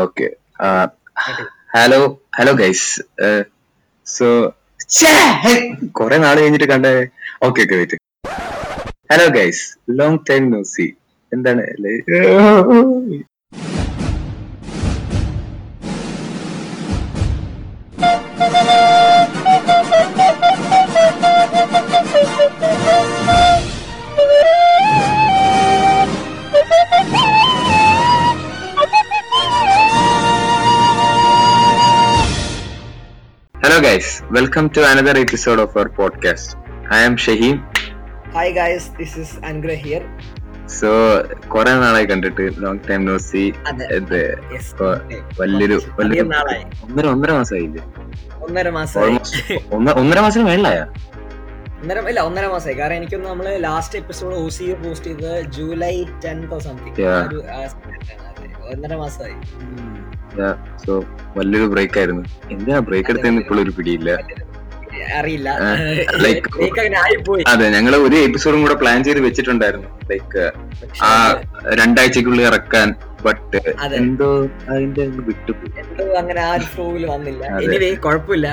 Okay hello hello guys. So കൊറേ നാള് കഴിഞ്ഞിട്ട് കണ്ടേ. Okay okay wait. Hello guys, long time no see. എന്താണ് Hello guys, welcome to another episode of our podcast. I am Shaheem. Hi guys, this is Angra here. So, കുറേ നാളായി കണ്ടിട്ട്, long time no see. വലിയൊരു ഒന്നര മാസമായില്ലേ? ഒന്നര മാസം വേണ്ടായ ഒന്നര മാസമായി. കാരണം എനിക്കൊന്ന് നമ്മള് ലാസ്റ്റ് എപ്പിസോഡ് ഓസി പോസ്റ്റ് ചെയ്തത് ജൂലൈ 10th or something. ഒന്നര മാസമായി. സോ വലിയൊരു ബ്രേക്ക് ആയിരുന്നു. എന്തിനാ ബ്രേക്ക് എടുത്തതെന്ന് ഇപ്പോൾ ഒരു പിടിയില്ല, അറിയില്ല. ലൈക്ക് അതെ, ഞങ്ങള് ഒരു എപ്പിസോഡും കൂടെ പ്ലാൻ ചെയ്ത് വെച്ചിട്ടുണ്ടായിരുന്നു, ലൈക്ക് ആ രണ്ടാഴ്ചക്കുള്ളിൽ ഇറക്കാൻ. ബട്ട് എന്തോ അതിന്റെ വിട്ടുപോയി, എന്തോ അങ്ങനെ ആ ഒരു ഫ്ലോയിൽ വന്നില്ല. എനിവേ കുഴപ്പമില്ല,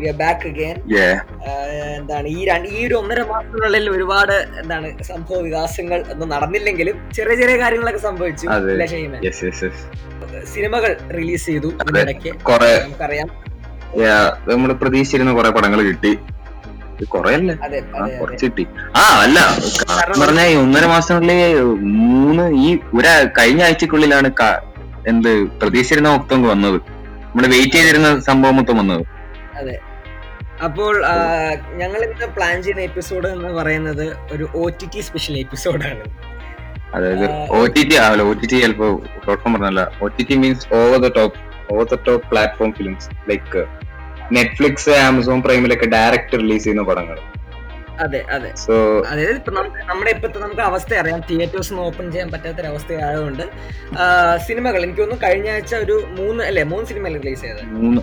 വി ആർ ബാക്ക് അഗൈൻ. എന്താണ് ഈ ഒരു ഒന്നര മാസങ്ങളിൽ ഒരുപാട് എന്താണ് സംഭവ വികാസങ്ങൾ ഒന്നും നടന്നില്ലെങ്കിലും ചെറിയ ചെറിയ കാര്യങ്ങളൊക്കെ സംഭവിച്ചു. സിനിമകൾ റിലീസ് ചെയ്തു, നമുക്കറിയാം നമ്മള് പ്രതീക്ഷിച്ചിരുന്ന കുറെ പടങ്ങൾ കിട്ടി. പറഞ്ഞ ഒന്നര മാസത്തിനുള്ളിൽ മൂന്ന് ഈ കഴിഞ്ഞ ആഴ്ചക്കുള്ളിലാണ് എന്ത് പ്രതീക്ഷിച്ചിരുന്ന മൊത്തം വന്നത്, നമ്മള് വെയിറ്റ് ചെയ്തിരുന്ന സംഭവം മൊത്തം വന്നത്. അതെ, അപ്പോൾ ഞങ്ങൾ ഇന്ന് പ്ലാൻ ചെയ്യുന്ന എപ്പിസോഡ് എന്ന് പറയുന്നത് ഒരു OTT സ്പെഷ്യൽ എപ്പിസോഡാണ്. അതായത് OTT ചിലപ്പോ പറഞ്ഞല്ല, OTT means over the top platform films, like Netflix, Amazon പ്രൈമിലൊക്കെ ഡയറക്റ്റ് റിലീസ് ചെയ്യുന്ന പടങ്ങൾ. അതെ അതെ, അതായത് ഇപ്പൊ നമ്മുടെ ഇപ്പത്തെ നമുക്ക് അവസ്ഥ അറിയാം, തിയേറ്റേഴ്സ് ഒന്നും ഓപ്പൺ ചെയ്യാൻ പറ്റാത്തൊരവസ്ഥ ആയതുകൊണ്ട് സിനിമകൾ എനിക്ക് തോന്നുന്നു കഴിഞ്ഞ ആഴ്ച ഒരു മൂന്ന് സിനിമ റിലീസ് ചെയ്തത്, മൂന്ന്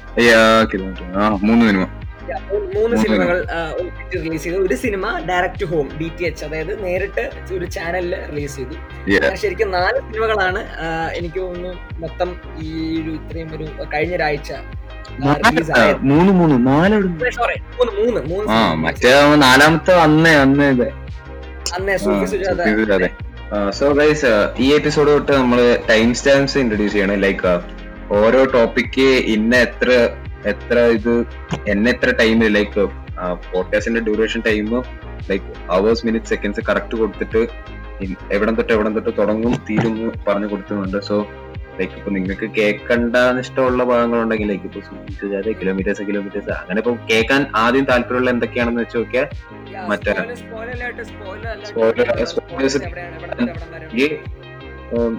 സിനിമകൾ റിലീസ് ചെയ്തു. ഒരു സിനിമ ഡയറക്ട് ടു ഹോം DTH, അതായത് നേരിട്ട് ഒരു ചാനലിൽ റിലീസ് ചെയ്തു. ശരിക്കും 4 സിനിമകളാണ് എനിക്ക് തോന്നുന്നു മൊത്തം ഈ ഒരു ഇത്രയും ഒരു കഴിഞ്ഞ ഒരാഴ്ച സൂഫി സുജാത. സോ ഗൈസ്, ഈ എപ്പിസോഡ് തൊട്ട് നമ്മള് ടൈം സ്റ്റാമ്പ്സ് ഇൻട്രൊഡ്യൂസ് ചെയ്യണം, ലൈക്ക് ഓരോ ടോപ്പിക്ക് ഇന്ന എത്ര ടൈമില്, ലൈക്ക് പോഡ്കാസ്റ്റിന്റെ duration time like hours minute seconds correct കൊടുത്തിട്ട് എവിടം തൊട്ട് തുടങ്ങും തീരും പറഞ്ഞു കൊടുക്കുന്നുണ്ട്. സോ ലൈക്ക് ഇപ്പൊ നിങ്ങൾക്ക് കേൾക്കണ്ടെന്ന് ഇഷ്ടമുള്ള ഭാഗങ്ങളുണ്ടെങ്കിൽ ലൈക്ക് ഇപ്പൊ സുജാതെ കിലോമീറ്റേഴ്സ് അങ്ങനെ ഇപ്പൊ കേൾക്കാൻ ആദ്യം താല്പര്യമുള്ള എന്തൊക്കെയാണെന്ന് വെച്ച് നോക്കിയാൽ മറ്റേ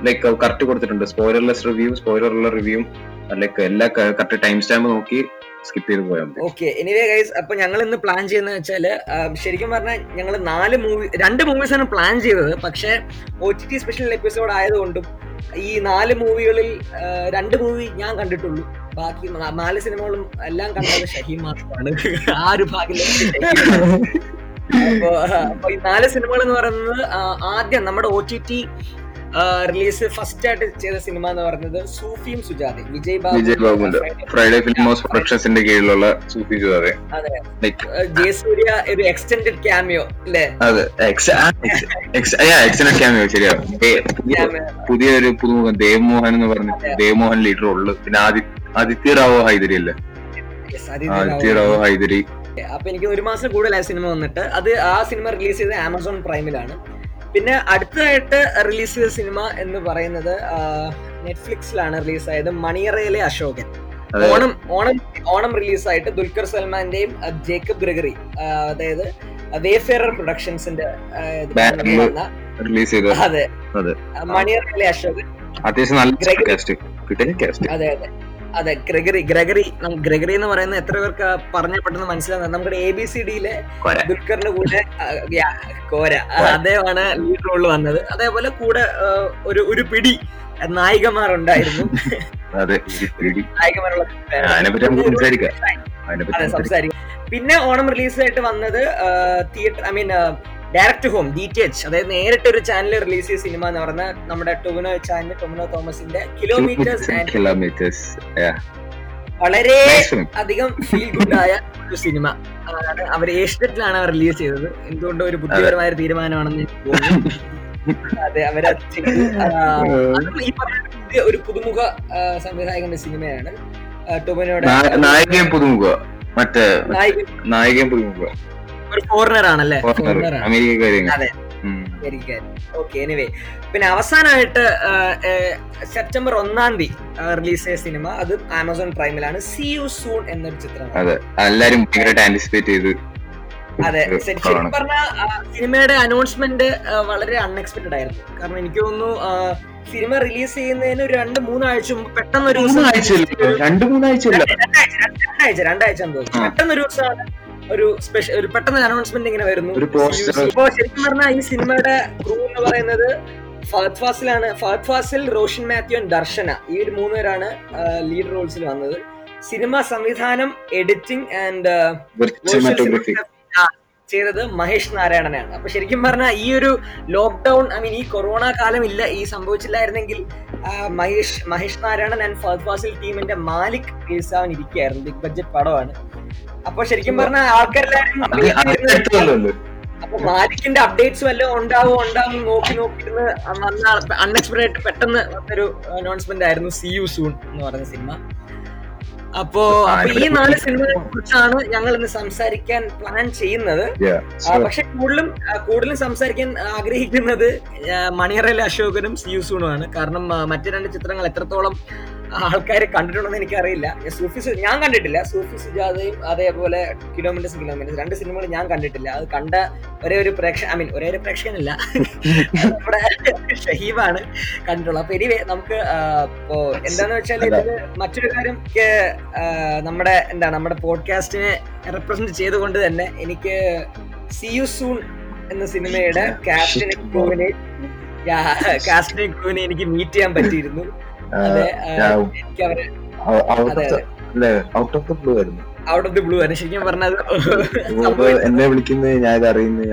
ലൈക്ക് കറക്റ്റ് കൊടുത്തിട്ടുണ്ട്. സ്പോയിലർലെസ് റിവ്യൂ, സ്പോയിലറുള്ള റിവ്യൂ, ലൈക്ക് എല്ലാ കറക്റ്റ് ടൈം സ്റ്റാമ്പ് നോക്കി സ്കിപ്പ് ചെയ്ത് പോയാൽ മതി. ഓക്കെ, എനിവേ ഗൈസ്, അപ്പൊ ഞങ്ങൾ ഇന്ന് പ്ലാൻ ചെയ്യുന്ന വെച്ചാല് ശരിക്കും പറഞ്ഞാൽ ഞങ്ങൾ 2 മൂവീസാണ് പ്ലാൻ ചെയ്തത്. പക്ഷെ OTT സ്പെഷ്യൽ എപ്പിസോഡ് ആയതുകൊണ്ടും ഈ 4 മൂവികളിൽ 2 മൂവി ഞാൻ കണ്ടിട്ടുള്ളൂ, ബാക്കി 4 സിനിമകളും എല്ലാം കണ്ടത് ഷഹീം മാത്രമാണ്. ആ ഒരു ഭാഗ്യം. അപ്പൊ ഈ 4 സിനിമകൾ എന്ന് പറയുന്നത്, ആദ്യം നമ്മുടെ OTT റിലീസ് ഫസ്റ്റ് ആയിട്ട് ചെയ്ത സിനിമ എന്ന് പറയുന്നത് സൂഫിയും സുജാതയും, വിജയ് ബാബുവിന്റെ ഫ്രൈഡേ ഫിലിം ഹൗസ് പ്രൊഡക്ഷൻസിന്റെ കീഴിലുള്ള സൂഫി സുജാത. അതെ, ജയസൂര്യ ഒരു എക്സ്റ്റൻഡഡ് ക്യാമിയോ അല്ലേ? അതെ, എക്സ്റ്റൻഡഡ് ക്യാമിയോ. ശരിയാ, പുതിയൊരു പുതുമുഖം ദേവ്മോഹൻ എന്ന് പറഞ്ഞിട്ട്, ദേവ്മോഹൻ ലീഡർ ഉള്ളു. പിന്നെ ആദിത്യ റാവോ ഹൈദരി. അപ്പൊ എനിക്ക് ഒരു മാസം കൂടുതലായി സിനിമ വന്നിട്ട്. ആ സിനിമ റിലീസ് ചെയ്തത് ആമസോൺ പ്രൈമിലാണ്. പിന്നെ അടുത്തതായിട്ട് റിലീസ് ചെയ്ത സിനിമ എന്ന് പറയുന്നത് നെറ്റ്ഫ്ലിക്സിലാണ് റിലീസായത് മണിയറയിലെ അശോകൻ. ഓണം റിലീസായിട്ട് ദുൽഖർ സൽമാന്റെയും ജേക്കബ് ഗ്രെഗറി, അതായത് വേഫെയറർ പ്രൊഡക്ഷൻസിന്റെ റിലീസ് ചെയ്ത മണിയറയിലെ അശോകൻ. അതെ അതെ അതെ, ഗ്രെഗറി എന്ന് പറയുന്നത് എത്ര പേർക്ക് പറഞ്ഞ പെട്ടെന്ന് മനസ്സിലാകുന്നത്, നമ്മുടെ ABCDയിലെ ദുൽഖറിന്റെ കൂടെ കോര അദ്ദേഹമാണ് ലീഡ് റോള് വന്നത്. അതേപോലെ കൂടെ ഒരു പിടി നായികമാരുണ്ടായിരുന്നു. നായികമാരുള്ള. പിന്നെ ഓണം റിലീസായിട്ട് വന്നത് theatre, I mean direct home DTH, അതായത് നേരിട്ട് ഒരു ചാനൽ റിലീസ് ചെയ്ത സിനിമ എന്ന് പറഞ്ഞാൽ നമ്മുടെ ടൊവിനോ ചാനൽ, ടൊവിനോ തോമസിന്റെ കിലോമീറ്റേഴ്സ്. വളരെ അധികം ഫീൽ ഗുഡ് ആയ ഒരു സിനിമ. അവർ ഏഷ്യത്തിലാണ് അവർ റിലീസ് ചെയ്തത്. എന്തുകൊണ്ടും ഒരു ബുദ്ധിപരമായ തീരുമാനമാണെന്ന് തോന്നുന്നു. അതെ, അവര് ഈ പറഞ്ഞ ഒരു പുതുമുഖ സംവിധായകന്റെ സിനിമയാണ്. ടൊവിനോയുടെ നായികയും പുതുമുഖ, മറ്റേ നായികയും പുതുമുഖ, ഒരു ഫോറിനർ ആണല്ലേ, അതെ, അമേരിക്കക്കാരൻ. ഓക്കെ, എനിവേ, പിന്നെ അവസാനമായിട്ട് September 1st റിലീസ് ചെയ്ത സിനിമ, അത് ആമസോൺ പ്രൈമിലാണ്, സീ യു സൂൺ എന്നൊരു ചിത്രം. അതെ, ശരിക്കും പറഞ്ഞ സിനിമയുടെ അനൗൺസ്മെന്റ് വളരെ അൺഎക്സ്പെക്ടഡ് ആയിരുന്നു. കാരണം എനിക്ക് തോന്നുന്നു സിനിമ റിലീസ് ചെയ്യുന്നതിന് ഒരു 2-3 ആഴ്ച മുമ്പ് പെട്ടെന്നൊരു പെട്ടെന്നൊരു ദിവസമാണ് ഒരു സ്പെഷ്യൽ ഒരു പെട്ടെന്ന് അനൗൺസ്മെന്റ് ഇങ്ങനെ വരുന്നു. ഇപ്പോ ശരിക്കും പറഞ്ഞാൽ ഈ സിനിമയുടെ ക്രൂ എന്ന് പറയുന്നത് ഫഹദ് ഫാസിലാണ്. ഫഹദ് ഫാസിൽ, റോഷൻ മാത്യു, ദർശന, ഈ ഒരു 3 പേരാണ് ലീഡ് റോൾസിൽ വന്നത്. സിനിമ സംവിധാനം, എഡിറ്റിംഗ് ആൻഡ് ചെയ്തത് മഹേഷ് നാരായണനാണ്. അപ്പൊ ശരിക്കും പറഞ്ഞാൽ ഈ ഒരു ലോക്ക്ഡൌൺ, ഐ മീൻ ഈ കൊറോണ കാലം ഇല്ല, ഈ സംഭവിച്ചില്ലായിരുന്നെങ്കിൽ മഹേഷ് നാരായണൻ ആൻഡ് ഫഹദ് ഫാസിൽ ടീമിന്റെ മാലിക് കേസാവാൻ ഇരിക്കുകയായിരുന്നു. ബിഗ് ബഡ്ജറ്റ് പടമാണ്. അപ്പൊ ശരിക്കും പറഞ്ഞാൽ ആൾക്കാരെല്ലാവരും അപ്പൊ മാലിക്കിന്റെ അപ്ഡേറ്റ്സ് വല്ലതും ഉണ്ടാവും നോക്കിയിരുന്ന് വന്ന അൺഎക്സ്പെക്ടഡ് ആയിട്ട് പെട്ടെന്ന് വന്നൊരു അനൗൺസ്മെന്റ് ആയിരുന്നു സീ യു സൂൺ എന്ന് പറഞ്ഞ സിനിമ. അപ്പൊ ഈ 4 സിനിമകളെ കുറിച്ചാണ് ഞങ്ങൾ ഇന്ന് സംസാരിക്കാൻ പ്ലാൻ ചെയ്യുന്നത്. പക്ഷെ കൂടുതലും സംസാരിക്കാൻ ആഗ്രഹിക്കുന്നത് മണി ഓസൈ അശോകനും സി യു സൂണുമാണ്. കാരണം മറ്റു 2 ചിത്രങ്ങൾ എത്രത്തോളം ആൾക്കാര് കണ്ടിട്ടുണ്ടെന്ന് എനിക്കറിയില്ല. ഞാൻ കണ്ടിട്ടില്ല. സൂഫി സുജാതയും അതേപോലെ കിലോമീറ്റേഴ്സ് 2 സിനിമകൾ ഞാൻ കണ്ടിട്ടില്ല. അത് കണ്ട ഒരേ ഒരു പ്രേക്ഷകനല്ല, നമ്മുടെ ഷഹീമാണ് കണ്ടിട്ടുള്ളത്. അപ്പൊ എനിവേ, നമുക്ക് ഇപ്പോ എന്താന്ന് വെച്ചാൽ ഇതിന് മറ്റൊരു കാര്യം, നമ്മുടെ നമ്മുടെ പോഡ്കാസ്റ്റിനെ റെപ്രസെന്റ് ചെയ്തുകൊണ്ട് തന്നെ എനിക്ക് സീ യു സൂൺ എന്ന സിനിമയുടെ കാസ്റ്റിനെ ക്രൂവിനെ എനിക്ക് മീറ്റ് ചെയ്യാൻ പറ്റിയിരുന്നു. ഔട്ട് ഓഫ് ദി ബ്ലൂ ആയിരുന്നു ശരിക്കും പറഞ്ഞത്. എന്നെ വിളിക്കുന്നത് ഞാൻ അറിയുന്നത്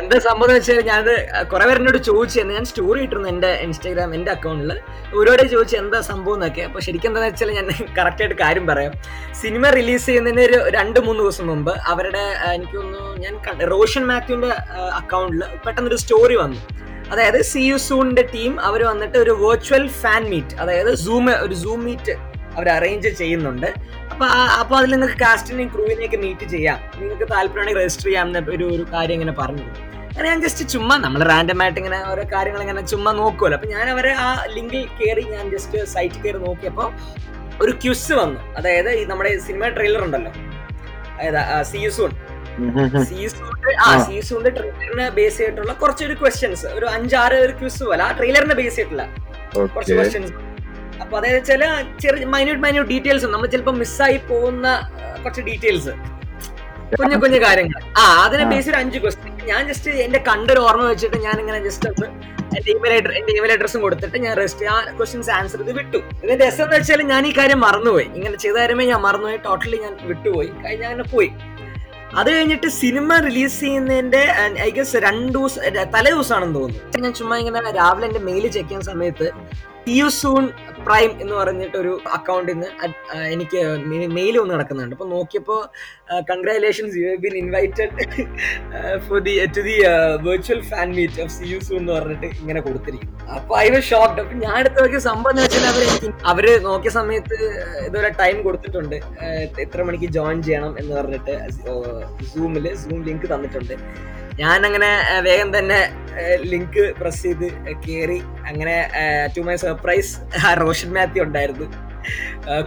എന്താ സംഭവം എന്ന് വെച്ചാൽ, ഞാനത് കുറെ പേരെന്നോട് ചോദിച്ചു. ഞാൻ സ്റ്റോറി ഇട്ടിരുന്നു എൻ്റെ ഇൻസ്റ്റാഗ്രാം, എൻ്റെ അക്കൗണ്ടിൽ ഒരുപാട് ചോദിച്ചു എന്താ സംഭവം എന്നൊക്കെ. അപ്പോൾ ശരിക്കും എന്താണെന്ന് വെച്ചാൽ, ഞാൻ കറക്റ്റായിട്ട് കാര്യം പറയാം. സിനിമ റിലീസ് ചെയ്യുന്നതിന് ഒരു 2-3 ദിവസം മുമ്പ് അവരുടെ, എനിക്ക് തോന്നുന്നു ഞാൻ റോഷൻ മാത്യുവിൻ്റെ അക്കൗണ്ടിൽ പെട്ടെന്നൊരു സ്റ്റോറി വന്നു. അതായത് സീ യു സൂണിൻ്റെ ടീം അവർ വന്നിട്ട് ഒരു വെർച്വൽ ഫാൻ മീറ്റ്, അതായത് ഒരു സൂം മീറ്റ് അവർ അറേഞ്ച് ചെയ്യുന്നുണ്ട്. അപ്പോൾ അതിൽ നിങ്ങൾക്ക് കാസ്റ്റിനെയും ക്രൂവിനെയൊക്കെ മീറ്റ് ചെയ്യാം, നിങ്ങൾക്ക് താല്പര്യമാണെങ്കിൽ രജിസ്റ്റർ ചെയ്യാം എന്ന ഒരു കാര്യം ഇങ്ങനെ പറഞ്ഞു. അങ്ങനെ ഞാൻ ജസ്റ്റ് ചുമ്മാ നമ്മൾ റാൻഡമായിട്ട് ഇങ്ങനെ ഓരോ കാര്യങ്ങൾ ഇങ്ങനെ ചുമ്മാ നോക്കുമല്ലോ. അപ്പോൾ ഞാൻ അവരെ ആ ലിങ്കിൽ കയറി ഞാൻ ജസ്റ്റ് സൈറ്റിൽ കയറി നോക്കിയപ്പോൾ ഒരു ക്വിസ് വന്നു. അതായത് ഈ നമ്മുടെ സിനിമ ട്രെയിലർ ഉണ്ടല്ലോ, അതായത് സീ യു സൂണിന്റെ ട്രെയിലറിനെ ബേസ് ചെയ്തിട്ടുള്ള കുറച്ചൊരു ക്വസ്റ്റ്യൻസ്, ഒരു 5-6 ക്വിസ് പോലെ, ആ ട്രെയിലറിനെ ബേസ് ചെയ്തിട്ടുള്ള കുറച്ച് ക്വസ്റ്റ്യൻസ്. അപ്പൊ അതായത് ചില ചെറിയ മൈന്യൂട്ട് ഡീറ്റെയിൽസ്, നമ്മൾ ചിലപ്പോൾ മിസ്സായി പോകുന്ന കുറച്ച് ഡീറ്റെയിൽസ്, കുഞ്ഞു കാര്യങ്ങൾ, അതിനെ ബേസ് ചെയ്ത് 5 ക്വസ്റ്റ്യൻ. ഞാൻ ജസ്റ്റ് എന്റെ കണ്ടൊരു ഓർമ്മ വെച്ചിട്ട് ഞാൻ ഇങ്ങനെ ജസ്റ്റ് ഒന്ന് എന്റെ ഇമെയിൽ അഡ്രസ്സും കൊടുത്തിട്ട് ഞാൻ ജസ്റ്റ് ആ ക്വസ്റ്റ്യൻസ് ആൻസർ ചെയ്ത് വിട്ടു. ഇതിന്റെ രസം എന്ന് വെച്ചാൽ ഞാൻ ഈ കാര്യം മറന്നുപോയി, ഇങ്ങനെ ചെയ്ത കാര്യമേ ഞാൻ മറന്നുപോയി, ടോട്ടലി ഞാൻ വിട്ടുപോയി. ഞാൻ അങ്ങനെ പോയി. അത് കഴിഞ്ഞിട്ട് സിനിമ റിലീസ് ചെയ്യുന്നതിന്റെ ഐ ഗസ് 2 ദിവസം, തലേദിവസമാണെന്ന് തോന്നുന്നു, ഞാൻ ചുമ്മാ ഇങ്ങനെ രാവിലെ എന്റെ മെയിൽ ചെക്ക് ചെയ്യുന്ന സമയത്ത് See You Soon പ്രൈം എന്ന് പറഞ്ഞിട്ടൊരു അക്കൗണ്ടിൽ നിന്ന് എനിക്ക് മെയിൽ ഒന്ന് കിടക്കുന്നുണ്ട്. അപ്പോൾ നോക്കിയപ്പോൾ congratulations, you have been invited for the to the virtual fan meet of See You Soon എന്ന് പറഞ്ഞിട്ട് ഇങ്ങനെ കൊടുത്തിരിക്കും. അപ്പോൾ ഐ വാസ് ഷോക്ക്ഡ്. അപ്പം ഞാൻ എടുത്ത് നോക്കിയ സംഭവം എന്ന് വെച്ചാൽ, അവർ നോക്കിയ സമയത്ത് ഇതുപോലെ ടൈം കൊടുത്തിട്ടുണ്ട്, എത്ര മണിക്ക് ജോയിൻ ചെയ്യണം എന്ന് പറഞ്ഞിട്ട് സൂം ലിങ്ക് തന്നിട്ടുണ്ട്. ഞാനങ്ങനെ വേഗം തന്നെ ലിങ്ക് പ്രസ് ചെയ്ത് കയറി. അങ്ങനെ to my surprise Roshan Mathew ഉണ്ടായിരുന്നു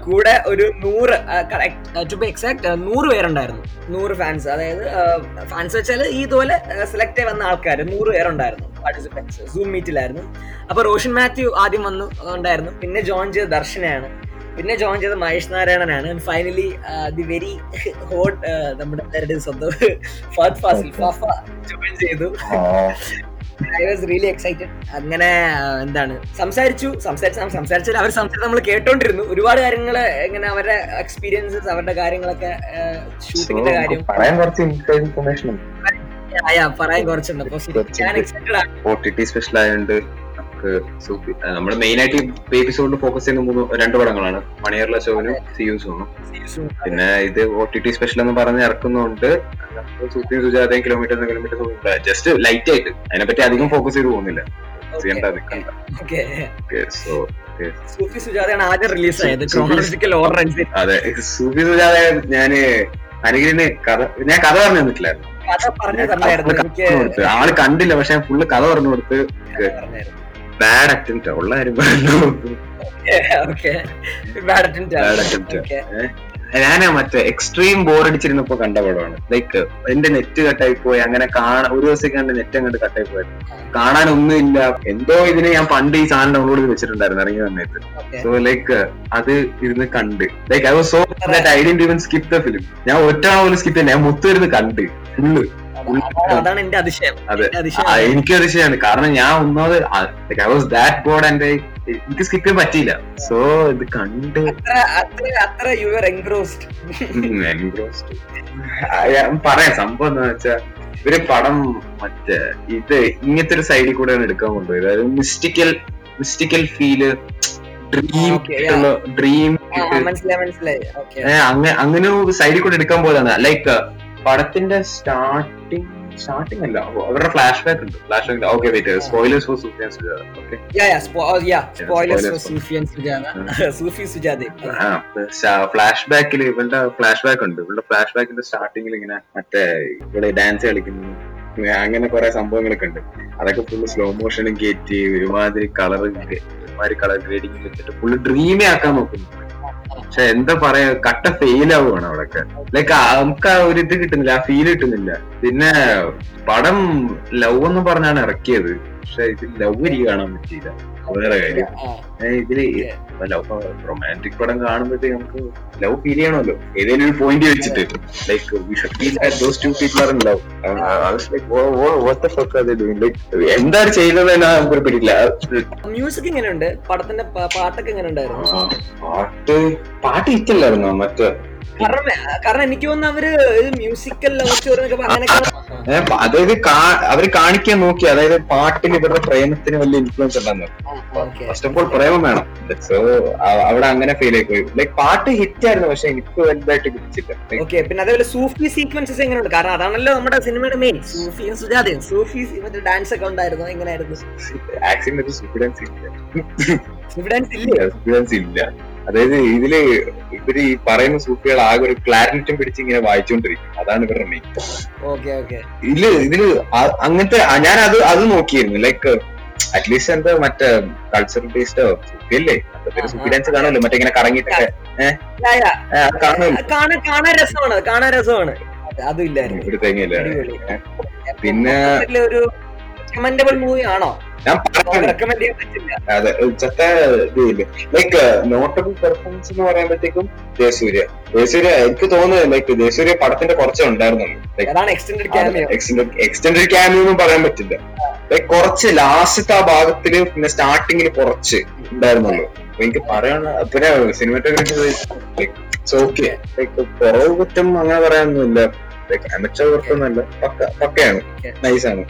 കൂടെ. ഒരു 100 പേരുണ്ടായിരുന്നു, 100 ഫാൻസ്. അതായത് ഫാൻസ് വെച്ചാൽ ഇതുപോലെ സെലക്ട് ആയി വന്ന ആൾക്കാർ 100 പേരുണ്ടായിരുന്നു പാർട്ടിസിപ്പൻസ്. സൂം മീറ്റിലായിരുന്നു. അപ്പോൾ റോഷൻ മാത്യു ആദ്യം വന്നു ഉണ്ടായിരുന്നു, പിന്നെ ജോയിൻ ചെയ്ത ദർശനയാണ്, പിന്നെ ജോയിൻ ചെയ്ത മഹേഷ് നാരായണനാണ്, ഫൈനലി ദി വെരി ഹോട്ട് നമ്മുടെ സ്വന്തം ഫഹദ് ഫാസിൽ ഫഫ ജോയിൻ ചെയ്തു. I was really excited. അങ്ങനെ എന്താണ് സംസാരിച്ചു അവർ സംസാരിച്ച് നമ്മൾ കേട്ടോണ്ടിരുന്നു ഒരുപാട് കാര്യങ്ങൾ, ഇങ്ങനെ അവരുടെ എക്സ്പീരിയൻസസ്, അവരുടെ കാര്യങ്ങളൊക്കെ, ഷൂട്ടിങ്ങിന്റെ കാര്യം പറയാൻ കുറച്ചുണ്ട്. നമ്മള് മെയിൻ ആയിട്ട് എപ്പിസോഡിൽ ഫോക്കസ് ചെയ്യുന്ന രണ്ട് പടങ്ങളാണ്, മണിയറിലെ ഷോനും സി യു സൂണും. പിന്നെ ഇത് OTT സ്പെഷ്യൽ എന്ന് പറഞ്ഞ് ഇറക്കുന്നതുകൊണ്ട് സൂഫി സുജാതയും കിലോമീറ്റർ ജസ്റ്റ് ലൈറ്റ് ആയിട്ട് അതിനെപ്പറ്റി അധികം ഫോക്കസ് ചെയ്ത് പോകുന്നില്ല. സൂഫി സുജാതയാണ് ആദ്യം റിലീസ് ആയത്. അതെ, സൂഫി സുജാത ഞാന് അനുഗ്രഹിന് ഞാൻ കഥ പറഞ്ഞു തന്നിട്ടില്ലായിരുന്നു, ആള് കണ്ടില്ല, പക്ഷെ ഞാൻ ഫുള്ള് കഥ പറഞ്ഞു കൊടുത്ത് ബാഡ് അറ്റംപ്റ്റ് ഉള്ള ഞാൻ മറ്റേ എക്സ്ട്രീം ബോറടിച്ചിരുന്നപ്പോ കണ്ട പടമാണ്. ലൈക്ക് എന്റെ നെറ്റ് കട്ടായി പോയി, അങ്ങനെ ഒരു ദിവസമൊക്കെ എന്റെ നെറ്റ് അങ്ങോട്ട് കട്ടായി പോയത്, കാണാനൊന്നുമില്ല. എന്തോ ഇതിന് ഞാൻ പണ്ട് ഈ സാധനം ഡൗൺലോഡ് ചെയ്ത് വെച്ചിട്ടുണ്ടായിരുന്നു ഇറങ്ങിയ സമയത്ത്. സോ ലൈക്ക് അത് ഇരുന്ന് കണ്ട്, like I was so that I didn't even skip the film. ഞാൻ ഒറ്റ പോലും സ്കിപ്പ് ചെയ്യില്ല, ഞാൻ മൊത്തം കണ്ട് ഫുള്ള്. അതാണ് എന്റെ അതിശയം. അതെ, എനിക്ക് അതിശയമാണ്. കാരണം ഞാൻ ഒന്നാമത് I was that bored and എനിക്ക് സ്കിപ്പ് ചെയ്യാൻ പറ്റിയില്ല. സോ ഇത് കണ്ട് പറയാം. സംഭവം എന്താ വെച്ചാൽ ഇവര് പടം മറ്റേ ഇത് ഇങ്ങനത്തെ ഒരു സൈഡിൽ കൂടെയാണ് എടുക്കാൻ കൊണ്ടുപോയത്. അതായത് മിസ്റ്റിക്കൽ ഫീല്, ഡ്രീം അങ്ങനെ സൈഡിൽ കൂടെ എടുക്കാൻ പോയതാണ്. ലൈക്ക് പടത്തിന്റെ സ്റ്റാർട്ടിംഗ് അല്ല, അവരുടെ ഫ്ലാഷ് ബാക്ക് ഉണ്ട്. Flash back okay wait, spoilers for Sufi Sujatha. Okay, spoilers for Sufi Sujatha. Flash ബാക്കിൽ ഇവളുടെ ഫ്ലാഷ് ബാക്ക് ഉണ്ട്. ഇവളുടെ ഫ്ലാഷ് ബാക്കിന്റെ സ്റ്റാർട്ടിംഗിൽ ഇങ്ങനെ മറ്റേ ഇവിടെ ഡാൻസ് കളിക്കുന്നു, അങ്ങനെ കുറെ സംഭവങ്ങളൊക്കെ ഉണ്ട്. അതൊക്കെ ഫുള്ള് സ്ലോ മോഷനും കയറ്റി ഒരുമാതിരി കളർ ഗ്രേഡിംഗ് വെച്ചിട്ട് ഫുള്ള് ഡ്രീമേ ആക്കാൻ നോക്കുന്നു. പക്ഷെ എന്താ പറയാ, കട്ട ഫെയിൽ ആവുകയാണ് അവിടെയൊക്കെ. ലൈക്ക് നമുക്ക് ആ ഒരു ഇത് കിട്ടുന്നില്ല, ആ ഫീൽ കിട്ടുന്നില്ല. പിന്നെ പടം ലവ് എന്ന് പറഞ്ഞാണ് ഇറക്കിയത്, പക്ഷെ ഇത് ലവ് എനിക്ക് കാണാൻ പറ്റിയില്ല. വേറെ കാര്യം, ഇതില് ലവ് റൊമാൻറ്റിക് പടം കാണുമ്പോഴത്തേക്ക് നമുക്ക് ലവ് ഫീൽ ചെയ്യണമല്ലോ ഏതെങ്കിലും ഒരു പോയിന്റ് വെച്ചിട്ട്. ലൈക്ക് എന്താ ചെയ്തത് നമുക്ക് പിടിയില്ല. മ്യൂസിക് എങ്ങനെയുണ്ട് പടത്തിന്റെ? പാട്ടൊക്കെ എങ്ങനെ ഉണ്ടായിരുന്നു? പാട്ട് ഇഷ്ടമല്ലായിരുന്നോ? മറ്റേ കാരണം എനിക്ക് തോന്നുന്നു അവര് മ്യൂസിക്കൽ അതായത് അവര് കാണിക്കാൻ നോക്കി. അതായത് പാട്ടിൽ ഇവരുടെ പ്രേമത്തിന് വലിയ ഇൻഫ്ലുവൻസ് ഉണ്ടെന്ന്. ഫസ്റ്റ് ഓഫ് ഓൾ പ്രേമം വേണം. സോ അവിടെ അങ്ങനെ ഫീൽ ആയി പോയി. ലൈക് പാട്ട് ഹിറ്റ് ആയിരുന്നു, പക്ഷെ എനിക്ക് വലുതായിട്ട് കിട്ടിച്ചില്ല. ഓക്കെ, പിന്നെ അതേപോലെ സൂഫി സീക്വൻസസ് എങ്ങനെയുണ്ട്? കാരണം അതാണല്ലോ നമ്മുടെ സിനിമയുടെ മെയിൻ. സൂഫിയും സുജാതയും സൂഫി ഡാൻസ് ഒക്കെ ഉണ്ടായിരുന്നു. എങ്ങനെയായിരുന്നു? ആക്ച്വലി സൂഫി ഡാൻസ് ഇല്ല. അതായത് ഇതില് ഇവര് ഈ പറയുന്ന സൂഫികൾ ആകെ ഒരു ക്ലാരിനറ്റും പിടിച്ച് ഇങ്ങനെ വായിച്ചോണ്ടിരിക്കും. അതാണ് ഇവരുടെ മെയിൻ. ഇതില് അങ്ങനത്തെ ഞാനത് നോക്കിയിരുന്നു. ലൈക്ക് അറ്റ്ലീസ്റ്റ് എന്താ മറ്റേ കൾച്ചറൽ ബേസ്ഡോ സൂഫിയല്ലേ, അതൊരു സൂഫി ഡാൻസ് കാണുമല്ലോ, മറ്റേ ഇങ്ങനെ കറങ്ങിട്ടൊക്കെ കാണുമല്ലോ. അതുമില്ലായിരുന്നു, ഒരു തേങ്ങയില്ല. പിന്നെ ഒരു റെക്കമെൻഡബിൾ മൂവി ആണോ? അതെ, ലൈക്ക് നോട്ടബിൾ പെർഫോമൻസ് എന്ന് പറയുമ്പോഴത്തേക്കും ജയസൂര്യ എനിക്ക് തോന്നുന്നത് ലൈക്ക് ജയസൂര്യ പടത്തിന്റെ കുറച്ചേ ഉണ്ടായിരുന്നുള്ളൂ. എക്സ്റ്റെൻഡഡ് ക്യാമിയോ ഒന്നും പറയാൻ പറ്റില്ല. ലൈക്ക് കുറച്ച് ലാസ്റ്റത്തെ ആ ഭാഗത്തില് പിന്നെ സ്റ്റാർട്ടിങ്ങില് കുറച്ച് ഉണ്ടായിരുന്നുള്ളൂ. എനിക്ക് പറയണ പിന്നെ സിനിമാറ്റോഗ്രാഫി ഓക്കെ. ലൈക്ക് കുറവ് കുറ്റം അങ്ങനെ പറയാനൊന്നുമില്ല. ലൈക്ക് അമച്ചർ വർക്കൊന്നുമല്ല, പക്കയാണ്, നൈസാണ്.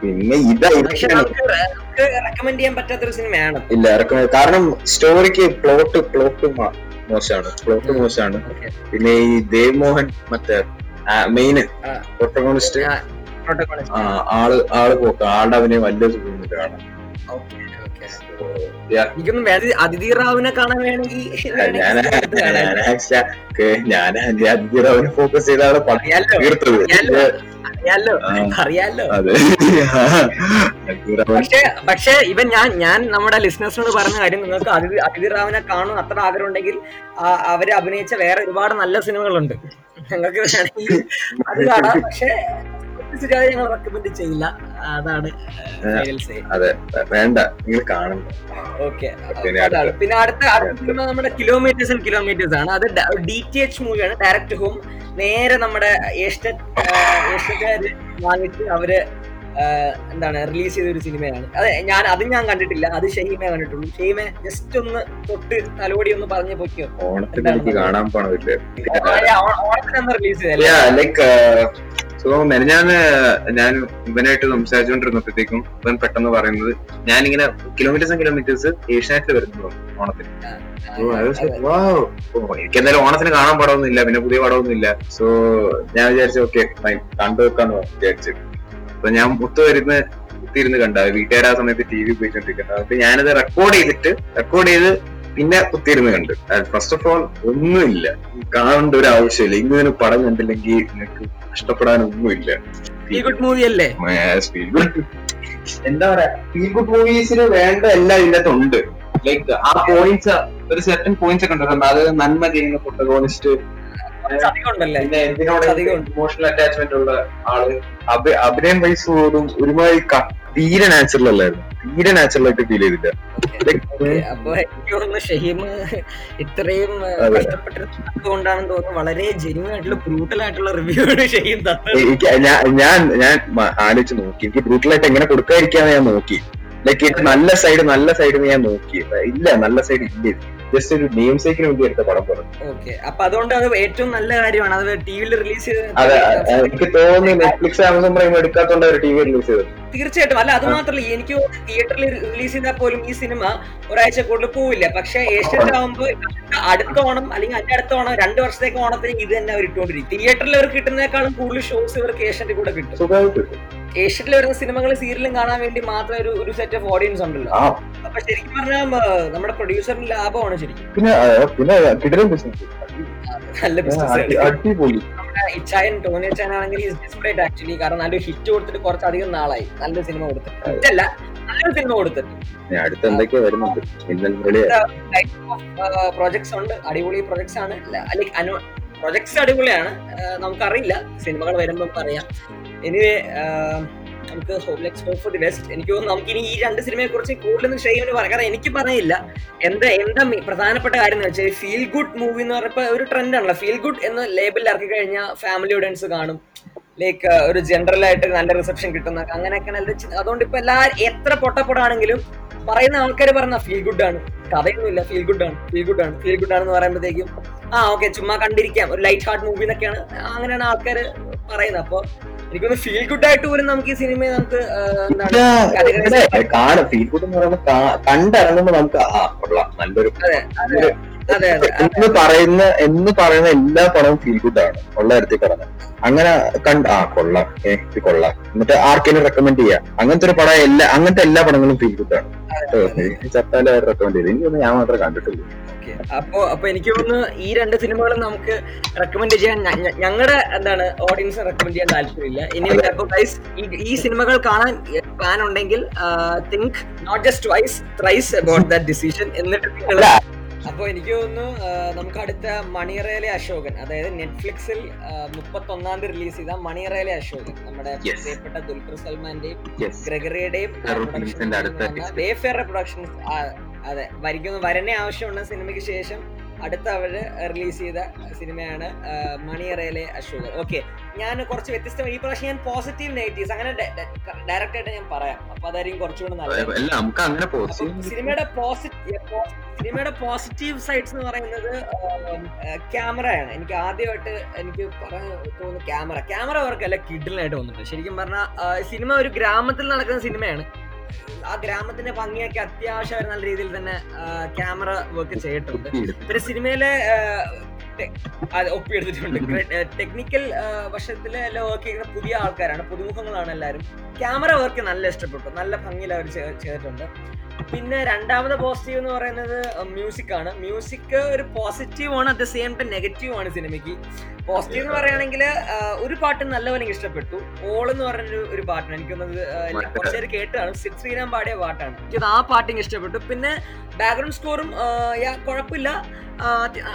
പിന്നെ റെക്കമെൻഡ് ചെയ്യാൻ പറ്റാത്തൊരു സിനിമയാണ്. ഇല്ല, കാരണം സ്റ്റോറിക്ക് പ്ലോട്ട് മോശമാണ്. പിന്നെ ഈ ദേവ് മോഹൻ മറ്റേ മെയിൻ പ്രോട്ടഗോണിസ്റ്റ് ആളുടെ അവനെ വലിയ സുഖമൊന്നും കാണാം. എനിക്കൊന്നും വേറെ അതിഥി റാവുനെ കാണാൻ വേണമെങ്കിൽ ഞാൻ അതിഥി റാവിനെ ഫോക്കസ് ചെയ്താണ് തീർത്തത്. അറിയാലോ. പക്ഷെ ഇവൻ ഞാൻ നമ്മുടെ ലിസണേഴ്സിനോട് പറഞ്ഞ കാര്യം, നിങ്ങൾക്ക് അതിഥി റാവിനെ കാണും അത്ര ആഗ്രഹം ഉണ്ടെങ്കിൽ അവര് അഭിനയിച്ച വേറെ ഒരുപാട് നല്ല സിനിമകളുണ്ട്, ഞങ്ങൾക്ക് വേണമെങ്കിൽ അത് കാണാം. പക്ഷെ ഞങ്ങൾ റെക്കമെൻഡ് ചെയ്യില്ല. അതാണ് പിന്നെ അടുത്ത നമ്മുടെ കിലോമീറ്റേഴ്സ് ആൻഡ് കിലോമീറ്റേഴ്സ് ആണ്. അത് DTH മൂവിയാണ്, ഡയറക്റ്റ് ഹോം. നേരെ നമ്മുടെ ഏഷ്യ വാങ്ങിച്ച് അവര് എന്താണ് റിലീസ് ചെയ്തൊരു സിനിമയാണ്. അതെ, ഞാൻ കണ്ടിട്ടില്ല, അത് ഷഹീമേ കണ്ടിട്ടുള്ളൂ. ഷഹീമേ ജസ്റ്റ് ഒന്ന് തൊട്ട് തലോടി ഒന്ന് പറഞ്ഞു പോയിക്കോ. ഓണത്തിന് എനിക്ക് കാണാൻ പറ്റില്ല. ഓണത്തിനൊന്ന് റിലീസ് ചെയ്തല്ലേ? സോ ഞാൻ ഇവനായിട്ട് സംസാരിച്ചുകൊണ്ടിരുന്നപ്പോഴത്തേക്കും ഇവൻ പെട്ടെന്ന് പറയുന്നത് ഞാനിങ്ങനെ കിലോമീറ്റേഴ്സ് ആൻഡ് കിലോമീറ്റേഴ്സ് ഏഷ്യാനെറ്റിൽ വരുന്നു ഓണത്തിന്. എനിക്കെന്തായാലും ഓണത്തിന് കാണാൻ പടമൊന്നും ഇല്ല, പിന്നെ പുതിയ പടമൊന്നും ഇല്ല. സോ ഞാൻ വിചാരിച്ചു ഓക്കെ ഫൈൻ കണ്ടു വെക്കാന്ന് വിചാരിച്ചു. അപ്പൊ ഞാൻ കുത്തിയിരുന്ന് കണ്ട വീട്ടുകാർ ആ സമയത്ത് ടി വി ഉപയോഗിച്ചോണ്ടിരിക്കുന്നത്. അപ്പൊ ഞാനത് റെക്കോർഡ് ചെയ്ത് പിന്നെ കുത്തിയിരുന്ന് കണ്ട്. ഫസ്റ്റ് ഓഫ് ഓൾ ഒന്നുമില്ല, കാണേണ്ട ഒരു ആവശ്യമില്ല. ഇങ്ങനെ പടം കണ്ടില്ലെങ്കിൽ നിങ്ങൾക്ക് ഇഷ്ടപ്പെടാനൊന്നുമില്ല. എന്താ പറയാ, ഫീൽ ഗുഡ് മൂവീസിന് വേണ്ട എല്ലാം ഇതിനകത്ത് ഉണ്ട്. ലൈക്ക് ആ പോയിന്റ്സ്, ഒരു സെർട്ടൻ പോയിന്റ്സ് ഒക്കെ ഉണ്ടായിരുന്നു. അത് നന്മ ചെയ്യുന്ന പ്രൊട്ടഗോണിസ്റ്റ്, പിന്നെ എന്തിനോട് ഇമോഷണൽ അറ്റാച്ച്മെന്റ് ഉള്ള ആള്, അഭിനയം വൈസ് പോലും ഒരുമാതിരി തീരെ നാച്ചുറൽ അല്ലായിരുന്നു. തീരെ നാച്ചുറൽ ആയിട്ട് ഫീൽ ചെയ്തില്ല. അപ്പൊ എനിക്ക് തോന്നുന്നു ഷഹീം ഇത്രയും കഷ്ടപ്പെട്ടിരുന്നതുകൊണ്ടാണെന്ന് തോന്നുന്നു വളരെ ജെന്യൂൻ ആയിട്ടുള്ള ബ്രൂട്ടൽ ആയിട്ടുള്ള റിവ്യൂ ആണ് ഷഹീം തന്നത്. ഞാൻ ആലോചിച്ച് നോക്കി, എനിക്ക് ബ്രൂട്ടൽ ആയിട്ട് എങ്ങനെ കൊടുക്കാതിരിക്കാന്ന് ഞാൻ നോക്കി. ലൈക്ക് നല്ല സൈഡ് ഞാൻ നോക്കി, ഇല്ല നല്ല സൈഡ് ഇല്ല. ജസ്റ്റ് ഒരു നെയിം സേക്കിന് വേണ്ടി എടുത്ത പടം പോലെ. ഓക്കെ, അപ്പൊ അതുകൊണ്ട് അത് ഏറ്റവും നല്ല കാര്യമാണ്. അത് ടിവിയിൽ റിലീസ് ചെയ്ത്, അതെ എനിക്ക് തോന്നി നെറ്റ്ഫ്ലിക്സ് ആമസോൺ പ്രൈം എടുക്കാത്തോണ്ട് അവർ ടിവി റിലീസ് ചെയ്തത്. തീർച്ചയായിട്ടും. അല്ല, അത് മാത്രമല്ല, എനിക്ക് തിയേറ്ററിൽ റിലീസ് ചെയ്താൽ പോലും ഈ സിനിമ ഒരാഴ്ച കൂടുതൽ പോവില്ല. പക്ഷെ ഏഷ്യാനെറ്റ് ആവുമ്പോൾ അടുത്ത ഓണം അല്ലെങ്കിൽ അതിന്റെ അടുത്ത ഓണം 2 വർഷത്തേക്ക് ഓണത്തിന് ഇത് തന്നെ അവർ ഇട്ടുകൊണ്ടിരിക്കും. തിയേറ്ററിൽ അവർ കിട്ടുന്നതിനേക്കാളും കൂടുതൽ ഷോസ് ഇവർക്ക് ഏഷ്യാനെറ്റ് കൂടെ കിട്ടും. ഏഷ്യത്തിൽ വരുന്ന സിനിമകൾ സീരിയലും കാണാൻ വേണ്ടി മാത്രം ഒരു സെറ്റ് ഓഫ് ഓഡിയൻസ് ഉണ്ടല്ലോ. അപ്പൊ ശരിക്കും പറഞ്ഞാൽ നമ്മുടെ പ്രൊഡ്യൂസറിന് ലാഭമാണ് ശരിക്കും. നല്ല ബിസിനസ്. ഇച്ചായൻ ടോണി ചാൻ ആണെങ്കിൽ ആക്ച്വലി കാരണം നല്ലൊരു ഹിറ്റ് കൊടുത്തിട്ട് കുറച്ചധികം നാളായി. നല്ല സിനിമ കൊടുത്തിട്ട്, ഇതല്ല നല്ലൊരു സിനിമ കൊടുത്തിട്ട് പ്രോജക്ട്സ് ഉണ്ട്. അടിപൊളി പ്രോജക്ട്സ് ആണ്. പ്രൊജക്ട്സ് അടിപൊളിയാണ്. നമുക്കറിയില്ല, സിനിമകൾ വരുമ്പോൾ നമുക്കറിയാം. എനിവേ നമുക്ക് ഹോപ്ലെക്സ് ഹോപ്പ് ഫോർ ദി ബെസ്റ്റ്. എനിക്ക് തോന്നുന്നു നമുക്കിനി ഈ 2 സിനിമയെ കുറിച്ച് കൂടുതലൊന്നും ഷെയ്മിന് പറയാം, കാരണം എനിക്ക് പറഞ്ഞില്ല. എന്താ പ്രധാനപ്പെട്ട കാര്യം എന്ന് വെച്ചാൽ ഫീൽ ഗുഡ് മൂവി എന്ന് പറഞ്ഞപ്പോൾ ഒരു ട്രെൻഡാണല്ലോ. ഫീൽ ഗുഡ് എന്ന് ലേബിൾ ഇറക്കി കഴിഞ്ഞാൽ ഫാമിലി ഓഡിയൻസ് കാണും. ലൈക്ക് ഒരു ജനറൽ ആയിട്ട് നല്ല റിസപ്ഷൻ കിട്ടുന്ന അങ്ങനെയൊക്കെ നല്ല. അതുകൊണ്ട് ഇപ്പൊ എല്ലാവരും എത്ര പൊട്ടപ്പൊടാണെങ്കിലും പറയുന്ന ആൾക്കാർ പറഞ്ഞ ഫീൽ ഗുഡ് ആണ്, കഥയൊന്നുമില്ല, ഫീൽ ഗുഡ് ആണെന്ന് പറയുമ്പോഴത്തേക്കും ആ ഓക്കെ ചുമ്മാ കണ്ടിരിക്കാം, ഒരു ലൈറ്റ് ഹാർട്ട് മൂവി എന്നൊക്കെയാണ് അങ്ങനെയാണ് ആൾക്കാർ പറയുന്നത്. അപ്പൊ എനിക്കൊന്ന് ഫീൽ ഗുഡ് ആയിട്ട് പോലും നമുക്ക് ഈ സിനിമയെ നമുക്ക് കണ്ടിറങ്ങുമ്പോ നമുക്ക് നല്ലൊരു എന്ന് പറയുന്ന എല്ലാ പടവും ഫീൽ ഗുഡ് ആണ് ഉള്ള കാര്യത്തിൽ പറഞ്ഞ അങ്ങനെ കൊള്ളാം കൊള്ളാം എന്നിട്ട് ആർക്കെങ്കിലും റെക്കമെൻഡ് ചെയ്യാം. അങ്ങനത്തെ എല്ലാ പടങ്ങളും ഫീൽ ഗുഡ് ആണ്. ചത്താല റെക്കമെൻഡ് ചെയ്തു. എനിക്കൊന്നും ഞാൻ മാത്രമേ കണ്ടിട്ടുള്ളൂ. അപ്പൊ എനിക്ക് തോന്നുന്നു ഈ 2 സിനിമകളും നമുക്ക് റെക്കമെൻഡ് ചെയ്യാൻ ഞങ്ങളുടെ എന്താണ് ഓഡിയൻസിന് റെക്കമെൻഡ് ചെയ്യാൻ താല്പര്യമില്ല. ഇനി അപ്പൊ ഗൈസ് ഈ സിനിമകൾ കാണാൻ പ്ലാൻ ഉണ്ടെങ്കിൽ think not just twice thrice about that decision. എന്നിട്ട് അപ്പോൾ എനിക്ക് തോന്നുന്നു നമുക്ക് അടുത്ത മണിയറയിലെ അശോകൻ, അതായത് നെറ്റ്ഫ്ലിക്സിൽ 31-ാം തീയതി റിലീസ് ചെയ്ത മണിയറയിലെ അശോകൻ, നമ്മുടെ പ്രിയപ്പെട്ട ദുൽഖർ സൽമാന്റെയും ഗ്രെഗറിയുടെയും പ്രൊഡക്ഷൻസ്, അതെ വരിക്കുന്നു വരനെ ആവശ്യമുള്ള സിനിമയ്ക്ക് ശേഷം അടുത്ത അവര് റിലീസ് ചെയ്ത സിനിമയാണ് മണിയറയിലെ അശോകൻ. ഓക്കെ, ഞാൻ കുറച്ച് വ്യത്യസ്തമായി ഈ പ്രാവശ്യം ഞാൻ പോസിറ്റീവ് നെഗറ്റീവ്സ് അങ്ങനെ ഡയറക്റ്റ് ആയിട്ട് ഞാൻ പറയാം. അപ്പൊ അതായിരിക്കും കുറച്ചുകൂടെ നല്ലത്. സിനിമയുടെ പോസിറ്റീവ് സൈഡ്സ് എന്ന് പറയുന്നത് ക്യാമറയാണ്. എനിക്ക് ആദ്യമായിട്ട് എനിക്ക് തോന്നുന്നു ക്യാമറ അവർക്കല്ല കിഡിലായിട്ട് തോന്നിട്ടുണ്ട്. ശരിക്കും പറഞ്ഞാൽ സിനിമ ഒരു ഗ്രാമത്തിൽ നടക്കുന്ന സിനിമയാണ്. ആ ഗ്രാമത്തിന്റെ ഭംഗിയൊക്കെ അത്യാവശ്യം നല്ല രീതിയിൽ തന്നെ ക്യാമറ വർക്ക് ചെയ്തിട്ടുണ്ട്. പിന്നെ സിനിമയിലെ ഒപ്പിയെടുത്തിട്ടുണ്ട്. ടെക്നിക്കൽ വശത്തില് എല്ലാം വർക്ക് ചെയ്യുന്ന പുതിയ ആൾക്കാരാണ്, പുതുമുഖങ്ങളാണ് എല്ലാവരും. ക്യാമറ വർക്ക് നല്ല ഇഷ്ടപ്പെട്ടു, നല്ല ഭംഗിയിൽ അവർ ചെയ്തിട്ടുണ്ട്. പിന്നെ രണ്ടാമത് പോസിറ്റീവ് എന്ന് പറയുന്നത് മ്യൂസിക്കാണ്. മ്യൂസിക് ഒരു പോസിറ്റീവാണ്, അറ്റ് ദ സെയിം ടൈം നെഗറ്റീവാണ് സിനിമയ്ക്ക്. പോസിറ്റീവ് എന്ന് പറയുകയാണെങ്കിൽ ഒരു പാട്ട് നല്ലപോലെ എനിക്ക് ഇഷ്ടപ്പെട്ടു. ഓൾ എന്ന് പറഞ്ഞൊരു പാട്ടാണ്. എനിക്കൊന്നത് കുറച്ചേര് കേട്ടാണ്, ശ്രീരാം പാടിയ പാട്ടാണ്. എനിക്കത് ആ പാട്ട് എനിക്ക് ഇഷ്ടപ്പെട്ടു. പിന്നെ ബാക്ക്ഗ്രൗണ്ട് സ്കോറും കുഴപ്പമില്ല,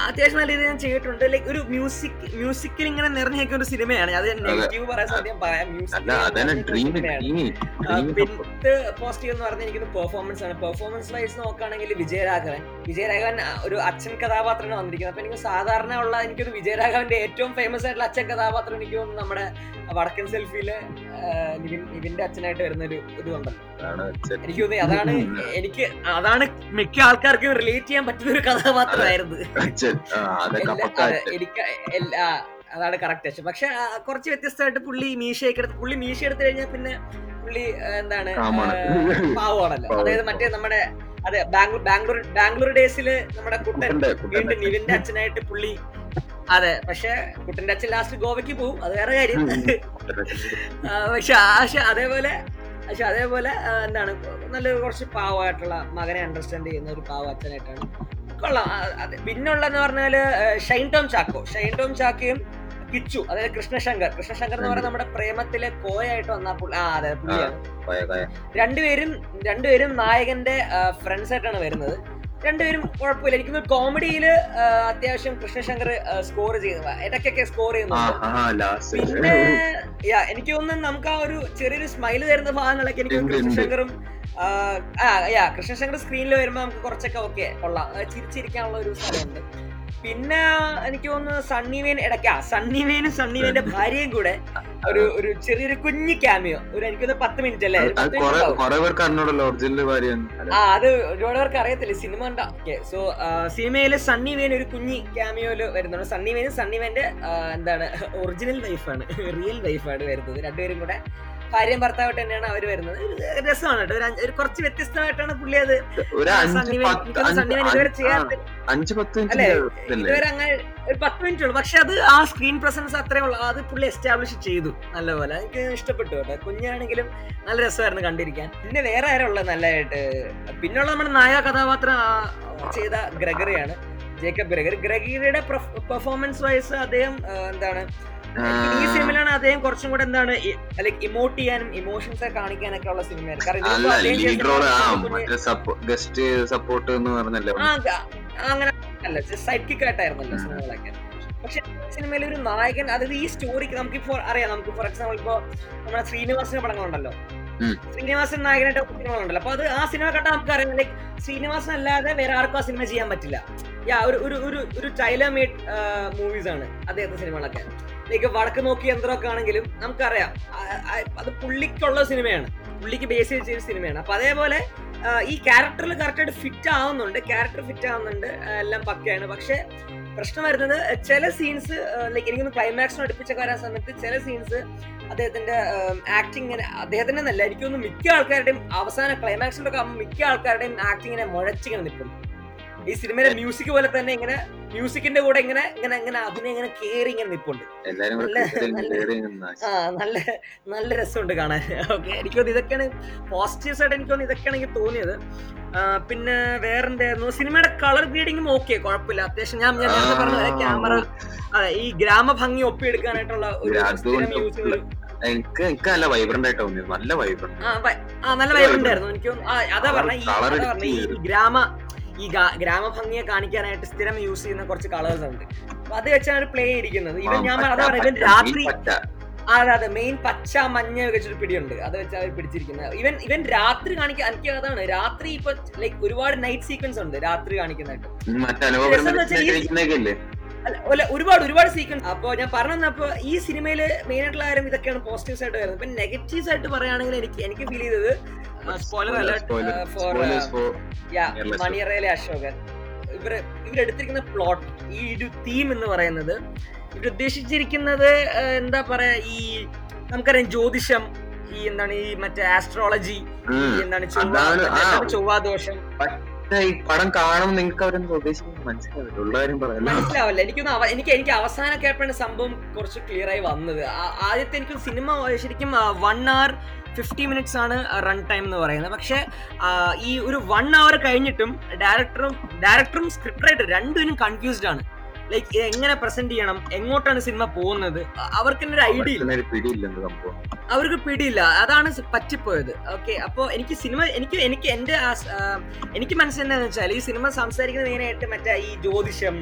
അത്യാവശ്യം നല്ല രീതിയിൽ ഞാൻ ചെയ്തിട്ടുണ്ട്. ലൈക്ക് ഒരു മ്യൂസിക്കിൽ ഇങ്ങനെ നിറഞ്ഞു നിൽക്കുന്ന ഒരു സിനിമയാണ്. അത് നെഗറ്റീവ് പറയാൻ സാധ്യം പറയാം. പിന്നെ പോസിറ്റീവ് എന്ന് പറഞ്ഞാൽ എനിക്കൊരു പെർഫോമൻസ് ആണ്. പെർഫോമൻസ് വൈസ് നോക്കുകയാണെങ്കിൽ വിജയരാഘവൻ ഒരു അച്ഛൻ കഥാപാത്രമാണ് വന്നിരിക്കുന്നത്. അപ്പൊ എനിക്ക് സാധാരണ ഉള്ള എനിക്കൊരു വിജയരാഘവന്റെ ഏറ്റവും ഫേമസ് ആയിട്ടുള്ള അച്ഛൻ കഥാപാത്രം എനിക്ക് തോന്നുന്നു നമ്മുടെ വടക്കൻ സെൽഫിയിലെ നിവിന്റെ അച്ഛനായിട്ട് വരുന്നൊരു ഇതുണ്ടല്ലോ. എനിക്ക് തോന്നി അതാണ്, എനിക്ക് അതാണ് മിക്ക ആൾക്കാർക്കും റിലേറ്റ് ചെയ്യാൻ പറ്റുന്ന ഒരു കഥാപാത്രമായിരുന്നു. എനിക്ക് എല്ലാ അതാണ് കറക്റ്റ് ആക്ഷൻ. പക്ഷെ കുറച്ച് വ്യത്യസ്തമായിട്ട് പുള്ളി മീശ എടുത്തു കഴിഞ്ഞാൽ പിന്നെ പുള്ളി എന്താണ് പാവമാണല്ലോ. അതായത് മറ്റേ നമ്മുടെ അതെ ബാംഗ്ലൂർ ഡേയ്സില് നമ്മുടെ കുട്ടൻ വീണ്ടും നിവിന്റെ അച്ഛനായിട്ട് പുള്ളി. അതെ, പക്ഷെ കുട്ടന്റെ അച്ഛൻ ലാസ്റ്റ് ഗോവയ്ക്ക് പോവും, അത് വേറെ കാര്യം. പക്ഷെ അതേപോലെ എന്താണ് നല്ല കുറച്ച് പാവമായിട്ടുള്ള മകനെ അണ്ടർസ്റ്റാൻഡ് ചെയ്യുന്ന ഒരു പാവ അച്ഛനായിട്ടാണ്. കൊള്ളാം. പിന്നുള്ളതെന്ന് പറഞ്ഞാൽ ഷൈൻ ടോം ചാക്കോയും കിച്ചു, അതായത് കൃഷ്ണശങ്കർ എന്ന് പറയുന്നത് നമ്മുടെ പ്രേമത്തിലെ കോയായിട്ട് വന്ന പുള്ളിയാണ്. രണ്ടുപേരും നായകന്റെ ഫ്രണ്ട്സ് ആയിട്ടാണ് വരുന്നത്. രണ്ടുപേരും കുഴപ്പമില്ല. എനിക്ക് കോമഡിയിൽ അത്യാവശ്യം കൃഷ്ണശങ്കർ സ്കോർ ചെയ്യുന്നു, ഇടയ്ക്കൊക്കെ സ്കോർ ചെയ്യുന്നുണ്ട്. പിന്നെ എനിക്ക് തോന്നുന്നു നമുക്ക് ആ ഒരു ചെറിയൊരു സ്മൈല് തരുന്ന ഭാഗങ്ങളൊക്കെ എനിക്ക് കൃഷ്ണശങ്കർ സ്ക്രീനിൽ വരുമ്പോൾ നമുക്ക് കുറച്ചൊക്കെ ഓക്കെ കൊള്ളാം, ചിരിച്ചിരിക്കാനുള്ള ഒരു സ്ഥലമുണ്ട്. പിന്നെ എനിക്ക് തോന്നുന്നു സണ്ണിവേൻ സണ്ണിവേന്റെ ഭാര്യയും കൂടെ ഒരു ചെറിയൊരു കുഞ്ഞു ക്യാമിയോ, ഒരു എനിക്കൊന്ന് 10 മിനിറ്റ് അല്ലേ. അത് ഒരുപാട് പേർക്ക് അറിയത്തില്ല, സിനിമ ഉണ്ടാ. സോ സിനിമയില് സണ്ണിവേൻ ഒരു കുഞ്ഞു ക്യാമിയോയില് വരുന്നുണ്ട്. സണ്ണിവേന്റെ എന്താണ് ഒറിജിനൽ വൈഫാണ്, റിയൽ വൈഫാണ് വരുന്നത്. രണ്ടുപേരും കൂടെ ഭാര്യയും ഭർത്താവായിട്ട് തന്നെയാണ് അവര് വരുന്നത്. രസമാണ് കേട്ടോ, കുറച്ച് വ്യത്യസ്തമായിട്ടാണ് പുള്ളി. അത് സണ്ണിവേൻ ഇതുവരെ ചെയ്യാത്ത അല്ലെ, ഇതുവരെ അങ്ങനെ ഒരു 10 മിനിറ്റ് ഉള്ളൂ. പക്ഷെ അത് ആ സ്ക്രീൻ പ്രസൻസ് അത്രേ ഉള്ളൂ, അത് പുള്ളി എസ്റ്റാബ്ലിഷ് ചെയ്തു നല്ലപോലെ. എനിക്ക് ഇഷ്ടപ്പെട്ടു കേട്ടോ, കുഞ്ഞാണെങ്കിലും നല്ല രസമായിരുന്നു കണ്ടിരിക്കാൻ. പിന്നെ വേറെ ആരുള്ളത് നല്ലതായിട്ട് പിന്നെയുള്ള നമ്മുടെ നായക കഥാപാത്രം ചെയ്ത ഗ്രെഗറിയാണ്, ജേക്കബ് ഗ്രെഗറി. ഗ്രെഗറിയുടെ പെർഫോമൻസ് വൈസ് അദ്ദേഹം എന്താണ് ഈ സിനിമയിലാണ് അദ്ദേഹം കുറച്ചും കൂടെ എന്താണ് ലൈക് ഇമോട്ട് ചെയ്യാനും ഇമോഷൻസ് കാണിക്കാനൊക്കെ ഉള്ള സിനിമയാണ്. അങ്ങനെ അല്ല, സൈഡ് കിക്ക് ആയിട്ടായിരുന്നല്ലോ സിനിമകളൊക്കെ. പക്ഷെ സിനിമയിൽ ഒരു നായകൻ, അതായത് ഈ സ്റ്റോറിക്ക് നമുക്കിപ്പോ അറിയാം, നമുക്ക് ഫോർ എക്സാമ്പിൾ ഇപ്പോ നമ്മുടെ ശ്രീനിവാസിന്റെ പടങ്ങളുണ്ടല്ലോ, ശ്രീനിവാസൻ നായകനായിട്ട് സിനിമകളുണ്ടല്ലോ. അപ്പൊ അത് ആ സിനിമ കണ്ടാൽ നമുക്ക് അറിയാം ലൈക് ശ്രീനിവാസൻ അല്ലാതെ വേറെ ആർക്കും ആ സിനിമ ചെയ്യാൻ പറ്റില്ല. ഒരു ടൈലർ മേഡ് മൂവീസ് ആണ് അദ്ദേഹത്തെ സിനിമകളൊക്കെ. ലൈക്ക് വടക്ക് നോക്കി യന്ത്രമൊക്കെ ആണെങ്കിലും നമുക്കറിയാം അത് പുള്ളിക്കുള്ള സിനിമയാണ്, പുള്ളിക്ക് ബേസ് ചെയ്ത് ചെയ്ത സിനിമയാണ്. അപ്പൊ അതേപോലെ ഈ ക്യാരക്ടറിൽ കറക്റ്റായിട്ട് ക്യാരക്ടർ ഫിറ്റ് ആവുന്നുണ്ട്, എല്ലാം പക്കയാണ്. പക്ഷെ പ്രശ്നം വരുന്നത് ചില സീൻസ് ലൈക്ക് എനിക്കൊന്ന് ക്ലൈമാക്സിന് അടുപ്പിച്ചൊക്കെ വരാൻ സമയത്ത് ചില സീൻസ് അദ്ദേഹത്തിന്റെ ആക്ടിങ്ങിനെ, അദ്ദേഹത്തിന്റെ നല്ല എനിക്കൊന്ന് മിക്ക ആൾക്കാരുടെയും അവസാന ക്ലൈമാക്സിലൊക്കെ മിക്ക ആൾക്കാരുടെയും ആക്ടിങ്ങിനെ മുഴച്ചിങ്ങനെ നിൽക്കും. ഈ സിനിമയിലെ മ്യൂസിക് പോലെ തന്നെ ഇങ്ങനെ മ്യൂസിക്കിന്റെ കൂടെ ഇങ്ങനെ ഇങ്ങനെ ഇങ്ങനെ അതിനെ ഇങ്ങനെ കേറി ഇങ്ങനെ നിൽപ്പുണ്ട്. നല്ല നല്ല രസമുണ്ട് കാണാൻ. ഓക്കെ, എനിക്ക് തോന്നുന്നു ഇതൊക്കെയാണ് പോസിറ്റീവ് സൈഡ്. എനിക്ക് തോന്നുന്നു ഇതൊക്കെയാണ് എനിക്ക് തോന്നിയത്. പിന്നെ വേറെന്തായിരുന്നു, സിനിമയുടെ കളർ ഗ്രേഡിങ്ങും ഓക്കെ, കുഴപ്പമില്ല, അത്യാവശ്യം. ഞാൻ നേരത്തെ പറഞ്ഞ ക്യാമറ, അതെ, ഈ ഗ്രാമഭംഗി ഒപ്പിയെടുക്കാനായിട്ടുള്ള ഒരു എനിക്ക് നല്ല വൈബ്രന്റ് ആയിട്ട് തോന്നിയത്, നല്ല വൈബ്രന്റ് ആയിരുന്നു എനിക്ക് തോന്നുന്നു. അതാ പറഞ്ഞ ഈ ഗ്രാമഭംഗിയെ കാണിക്കാനായിട്ട് സ്ഥിരം യൂസ് ചെയ്യുന്ന കുറച്ച് കളേഴ്സ് ഉണ്ട്. അപ്പൊ അത് വെച്ചാണ് ഒരു പ്ലേ ഇരിക്കുന്നത്. ഇവൻ ഞാൻ പറഞ്ഞ ഇവൻ രാത്രി, അതെ, മെയിൻ പച്ച മഞ്ഞ വെച്ചൊരു പിടിയുണ്ട്, അത് വെച്ചാൽ അവർ പിടിച്ചിരിക്കുന്നത്. ഇവൻ രാത്രി കാണിക്കാൻ എനിക്ക് അതാണ് രാത്രി. ഇപ്പൊ ലൈക് ഒരുപാട് നൈറ്റ് സീക്വൻസ് ഉണ്ട് രാത്രി കാണിക്കുന്നതായിട്ട്, അല്ല ഒരുപാട് സീക്വൻസ്. അപ്പൊ ഞാൻ പറഞ്ഞപ്പോ ഈ സിനിമയില് മെയിൻ ആയിട്ടുള്ള കാര്യം ഇതൊക്കെയാണ് പോസിറ്റീവ്സ് ആയിട്ട് വരുന്നത്. ഇപ്പൊ നെഗറ്റീവ്സ് ആയിട്ട് പറയുകയാണെങ്കിൽ എനിക്ക് ഫീൽ ചെയ്തത് സ്പോയിലർ അലേർട്ട് ഫോർ മണി ഒസൈ അശോകൻ. ഇവരെടുത്തിരിക്കുന്ന പ്ലോട്ട്, ഈ ഒരു തീം എന്ന് പറയുന്നത് ഇവരുദ്ദേശിച്ചിരിക്കുന്നത് എന്താ പറയാ, ഈ നമുക്കറിയാം ജ്യോതിഷം, ഈ എന്താണ് ഈ മറ്റേ ആസ്ട്രോളജി, എന്താണ് ചൊവ്വാദോഷം. പടം കാണും നിങ്ങൾക്ക് അവരൊന്നും ഉദ്ദേശിക്കുന്നത് മനസ്സിലാവില്ല. എനിക്ക് അവസാനമൊക്കെ ആയപ്പോഴാണ് സംഭവം കുറച്ച് ക്ലിയർ ആയി വന്നത്. ആദ്യത്തെ എനിക്ക് സിനിമ ശരിക്കും 1 hour 50 minutes ആണ് റൺ ടൈം എന്ന് പറയുന്നത്. പക്ഷെ ഈ ഒരു 1 hour കഴിഞ്ഞിട്ടും ഡയറക്ടറും സ്ക്രിപ്റ്റ് റൈറ്റർ രണ്ടുപേരും കൺഫ്യൂസ്ഡ് ആണ്. ലൈക്ക് എങ്ങനെ പ്രസന്റ് ചെയ്യണം, എങ്ങോട്ടാണ് സിനിമ പോകുന്നത്, അവർക്ക് ഒരു ഐഡിയ ഇല്ല, അവർക്ക് പിടിയില്ല. അതാണ് പറ്റിപ്പോയത്. ഓക്കെ, അപ്പോൾ എനിക്ക് സിനിമ എനിക്ക് മനസ്സിലായെന്ന് വെച്ചാൽ ഈ സിനിമ സംസാരിക്കുന്നത് മെയിനായിട്ട് മറ്റേ ഈ ജ്യോതിഷം,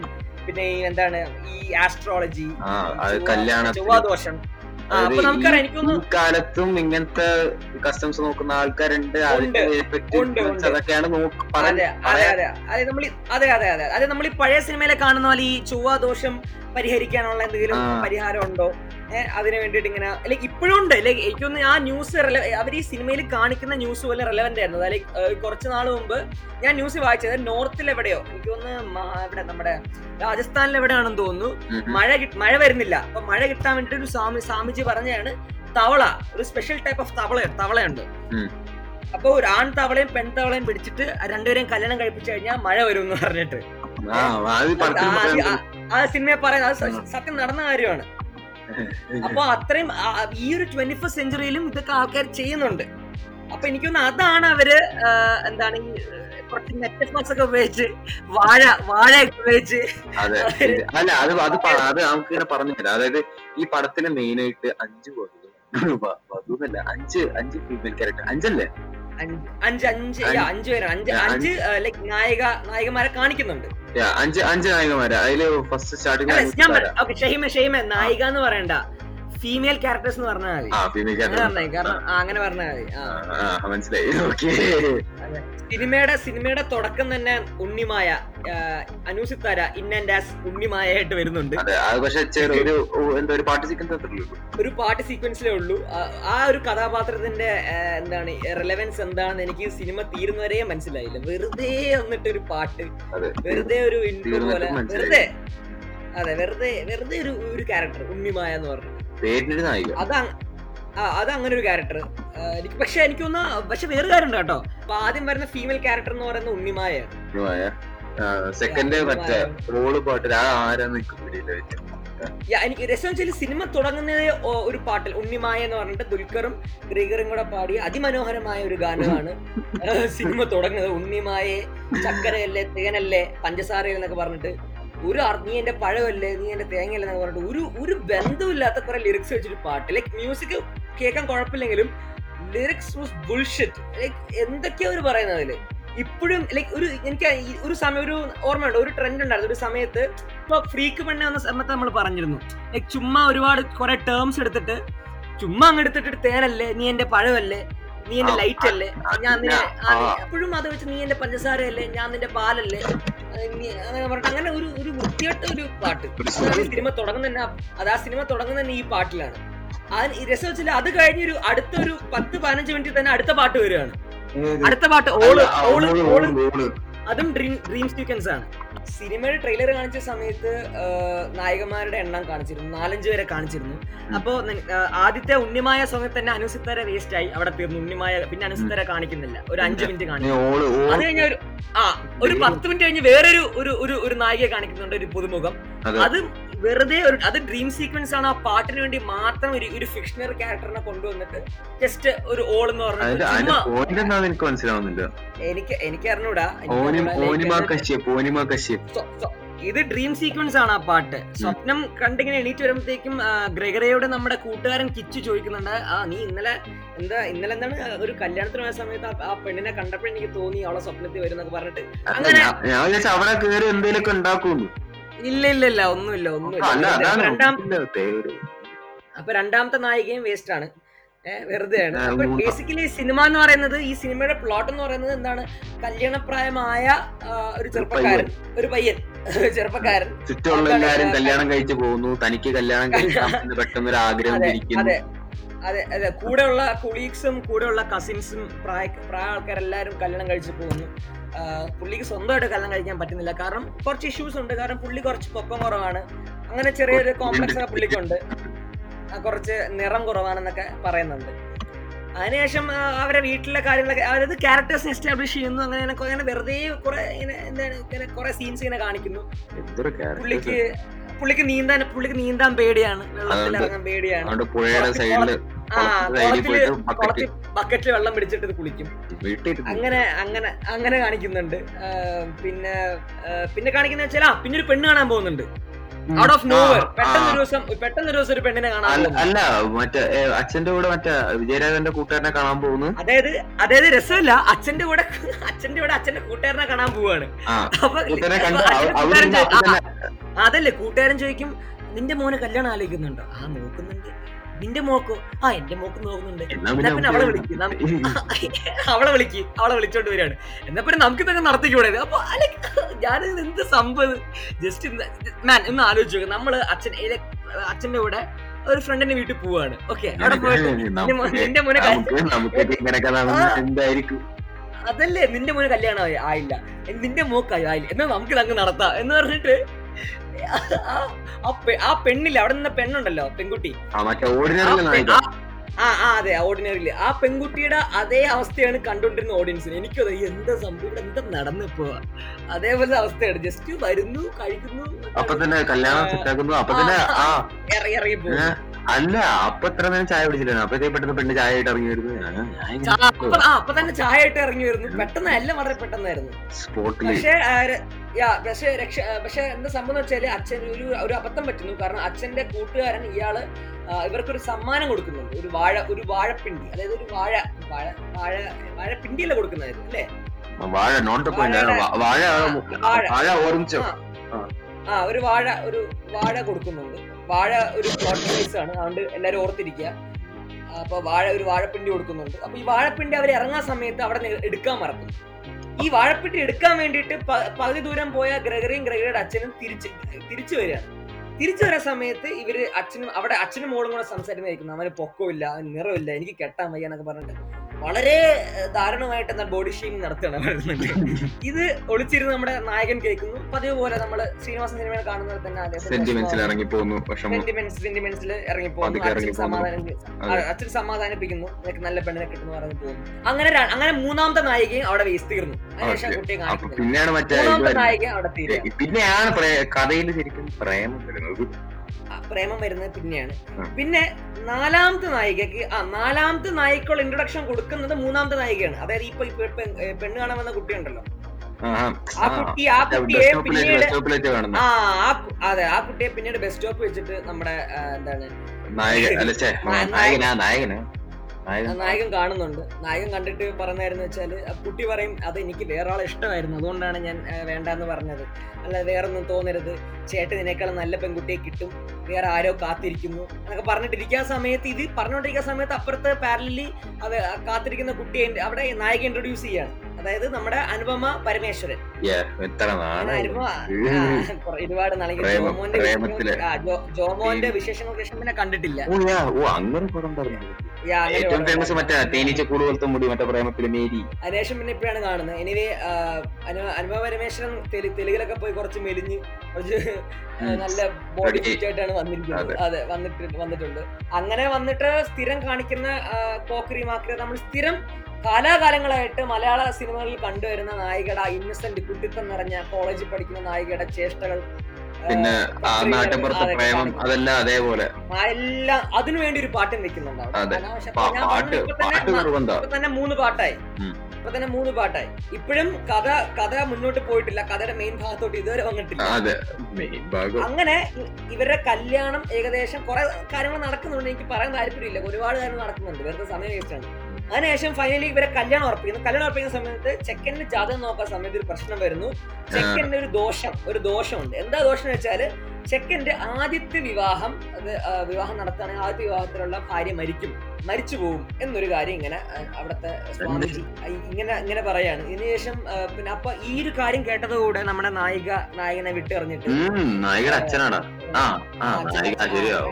പിന്നെ ഈ എന്താണ് ഈ ആസ്ട്രോളജി, ചൊവ്വാദോഷം. കാലത്തും ഇങ്ങനത്തെ കസ്റ്റംസ് നോക്കുന്ന ആൾക്കാരുണ്ട്. അതെ, നമ്മൾ ഈ പഴയ സിനിമയിലെ കാണുന്ന പോലെ ഈ ചൊവ്വാദോഷം പരിഹരിക്കാനുള്ള എന്തെങ്കിലും പരിഹാരം ഉണ്ടോ, അതിന് വേണ്ടിയിട്ട് ഇങ്ങനെ ലൈക്ക് ഇപ്പോഴും ഉണ്ട്. ലൈക്ക് എനിക്കൊന്ന് ആ ന്യൂസ് അവർ ഈ സിനിമയിൽ കാണിക്കുന്ന ന്യൂസ് പോലെ റെലവെന്റ് ആയിരുന്നു. ലൈക്ക് കുറച്ച് നാൾ മുമ്പ് ഞാൻ ന്യൂസ് വായിച്ചത് നോർത്തിൽ എവിടെയോ എനിക്കൊന്ന് ഇവിടെ നമ്മുടെ രാജസ്ഥാനിൽ എവിടെയാണെന്ന് തോന്നുന്നു മഴ വരുന്നില്ല. അപ്പൊ മഴ കിട്ടാൻ വേണ്ടിട്ട് ഒരു സ്വാമിജി പറഞ്ഞാണ് തവള, ഒരു സ്പെഷ്യൽ ടൈപ്പ് ഓഫ് തവളയുണ്ട്. അപ്പൊ ഒരു ആൺ തവളയും പെൺ തവളയും പിടിച്ചിട്ട് രണ്ടുപേരെയും കല്യാണം കഴിപ്പിച്ചു കഴിഞ്ഞാൽ മഴ വരും എന്ന് പറഞ്ഞിട്ട് ആ സിനിമയെ പറയുന്നത് സത്യം നടന്ന കാര്യമാണ്. അപ്പൊ അത്രയും ഈ ഒരു 21st സെഞ്ചുറിയിലും ഇതൊക്കെ ആൾക്കാർ ചെയ്യുന്നുണ്ട്. അപ്പൊ എനിക്കൊന്ന് അതാണ് അവര് എന്താണ് ഈ കുറച്ച് മെറ്റഫേഴ്സ് ഒക്കെ ഉപയോഗിച്ച് വാഴയൊക്കെ ഉപയോഗിച്ച് അല്ല അത് നമുക്ക് ഇങ്ങനെ പറഞ്ഞു തരാം. അതായത് ഈ പടത്തിന് മെയിൻ ആയിട്ട് 5 നായികമാരെ കാണിക്കുന്നുണ്ട്. ഷഹീമ നായിക എന്ന് പറയണ്ട, ഫീമെയിൽ ക്യാരക്ടേഴ്സ് എന്ന് പറഞ്ഞാൽ മതി. കാരണം അങ്ങനെ പറഞ്ഞാൽ മതി. സിനിമയുടെ തുടക്കം തന്നെ ഉണ്ണിമായ അനുസിത്താര ഇന്നാസ് ഉണ്ണിമായായിട്ട് വരുന്നുണ്ട്. ഒരു പാട്ട് സീക്വൻസിലേ ഉള്ളൂ. ആ ഒരു കഥാപാത്രത്തിന്റെ എന്താണ് റെലവൻസ് എന്താണെന്ന് എനിക്ക് സിനിമ തീരുന്നവരെ മനസ്സിലായില്ല. വെറുതെ വന്നിട്ട് ഒരു പാട്ട്, വെറുതെ ഒരു ഇൻട്രോ പോലെ, വെറുതെ ഒരു ക്യാരക്ടർ ഉണ്ണിമായ എന്ന് പറഞ്ഞു. അതങ്ങനെ ഒരു ക്യാരക്ടർ എനിക്ക് പക്ഷെ വേറെ കാര്യമുണ്ട് കേട്ടോ. അപ്പൊ ആദ്യം വരുന്ന ഫീമെയിൽ ക്യാരക്ടർ എന്ന് പറയുന്നത് ഉണ്ണിമായ, സെക്കൻഡ് എനിക്ക് രസം വെച്ചാൽ സിനിമ തുടങ്ങുന്നത് ഒരു പാട്ടിൽ ഉണ്ണിമായ എന്ന് പറഞ്ഞിട്ട് ദുൽഖറും ഗ്രിഗറും കൂടെ പാടി അതിമനോഹരമായ ഒരു ഗാനമാണ് സിനിമ തുടങ്ങുന്നത്. ഉണ്ണിമായെ ചക്കരയല്ലേ തേനല്ലേ പഞ്ചസാരയല്ലേ എന്നൊക്കെ പറഞ്ഞിട്ട് നീ എന്റെ പഴമല്ലേ നീ എന്റെ തേങ്ങയല്ലേ എന്നൊക്കെ പറഞ്ഞിട്ട് ഒരു ബന്ധമില്ലാത്ത കുറെ ലിറിക്സ് വെച്ചൊരു പാട്ട്. ലൈക്ക് മ്യൂസിക് കേൾക്കാൻ കുഴപ്പമില്ലെങ്കിലും ലിറിക്സ് വാസ് ബുൾഷിറ്റ്. ലൈക്ക് എന്തൊക്കെയാ അവർ പറയുന്നത് അതില് ഇപ്പോഴും. ലൈക്ക് ഒരു എനിക്ക് ഒരു സമയം ഒരു ഓർമ്മയുണ്ട്, ഒരു ട്രെൻഡ് ഉണ്ടായിരുന്നു ഒരു സമയത്ത്. ഇപ്പൊ ഫ്രീക്ക് പെണ്ണെ വന്ന സമയത്ത് നമ്മൾ പറഞ്ഞിരുന്നു ലൈക്ക് ചുമ്മാ ഒരുപാട് കുറെ ടേംസ് എടുത്തിട്ട് ചുമ്മാ അങ്ങ് എടുത്തിട്ട് തേനല്ലേ നീ എന്റെ പഴമല്ലേ നീ എന്റെ ലൈറ്റ് അല്ലേ ഞാൻ എപ്പോഴും അത് വെച്ച് നീ എന്റെ പഞ്ചസാരയല്ലേ ഞാൻ നിന്റെ പാലല്ലേ അങ്ങനെ ഒരു വൃത്തിയായിട്ട് ഒരു പാട്ട്. സിനിമ തുടങ്ങുന്ന അത് ആ സിനിമ തുടങ്ങുന്ന തന്നെ ഈ പാട്ടിലാണ്. രസം വെച്ചില്ല. അത് കഴിഞ്ഞൊരു അടുത്തൊരു 10-15 മിനിറ്റ് തന്നെ അടുത്ത പാട്ട് വരികയാണ്. അടുത്ത പാട്ട് അതും ഡ്രീം സീക്വൻസ് ആണ്. സിനിമയുടെ ട്രെയിലർ കാണിച്ച സമയത്ത് നായകന്മാരുടെ എണ്ണം കാണിച്ചിരുന്നു, 4-5 പേരെ കാണിച്ചിരുന്നു. അപ്പോ ആദ്യത്തെ ഉണ്ണിമായ സമയത്ത് തന്നെ അനുസിത്താര വേസ്റ്റ് ആയി, അവിടെ തീർന്നു ഉണ്ണിമായ. പിന്നെ അനുസിത്താര കാണിക്കുന്നില്ല, ഒരു 5 മിനിറ്റ് കാണിക്കുന്നു. അത് കഴിഞ്ഞ ഒരു 10 മിനിറ്റ് കഴിഞ്ഞ് വേറൊരു ഒരു നായികയെ കാണിക്കുന്നുണ്ട്, ഒരു പുതുമുഖം. അത് വെറുതെ അത് ഡ്രീം സീക്വൻസ് ആണ്. ആ പാട്ടിന് വേണ്ടി മാത്രം ഒരു ഫിക്ഷണൽ ക്യാരക്ടറിനെ കൊണ്ടുവന്നിട്ട് ജസ്റ്റ് ഒരു ഓൾ എന്ന് പറഞ്ഞിട്ട് എനിക്ക് അറിഞ്ഞൂടാ. ഇത് ഡ്രീം സീക്വൻസ് ആണ് ആ പാട്ട്. സ്വപ്നം കണ്ടിങ്ങനെ എണീറ്റ് വരുമ്പോഴത്തേക്കും ഗ്രെഗറിയോട് നമ്മുടെ കൂട്ടുകാരൻ കിച്ചു ചോദിക്കുന്നുണ്ട്, ആ നീ ഇന്നലെ എന്താണ് ഒരു കല്യാണത്തിന് പോയ സമയത്ത് ആ പെണ്ണിനെ കണ്ടപ്പോൾ എനിക്ക് തോന്നി അവളെ സ്വപ്നത്തിൽ വരും എന്നൊക്കെ പറഞ്ഞിട്ട്. അങ്ങനെ അപ്പൊ രണ്ടാമത്തെ നായികയും വേസ്റ്റ് ആണ്, വെറുതെയാണ്. അപ്പൊ ബേസിക്കലി സിനിമ എന്ന് പറയുന്നത്, ഈ സിനിമയുടെ പ്ലോട്ട് എന്ന് പറയുന്നത് എന്താണ്, കല്യാണപ്രായമായ ഒരു ചെറുപ്പക്കാരൻ, ഒരു പയ്യൻ ചെറുപ്പക്കാരൻ, ചുറ്റുമുള്ള എല്ലാവരും കല്യാണം കഴിച്ചു പോകുന്നു, തനിക്ക് കല്യാണം കഴിക്കാൻ പെട്ടെന്നൊരു ആഗ്രഹം. അതെ കൂടെയുള്ള കൊളീഗ്സും കൂടെയുള്ള കസിൻസും പ്രായ ആൾക്കാരെല്ലാവരും കല്യാണം കഴിച്ചു പോകുന്നു. പുള്ളിക്ക് സ്വന്തമായിട്ട് കല്യാണം കഴിക്കാൻ പറ്റുന്നില്ല, കാരണം കുറച്ച് ഇഷ്യൂസ് ഉണ്ട്. കാരണം പുള്ളി കുറച്ച് പൊക്കം കുറവാണ്, അങ്ങനെ ചെറിയൊരു കോംപ്ലക്സ് ഒക്കെ പുള്ളിക്കുണ്ട്, കുറച്ച് നിറം കുറവാണെന്നൊക്കെ പറയുന്നുണ്ട്. അതിനുശേഷം അവരെ വീട്ടിലെ കാര്യങ്ങളൊക്കെ, അതായത് ക്യാരക്ടേഴ്സിനെ എസ്റ്റാബ്ലിഷ് ചെയ്യുന്നു. അങ്ങനെ വെറുതെ കുറെ ഇങ്ങനെ കുറെ സീൻസ് ഇങ്ങനെ കാണിക്കുന്നു. പുള്ളിക്ക് നീന്താൻ പേടിയാണ്, വെള്ളത്തിൽ ഇറങ്ങാൻ പേടിയാണ്. കുളത്തിൽ ബക്കറ്റിൽ വെള്ളം പിടിച്ചിട്ട് കുളിക്കും. അങ്ങനെ കാണിക്കുന്നുണ്ട്. പിന്നെ കാണിക്കുന്ന വെച്ചാൽ പിന്നൊരു പെണ്ണ് കാണാൻ പോകുന്നുണ്ട് ഔട്ട് ഓഫ് നോവർ. പെട്ടെന്നൊരു ദിവസം ഒരു പെണ്ണിനെ കാണാൻ, അല്ല മറ്റേ അച്ഛന്റെ കൂടെ മറ്റേ വിജയരാഘവന്റെ കൂട്ടുകാരനെ കാണാൻ പോകുന്നു. അതായത് രസമില്ല, അച്ഛന്റെ കൂടെ അച്ഛന്റെ കൂട്ടുകാരനെ കാണാൻ പോവാണ്. അപ്പൊ അതല്ലേ കൂട്ടുകാരൻ ചോദിക്കും, നിന്റെ മോനെ കല്യാണം ആലോചിക്കുന്നുണ്ടോ? ആ നോക്കുന്നുണ്ട്. നിന്റെ മോക്കോ? ആ എന്റെ മോക്ക് നോക്കുന്നുണ്ട്. എന്നാ പിന്നെ അവളെ വിളിച്ചോണ്ട് വരികയാണ്. എന്നാ പിന്നെ നമുക്ക് ഇതൊക്കെ നടത്തിക്കൂടെ? അപ്പൊ ഞാനിത് എന്ത് സംഭവം, ജസ്റ്റ് മാൻ ഒന്ന് ആലോചിച്ചു നോക്കാം. നമ്മള് അച്ഛന്റെ കൂടെ ഒരു ഫ്രണ്ടിന്റെ വീട്ടിൽ പോവാണ്. ഓക്കെ, അവിടെ പോയിട്ട് എന്റെ മോനെ അതല്ലേ നിന്റെ മോനെ കല്യാണം ആയില്ല, നിന്റെ മോക്കായി ആയില്ല, എന്നാ നമുക്കിത് അങ്ങ് നടത്താം എന്ന് പറഞ്ഞിട്ട് ആ പെണ്ണില്ല, അവിടെ നിന്ന പെണ്ണുണ്ടല്ലോ പെൺകുട്ടി, ആ ആ അതെ ഓർഡിനറിയില് ആ പെൺകുട്ടിയുടെ അതേ അവസ്ഥയാണ് കണ്ടോണ്ടിരുന്ന ഓഡിയൻസിന്. എനിക്കത് എന്താ സംഭവം, എന്താ നടന്നിപ്പോ അതേപോലെ അവസ്ഥയാണ്. ജസ്റ്റ് വരുന്നു, കഴിക്കുന്നു, ഇറങ്ങി പോകും. അല്ല അപ്പൊ ഇത്ര നേരം ചായ കുടിച്ചില്ല, പെട്ടെന്ന് പെണ്ണ് ചായ ആയിട്ട് ഇറങ്ങി വരുന്നു. അപ്പൊ തന്നെ ചായ ആയിട്ട് ഇറങ്ങി വരുന്നു, പെട്ടെന്ന്, എല്ലാം വളരെ പെട്ടെന്നായിരുന്നു. പക്ഷെ എന്താ സംഭവം എന്ന് വെച്ചാല് അച്ഛൻ ഒരു അബദ്ധം പറ്റുന്നു. കാരണം അച്ഛന്റെ കൂട്ടുകാരൻ ഇയാള് ഇവർക്കൊരു സമ്മാനം കൊടുക്കുന്നുണ്ട്, ഒരു വാഴപ്പിണ്ടി, അതായത് ഒരു വാഴപ്പിണ്ടിയല്ല കൊടുക്കുന്നതായിരുന്നു അല്ലേ, ഒരു വാഴ കൊടുക്കുന്നുണ്ട്. വാഴ ഒരു പ്ലോട്ട് പൈസ ആണ്, അതുകൊണ്ട് എല്ലാരും ഓർത്തിരിക്കുക. അപ്പൊ ഒരു വാഴപ്പിണ്ടി കൊടുക്കുന്നുണ്ട്. അപ്പൊ ഈ വാഴപ്പിണ്ടി അവർ ഇറങ്ങാൻ സമയത്ത് അവിടെ എടുക്കാൻ മറക്കും. ഈ വാഴപ്പിണ്ടി എടുക്കാൻ വേണ്ടിയിട്ട് പകുതി ദൂരം പോയ ഗ്രെഗറിയുടെ അച്ഛനും തിരിച്ചു വരികയാണ്. തിരിച്ചു വരാൻ സമയത്ത് ഇവര് അച്ഛനും മോളും കൂടെ സംസാരിക്കുന്നതായിരിക്കും. അവന് പൊക്കമില്ല, അവന് നിറമില്ല, എനിക്ക് കെട്ടാൻ വയ്യ എന്നൊക്കെ പറഞ്ഞിട്ട് വളരെ ദാരുണമായിട്ട് എന്താ ബോഡി ഷെയ്മിങ് നടത്തുകയാണ്. ഇത് ഒളിച്ചിരുന്ന് നമ്മുടെ നായകൻ കേൾക്കുന്നു. പതിവ് പോലെ നമ്മള് ശ്രീനിവാസൻ സിനിമയിൽ കാണുന്നത് തന്നെ സെന്റിമെന്റ്സിൽ ഇറങ്ങിപ്പോകുന്നു. അച്ഛൻ സമാധാനിപ്പിക്കുന്നു, നിനക്ക് നല്ല പെണ്ണിനെ കിട്ടുന്നു പറഞ്ഞു പോകുന്നു. അങ്ങനെ മൂന്നാമത്തെ നായികയും അവിടെ വേസ്റ്റ് തീർന്നു. അതിനുശേഷം കുട്ടിയെ കാണിക്കുന്നു, മൂന്നാമത്തെ നായിക അവിടെ തീരുന്നു. പ്രേമം വരുന്നത് പിന്നെയാണ്. പിന്നെ നാലാമത്തെ നായികക്കുള്ള ഇൻട്രൊഡക്ഷൻ കൊടുക്കുന്നത് മൂന്നാമത്തെ നായികയാണ്. അതായത് ഇപ്പൊ പെണ്ണ് കാണാൻ വന്ന കുട്ടിയുണ്ടല്ലോ, ആ കുട്ടിയെ പിന്നീട് ബസ് സ്റ്റോപ്പ് വെച്ചിട്ട് നമ്മുടെ നായകൻ കാണുന്നുണ്ട്. നായകൻ കണ്ടിട്ട് പറഞ്ഞായിരുന്നു വെച്ചാല് കുട്ടി പറയും, അത് എനിക്ക് വേറൊരാളെ ഇഷ്ടമായിരുന്നു, അതുകൊണ്ടാണ് ഞാൻ വേണ്ടെന്ന് പറഞ്ഞത്, അല്ല വേറൊന്നും തോന്നരുത്, ചേട്ടൻ ഇതിനേക്കാളും നല്ല പെൺകുട്ടിയെ കിട്ടും, വേറെ ആരോ കാത്തിരിക്കുന്നു എന്നൊക്കെ പറഞ്ഞിട്ടിരിക്കാൻ സമയത്ത് അപ്പുറത്തെ പാരലി കാത്തിരിക്കുന്ന കുട്ടിയെ അവിടെ നായകൻ ഇൻട്രൊഡ്യൂസ് ചെയ്യാണ്. അതായത് നമ്മുടെ അനുപമ പരമേശ്വരൻ. ഒരുപാട് ജോമോന്റെ വിശേഷങ്ങൾക്ക് ശേഷം പിന്നെ കണ്ടിട്ടില്ല. അതിനുശേഷം പിന്നെ ഇപ്പോഴാണ് കാണുന്നത്. എനിവേ അനുപമ പരമേശ്വരൻ തെലുങ്കിലൊക്കെ പോയി കുറച്ച് മെലിഞ്ഞ് കുറച്ച് നല്ല ബോഡി ഫിറ്റ് ആയിട്ടാണ് വന്നിരിക്കുന്നത്. അതെ വന്നിട്ടുണ്ട്. അങ്ങനെ വന്നിട്ട് സ്ഥിരം കാണിക്കുന്ന കോക്കറി മാക്രി നമ്മൾ സ്ഥിരം കാലാകാലങ്ങളായിട്ട് മലയാള സിനിമകളിൽ കണ്ടുവരുന്ന നായികയുടെ ഇന്നസെന്റ് കുട്ടിത്തം നിറഞ്ഞ കോളേജിൽ പഠിക്കുന്ന നായികയുടെ ചേഷ്ടകൾ, പിന്നെ എല്ലാം അതിനുവേണ്ടി ഒരു പാട്ടും വെക്കുന്നുണ്ട് അവിടെ. മൂന്ന് പാട്ടായി. ഇപ്പോഴും കഥ മുന്നോട്ട് പോയിട്ടില്ല, കഥയുടെ മെയിൻ ഭാഗത്തോട്ട് ഇതുവരെ വന്നിട്ടില്ല. അങ്ങനെ ഇവരുടെ കല്യാണം ഏകദേശം കുറെ കാര്യങ്ങൾ നടക്കുന്നുണ്ട്, എനിക്ക് പറയാൻ താല്പര്യമില്ല, ഒരുപാട് കാര്യങ്ങൾ നടക്കുന്നുണ്ട്, വെറുതെ സമയം വേസ്റ്റാണ്. അതിനുശേഷം ഫൈനലി ഇവരെ കല്യാണം ഉറപ്പിക്കുന്ന സമയത്ത് ചെക്കന്റെ ജാതകം നോക്കാൻ സമയത്ത് ഒരു പ്രശ്നം വരുന്നു. ചെക്കന്റെ ഒരു ദോഷമുണ്ട്. എന്താ ദോഷം എന്ന് വെച്ചാല് ചെക്കന്റെ ആദ്യത്തെ വിവാഹം നടത്തുകയാണെങ്കിൽ ആദ്യത്തെ വിവാഹത്തിലുള്ള ഭാര്യ മരിച്ചു പോകും എന്നൊരു കാര്യം ഇങ്ങനെ അവിടുത്തെ സ്വാമിജി ഇങ്ങനെ പറയാണ്. ഇതിനുശേഷം പിന്നെ അപ്പൊ ഈ ഒരു കാര്യം കേട്ടതോടെ നമ്മുടെ നായകനെ വിട്ടെറിഞ്ഞിട്ട്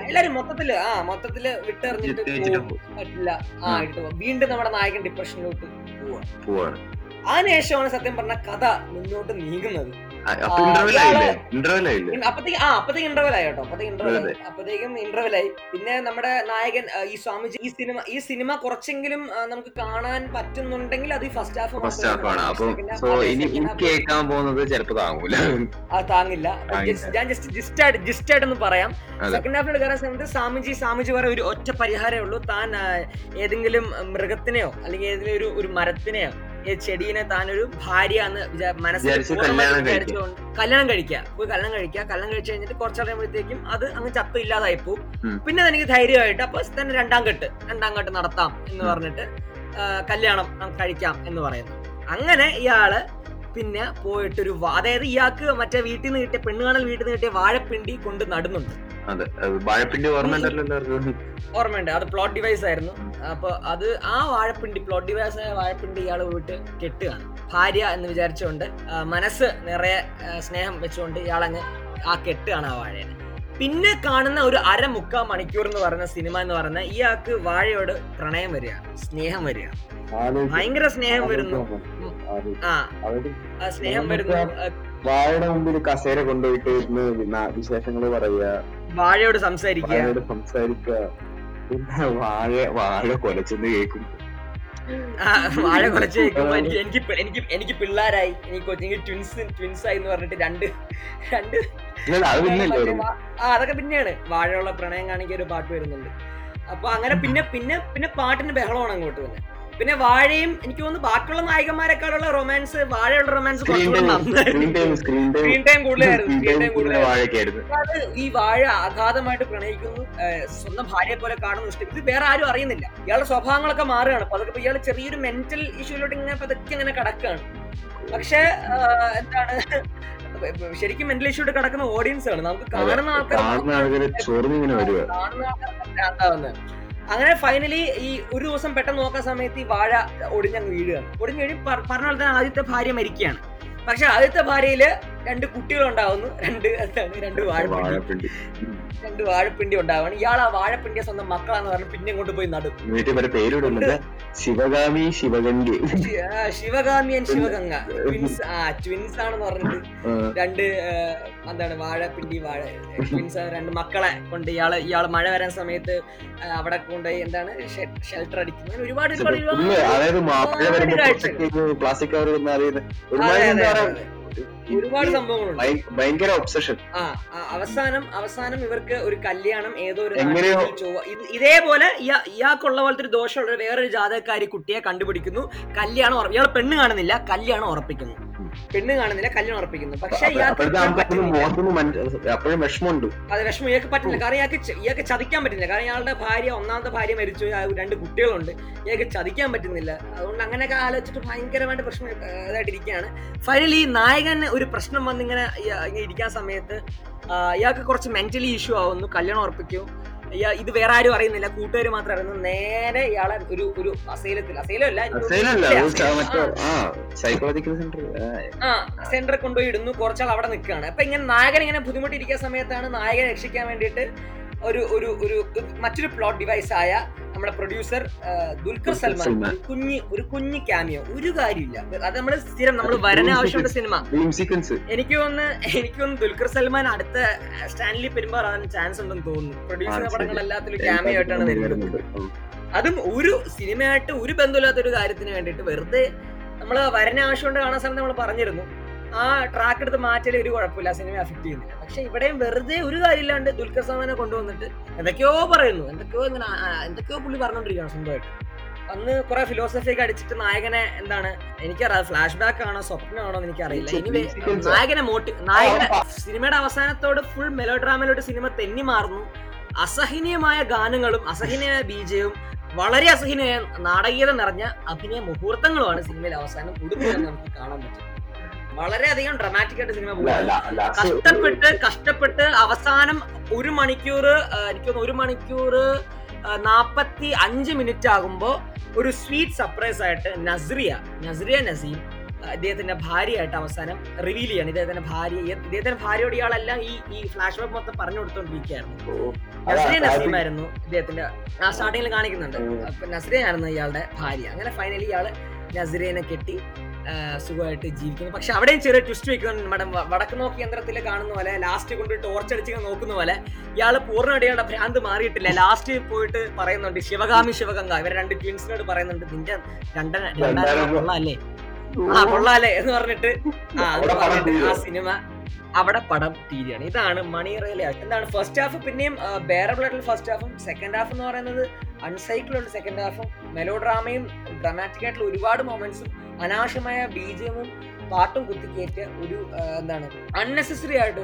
എല്ലാരും മൊത്തത്തില് വിട്ടെറിഞ്ഞിട്ട് പറ്റില്ല, വീണ്ടും നമ്മുടെ നായകൻ ഡിപ്രഷനിലോട്ട് പോവാണ്. അതിനുശേഷമാണ് സത്യം പറഞ്ഞ കഥ മുന്നോട്ട് നീങ്ങുന്നത്. അപ്പത്തേക്കും ഇന്റർവെൽ ആയി. പിന്നെ നമ്മുടെ നായകൻ ഈ സ്വാമിജി ഈ സിനിമ കുറച്ചെങ്കിലും നമുക്ക് കാണാൻ പറ്റുന്നുണ്ടെങ്കിൽ അത് ഫസ്റ്റ് ഹാഫ് താങ്ങില്ല. ഞാൻ ജസ്റ്റ് ആയിട്ടൊന്ന് പറയാം. സെക്കൻഡ് ഹാഫിനോട് കയറാൻ സമയത്ത് സ്വാമിജി പറയാൻ ഒരു ഒറ്റ പരിഹാരമേ ഉള്ളൂ. താൻ ഏതെങ്കിലും മൃഗത്തിനെയോ അല്ലെങ്കിൽ ഏതെങ്കിലും ഒരു മരത്തിനെയോ ചെടീനെ താനൊരു ഭാര്യ എന്ന് മനസ്സിലാക്കി കല്യാണം കഴിച്ചു കഴിഞ്ഞിട്ട് കുറച്ച് കഴിയുമ്പോഴത്തേക്കും അത് അങ്ങ് ചത്ത് ഇല്ലാതായി പോകും. പിന്നെ എനിക്ക് ധൈര്യമായിട്ട് അപ്പൊ തന്നെ രണ്ടാം കെട്ട് നടത്താം എന്ന് പറഞ്ഞിട്ട് കല്യാണം കഴിക്കാം എന്ന് പറയുന്നു. അങ്ങനെ ഇയാള് പിന്നെ പോയിട്ടൊരു അതായത് ഇയാൾക്ക് മറ്റേ പെണ്ണുകാണൽ വീട്ടിൽ നിന്ന് കിട്ടിയ വാഴപ്പിണ്ടി കൊണ്ട് നടുന്നുണ്ട്. ഓർമ്മയുണ്ട്, അത് പ്ലോട്ട് ഡിവൈസ് ആയിരുന്നു. അപ്പൊ അത് പ്ലോട്ട് ഡിവൈസ് ആയ വാഴപ്പിണ്ടി ഇയാൾ പോയിട്ട് കെട്ടുകയാണ് ഭാര്യ എന്ന് വിചാരിച്ചുകൊണ്ട്, മനസ്സ് നിറയെ സ്നേഹം വെച്ചുകൊണ്ട് ഇയാളങ്ങ് ആ കെട്ടുകയാണ് ആ വാഴയെ. പിന്നെ കാണുന്ന ഒരു അരമുക്കാൽ മണിക്കൂർ എന്ന് പറയുന്ന സിനിമ എന്ന് പറഞ്ഞാൽ ഇയാൾക്ക് വാഴയോട് പ്രണയം വരികയാണ്, സ്നേഹം വരികയാണ്, ഭയങ്കര സ്നേഹം വരുന്നു. ആ സ്നേഹം വരുന്നു. വാഴയുടെ മുമ്പിൽ കസേര കൊണ്ടുപോയിട്ട് വിശേഷങ്ങൾ പറയുക, വാഴയോട് സംസാരിക്കുക, പിന്നെ വാഴ കൊലച്ചെന്ന് കേൾക്കും, വാഴ കൊലച്ച് കേൾക്കുമ്പോ എനിക്ക് പിള്ളേരായി, എനിക്ക് ട്വിൻസായി എന്ന് പറഞ്ഞിട്ട് രണ്ട് അതൊക്കെ പിന്നെയാണ് വാഴയുള്ള പ്രണയം കാണിക്കാൻ ഒരു പാട്ട് വരുന്നുണ്ട്. അപ്പൊ അങ്ങനെ പിന്നെ പിന്നെ പിന്നെ പാട്ടിന് ബഹളമാണ് അങ്ങോട്ട് തന്നെ. പിന്നെ വാഴയും എനിക്ക് തോന്നുന്നു ബാക്കിയുള്ള നായകന്മാരെക്കാളുള്ള റൊമാൻസ്, വാഴയുള്ള റൊമാൻസ് കൂടുതലായിരുന്നു. ഈ വാഴ അഗാധമായിട്ട് പ്രണയിക്കുന്നു, സ്വന്തം ഭാര്യയെ പോലെ കാണുന്നു, ഇഷ്ടപ്പെട്ടു. വേറെ ആരും അറിയുന്നില്ല, ഇയാളുടെ സ്വഭാവങ്ങളൊക്കെ മാറുകയാണ്. അപ്പൊ അതൊക്കെ ഇയാൾ ചെറിയൊരു മെന്റൽ ഇഷ്യൂലോട്ട് ഇങ്ങനെ പതുക്കെ ഇങ്ങനെ കിടക്കുകയാണ്. പക്ഷെ എന്താണ് ശരിക്കും മെന്റൽ ഇഷ്യൂട്ട് കിടക്കുന്ന ഓഡിയൻസ് ആണ്, നമുക്ക് കാണുന്ന ആൾക്കാർ ഭ്രാന്താവുന്നത്. അങ്ങനെ ഫൈനലി ഈ ഒരു ദിവസം പെട്ടെന്ന് നോക്കുന്ന സമയത്ത് ഈ വാഴ ഒടിഞ്ഞങ്ങ് വീഴുകയാണ്. ഒടിഞ്ഞു വീഴും പറഞ്ഞ പോലെ തന്നെ ആദ്യത്തെ ഭാര്യ മരിക്കുകയാണ്. പക്ഷെ ആദ്യത്തെ ഭാര്യയില് രണ്ട് കുട്ടികളുണ്ടാവുന്നു, രണ്ട് വാഴപ്പിണ്ടി ഉണ്ടാവുകയാണ്. ഇയാൾ ആ വാഴപ്പിണ്ടിയെ സ്വന്തം മക്കളാന്ന് പറഞ്ഞ് പിന്നെ കൊണ്ട് പോയി നടും. ശിവഗാമി ആൻഡ് ശിവഗംഗ ട്വിൻസ് ആണെന്ന് പറഞ്ഞിട്ട് രണ്ട് എന്താണ് വാഴപ്പിണ്ടി വാഴ ട്വിൻസ് രണ്ട് മക്കളെ കൊണ്ട് ഇയാള് മഴ വരാൻ സമയത്ത് അവിടെ കൊണ്ടുപോയി എന്താണ് ഷെൽട്ടർ അടിക്കുന്നത്. ഒരുപാട് ഒരുപാട് സംഭവങ്ങളുണ്ട്. അവസാനം ഇവർക്ക് ഒരു കല്യാണം ഏതോ ഒരു ഇതേപോലെ ഇയാൾക്കുള്ള പോലത്തെ ഒരു ദോഷമുള്ള വേറൊരു ജാതകക്കാരി കുട്ടിയെ കണ്ടുപിടിക്കുന്നു. കല്യാണം ഇയാൾ പെണ്ണ് കാണുന്നില്ല, കല്യാണം ഉറപ്പിക്കുന്നു. പക്ഷെ അത് വിഷമം ഇയാൾക്ക് പറ്റില്ല, കാരണം ഇയാൾക്ക് ചതിക്കാൻ പറ്റുന്നില്ല. കാരണം ഇയാളുടെ ഭാര്യ, ഒന്നാമത്തെ ഭാര്യ മരിച്ചു, രണ്ട് കുട്ടികളുണ്ട്, ഇയാൾക്ക് ചതിക്കാൻ പറ്റുന്നില്ല. അതുകൊണ്ട് അങ്ങനെയൊക്കെ ആലോചിച്ചിട്ട് ഭയങ്കരമായിട്ട് പ്രശ്നം ഇതായിട്ടിരിക്കുകയാണ്. ഫൈനലി നായകന് ഒരു പ്രശ്നം വന്നിങ്ങനെ ഇരിക്കാൻ സമയത്ത് ഇയാൾക്ക് കുറച്ച് മെന്റലി ഇഷ്യൂ ആവുന്നു. കല്യാണം ഉറപ്പിക്കും, ഇത് വേറെ ആരും അറിയുന്നില്ല, കൂട്ടുകാർ മാത്രം അറിയുന്നു. നേരെ ഇയാളെ ഒരു ഒരു സെന്റർ കൊണ്ടുപോയി ഇടുന്നു. കുറച്ചാൾ അവിടെ നിൽക്കുകയാണ്. അപ്പൊ ഇങ്ങനെ നായകൻ ഇങ്ങനെ ബുദ്ധിമുട്ടിരിക്കുന്ന സമയത്താണ് നായകനെ രക്ഷിക്കാൻ വേണ്ടിയിട്ട് ഒരു ഒരു ഒരു മറ്റൊരു പ്ലോട്ട് ഡിവൈസ് ആയ നമ്മുടെ പ്രൊഡ്യൂസർ ദുൽഖർ സൽമാൻ ഒരു കുഞ്ഞ് ക്യാമിയോ. ഒരു കാര്യമില്ല, അത് നമ്മള് സ്ഥിരം നമ്മൾ വരനെ ആവശ്യമുള്ള സിനിമ. എനിക്ക് തോന്നുന്നു ദുൽഖർ സൽമാൻ അടുത്ത സ്റ്റാൻലി പെരുമ്പാർ ആവാൻ ചാൻസ് ഉണ്ടെന്ന് തോന്നുന്നു. പ്രൊഡ്യൂസർ പടങ്ങൾ എല്ലാത്തിലും ക്യാമിയോ ആയിട്ടാണ് വരുന്നത്. അതും ഒരു സിനിമയായിട്ട് ഒരു ബന്ധമില്ലാത്തൊരു കാര്യത്തിന് വേണ്ടിയിട്ട് വെറുതെ നമ്മള് വരനെ ആവശ്യമുണ്ട് കാണാൻ സമയത്ത് നമ്മൾ പറഞ്ഞിരുന്നു ആ ട്രാക്ക് എടുത്ത് മാറ്റൽ ഒരു കുഴപ്പമില്ല, സിനിമയെ അഫക്ട് ചെയ്യുന്നില്ല. പക്ഷെ ഇവിടെയും വെറുതെ ഒരു കാര്യമില്ലാണ്ട് ദുൽഖർ സൽമാനെ കൊണ്ടുവന്നിട്ട് എന്തൊക്കെയോ പറയുന്നു, എന്തൊക്കെയോ പുള്ളി പറഞ്ഞോണ്ടിരിക്കുകയാണ് സ്വന്തമായിട്ട്. അന്ന് കുറെ ഫിലോസഫി ഒക്കെ അടിച്ചിട്ട് നായകനെ എന്താണ് എനിക്കറിയാം, ഫ്ലാഷ് ബാക്ക് ആണോ സ്വപ്നമാണോ എന്ന് എനിക്കറിയില്ല. ഇനി നായകനെ സിനിമയുടെ അവസാനത്തോട് ഫുൾ മെലോഡ്രാമയിലോട്ട് സിനിമ തെന്നി മാറുന്നു. അസഹനീയമായ ഗാനങ്ങളും അസഹനീയമായ ബീജവും വളരെ അസഹനീയ നാടകീയത നിറഞ്ഞ അഭിനയ മുഹൂർത്തങ്ങളുമാണ് സിനിമയിൽ അവസാനം കൊടുക്കുന്നത് നമുക്ക് കാണാൻ പറ്റും. വളരെയധികം ഡ്രമാറ്റിക് ആയിട്ട് സിനിമ കഷ്ടപ്പെട്ട് അവസാനം 1 മണിക്കൂർ, എനിക്കൊന്ന് 1 മണിക്കൂർ 45 മിനിറ്റ് ആകുമ്പോ ഒരു സ്വീറ്റ് സർപ്രൈസ് ആയിട്ട് നസീം ഇദ്ദേഹത്തിന്റെ ഭാര്യയായിട്ട് അവസാനം റിവീൽ ചെയ്യാണ്. ഇദ്ദേഹത്തിന്റെ ഭാര്യയോട് ഇയാളെല്ലാം ഈ ഫ്ലാഷ് ബാക്ക് മൊത്തം പറഞ്ഞു കൊടുത്തോണ്ടിരിക്കുകയായിരുന്നു. നസ്രിയ നസീമായിരുന്നു ഇദ്ദേഹത്തിന്റെ ആ സ്റ്റാർട്ടിങ്ങിൽ കാണിക്കുന്നുണ്ട്. അപ്പൊ നസ്രിയ ആയിരുന്നു ഇയാളുടെ ഭാര്യ. അങ്ങനെ ഫൈനലി ഇയാള് നസ്രിയനെ കെട്ടി സുഖമായിട്ട് ജീവിക്കുന്നു. പക്ഷെ അവിടെയും ചെറിയ ട്വിസ്റ്റ് വെക്കുന്നുണ്ട്. നമ്മുടെ വടക്ക് നോക്കി യന്ത്രത്തിൽ കാണുന്ന പോലെ ലാസ്റ്റ് കൊണ്ട് ടോർച്ച് അടിച്ച് നോക്കുന്ന പോലെ ഇയാള് പൂർണ്ണമായിട്ട് ഭ്രാന്ത് മാറിയിട്ടില്ല. ലാസ്റ്റ് പോയിട്ട് പറയുന്നുണ്ട് ശിവഗംഗ ഇവരെ രണ്ട് ട്വിൻസിനോട് പറയുന്നുണ്ട് നിന്റെ കൊള്ളാല്ലേ എന്ന് പറഞ്ഞിട്ട് ആ സിനിമ അവിടെ പടം തീരുകയാണ്. ഇതാണ് മണിയറയിലെ എന്താണ് ഫസ്റ്റ് ഹാഫ്. പിന്നെയും ബെയറബിൾ ആയിട്ടുള്ള ഫസ്റ്റ് ഹാഫും സെക്കൻഡ് ഹാഫ് എന്ന് പറയുന്നത് അൺസൈക്കിളുള്ള സെക്കൻഡ് ഹാഫും മെലോഡ്രാമയും ഡ്രമാറ്റിക് ആയിട്ടുള്ള ഒരുപാട് മൊമെന്റ്സും അനാവശ്യമായ ബീജവും പാട്ടും കുത്തിക്കേറ്റ ഒരു എന്താണ് അൺനെസസറി ആയിട്ട്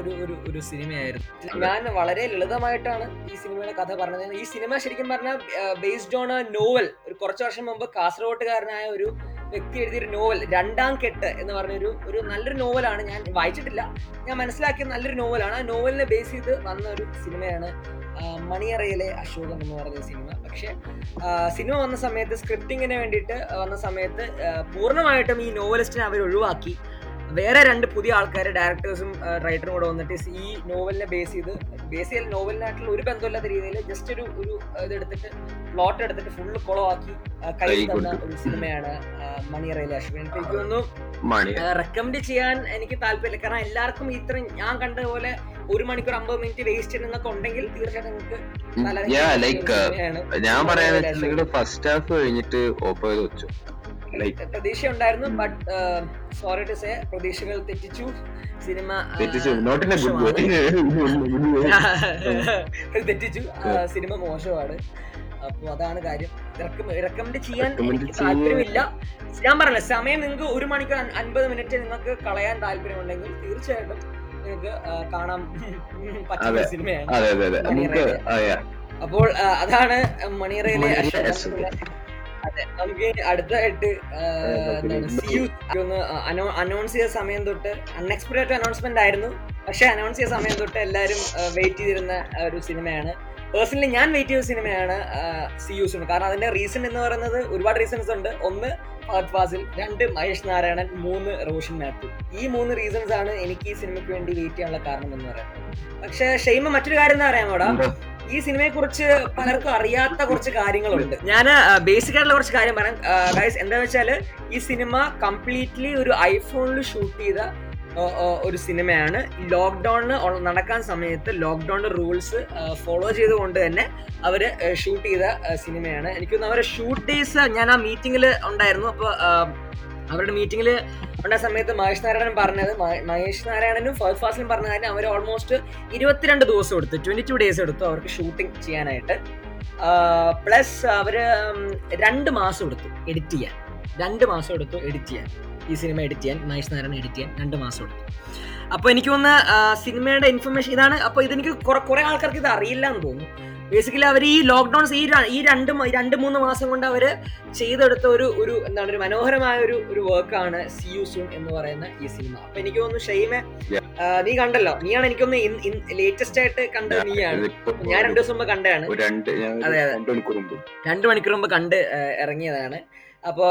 ഒരു സിനിമയായിരുന്നു. ഞാൻ വളരെ ലളിതമായിട്ടാണ് ഈ സിനിമയുടെ കഥ പറഞ്ഞത്. ഈ സിനിമ ശരിക്കും പറഞ്ഞാൽ ബേസ്ഡ് ഓൺ എ നോവൽ. ഒരു കുറച്ച് വർഷം മുമ്പ് കാസർഗോട്ടുകാരനായ ഒരു വ്യക്തി എഴുതിയൊരു നോവൽ രണ്ടാം കെട്ട് എന്ന് പറഞ്ഞൊരു ഒരു നല്ലൊരു നോവലാണ്. ഞാൻ വായിച്ചിട്ടില്ല, ഞാൻ മനസ്സിലാക്കിയ നല്ലൊരു നോവലാണ്. ആ നോവലിനെ ബേസ് ചെയ്ത് വന്ന ഒരു സിനിമയാണ് മണിയറയിലെ അശോകൻ എന്ന് പറഞ്ഞ സിനിമ. പക്ഷെ സിനിമ വന്ന സമയത്ത് സ്ക്രിപ്റ്റിങ്ങിന് വേണ്ടിയിട്ട് വന്ന സമയത്ത് പൂർണ്ണമായിട്ടും ഈ നോവലിസ്റ്റിനെ അവർ ഒഴിവാക്കി. വേറെ രണ്ട് പുതിയ ആൾക്കാർ ഡയറക്ടേഴ്സും റൈറ്ററും കൂടെ വന്നിട്ട് ഈ നോവലിനെ ബേസ് ചെയ്ത് നോവലിനായിട്ടുള്ള ഒരു ബന്ധമില്ലാത്ത രീതിയിൽ ജസ്റ്റ് ഒരു ഇതെടുത്തിട്ട് പ്ലോട്ട് എടുത്തിട്ട് ഫുള്ള് കൊളവാക്കി കൈ തന്ന ഒരു സിനിമയാണ് മണി റെയിലെ അശോകൻ. എനിക്ക് തോന്നുന്നു റെക്കമെൻഡ് ചെയ്യാൻ എനിക്ക് താല്പര്യമില്ല, കാരണം എല്ലാവർക്കും ഇത്ര ഞാൻ കണ്ടതുപോലെ 1 മണിക്കൂർ 50 മിനിറ്റ് വേസ്റ്റ് എന്നൊക്കെ ഉണ്ടെങ്കിൽ തീർച്ചയായിട്ടും ഞാൻ പറയാൻ ഫസ്റ്റ് ഹാഫ് കഴിഞ്ഞിട്ട് ഓപ്പൺ ചെയ്ത് വെച്ചു. പ്രതീക്ഷ ഉണ്ടായിരുന്നു, ബട്ട് സോറി ടു സേ പ്രതീക്ഷകൾ തെറ്റിച്ചു. സിനിമ മോശമാണ്. അപ്പൊ അതാണ് കാര്യം. റെക്കമെൻഡ് ചെയ്യാൻ എനിക്ക് താല്പര്യമില്ല. ഞാൻ പറഞ്ഞില്ല, സമയം നിങ്ങൾക്ക് 1 മണിക്കൂർ 50 മിനിറ്റ് നിങ്ങൾക്ക് കളയാൻ താല്പര്യമുണ്ടെങ്കിൽ തീർച്ചയായിട്ടും നിങ്ങൾക്ക് കാണാൻ പറ്റുന്ന സിനിമയാണ്. അപ്പോൾ അതാണ് മണി റെയിലെ അശോക. നമുക്ക് അടുത്തായിട്ട് അനൗൺസ് ചെയ്ത സമയം തൊട്ട് അൺഎക്സ്പെക്ടഡ് അനൗൺസ്മെന്റ് ആയിരുന്നു, പക്ഷെ അനൗൺസ് ചെയ്ത സമയം തൊട്ട് എല്ലാവരും വെയിറ്റ് ചെയ്തിരുന്ന ഒരു സിനിമയാണ്. പേഴ്സണലി ഞാൻ വെയിറ്റ് ചെയ്ത സിനിമയാണ് സി യു സൂൺ. കാരണം അതിന്റെ റീസൺ എന്ന് പറയുന്നത് ഒരുപാട് റീസൺസ് ഉണ്ട്. ഒന്ന് ഫഹദ് ഫാസിൽ, 2 മഹേഷ് നാരായണൻ, 3 റോഷൻ മാത്യു. ഈ 3 റീസൺസ് ആണ് എനിക്ക് ഈ സിനിമയ്ക്ക് വേണ്ടി വെയിറ്റ് ചെയ്യാനുള്ള കാരണം എന്ന് പറയുന്നത്. പക്ഷെ ഷെയ്മ മറ്റൊരു കാര്യം എന്ന് പറയാം, അവിടെ ഈ സിനിമയെ കുറിച്ച് പലർക്കും അറിയാത്ത കുറച്ച് കാര്യങ്ങളുണ്ട്. ഞാൻ ബേസിക് ആയിട്ടുള്ള കുറച്ച് കാര്യം പറയാം ഗൈസ്. എന്താണെന്ന് വെച്ചാൽ ഈ സിനിമ കംപ്ലീറ്റ്ലി ഒരു ഐഫോണിൽ ഷൂട്ട് ചെയ്ത ഒരു സിനിമയാണ്. ലോക്ക്ഡൌണിന് നടക്കാൻ സമയത്ത് ലോക്ക്ഡൌണിന്റെ റൂൾസ് ഫോളോ ചെയ്തുകൊണ്ട് തന്നെ അവർ ഷൂട്ട് ചെയ്ത സിനിമയാണ്. എനിക്കൊന്ന് അവരുടെ ഷൂട്ട് ഡേയ്സ് ഞാൻ ആ മീറ്റിങ്ങിൽ ഉണ്ടായിരുന്നു. അപ്പോൾ അവരുടെ മീറ്റിങ്ങിൽ ഉണ്ടായ സമയത്ത് മഹേഷ് നാരായണനും ഫഹദ് ഫാസിലും പറഞ്ഞ കാര്യം, അവർ ഓൾമോസ്റ്റ് 22 ദിവസം എടുത്തു, 22 days എടുത്തു അവർക്ക് ഷൂട്ടിങ് ചെയ്യാനായിട്ട്. പ്ലസ് അവർ 2 മാസം എടുത്തു എഡിറ്റ് ചെയ്യാൻ. 2 മാസം എടുത്തു എഡിറ്റ് ചെയ്യാൻ, ഈ സിനിമ എഡിറ്റ് ചെയ്യാൻ, മഹേഷ് നാരായണൻ എഡിറ്റ് ചെയ്യാൻ 2 മാസം എടുത്തു. അപ്പോൾ എനിക്ക് തോന്നുന്ന സിനിമയുടെ ഇൻഫർമേഷൻ ഇതാണ്. അപ്പോൾ ഇതെനിക്ക് കുറേ ആൾക്കാർക്ക് ഇത് അറിയില്ല എന്ന് തോന്നുന്നു. ബേസിക്കലി അവർ ഈ ലോക്ക്ഡൌൺ ഈ രണ്ട് മൂന്ന് മാസം കൊണ്ട് അവർ ചെയ്തെടുത്ത ഒരു എന്താണ് ഒരു മനോഹരമായ ഒരു വർക്കാണ് സി യു സൂൺ എന്ന് പറയുന്ന ഈ സിനിമ. അപ്പൊ എനിക്ക് തോന്നുന്നു ഷെയ്മെ നീ കണ്ടല്ലോ, നീയാണ് എനിക്കൊന്ന് ലേറ്റസ്റ്റ് ആയിട്ട് കണ്ടത്. നീയാണ്, ഞാൻ 2 ദിവസം മുമ്പ് കണ്ടതാണ്. അതെ, 2 മണിക്കൂർ മുമ്പ് കണ്ട് ഇറങ്ങിയതാണ്. അപ്പോ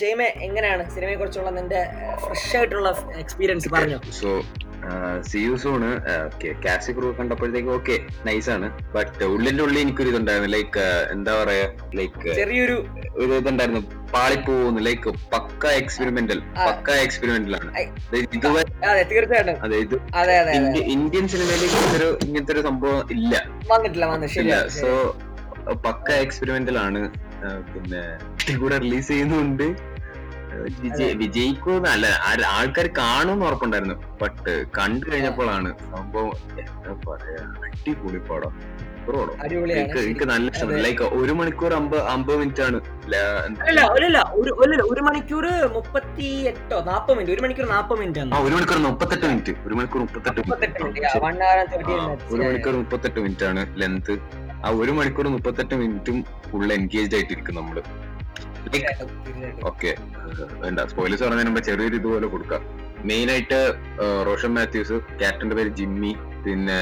ഷെയ്മെ, എങ്ങനെയാണ് സിനിമയെ കുറിച്ചുള്ള നിന്റെ ഫ്രഷ് ആയിട്ടുള്ള എക്സ്പീരിയൻസ് പറഞ്ഞോ? C U Soon cast crew കണ്ടപ്പോഴത്തേക്ക് ഓക്കെ നൈസാണ്, ബട്ട് ഉള്ളിൽ എനിക്കൊരു ഇതുണ്ടായിരുന്നു. ലൈക്ക് എന്താ പറയാ, ലൈക്ക് ചെറിയൊരു ഒരു ഇതുണ്ടായിരുന്നു, പാളിപ്പോകുന്നു. ലൈക്ക് പക്ക എക്സ്പെരിമെന്റലാണ് ഇതുവരെ ഇന്ത്യൻ സിനിമയിലേക്ക് ഇങ്ങനത്തെ ഒരു സംഭവം ഇല്ല. സോ പക്ക എക്സ്പെരിമെന്റലാണ്. പിന്നെ കൂടെ റിലീസ് ചെയ്യുന്നുണ്ട്, വിജയിക്കും അല്ല ആൾക്കാർ കാണുമെന്ന് ഉറപ്പുണ്ടായിരുന്നു. ബട്ട് കണ്ടു കഴിഞ്ഞപ്പോഴാണ് സംഭവം എന്താ പറയാ, അടിപൊളി പടം. എനിക്ക് നല്ല ഇഷ്ടമാണ്. ലൈക്ക് 1 മണിക്കൂർ 50 മിനിറ്റ് ആണ്. 1 മണിക്കൂർ 38 മിനിറ്റ് 1 മണിക്കൂർ 40 മിനിറ്റ് ആണ്. 1 മണിക്കൂർ 38 മിനിറ്റ് 1 മണിക്കൂർ 38 മിനിറ്റ് ആണ് ലെങ്ത്. ആ 1 മണിക്കൂർ 38 മിനിറ്റും ഫുൾ എൻഗേജ്ഡ് ആയിട്ടിരിക്കും നമ്മള്. ഓക്കെ, വേണ്ട സ്പോയിലേഴ്സ് പറഞ്ഞതിന് മുമ്പ് ചെറിയൊരു ഇതുപോലെ കൊടുക്കാം. മെയിൻ ആയിട്ട് റോഷൻ മാത്യൂസ്, ക്യാപ്റ്റന്റെ പേര് ജിമ്മി, പിന്നെ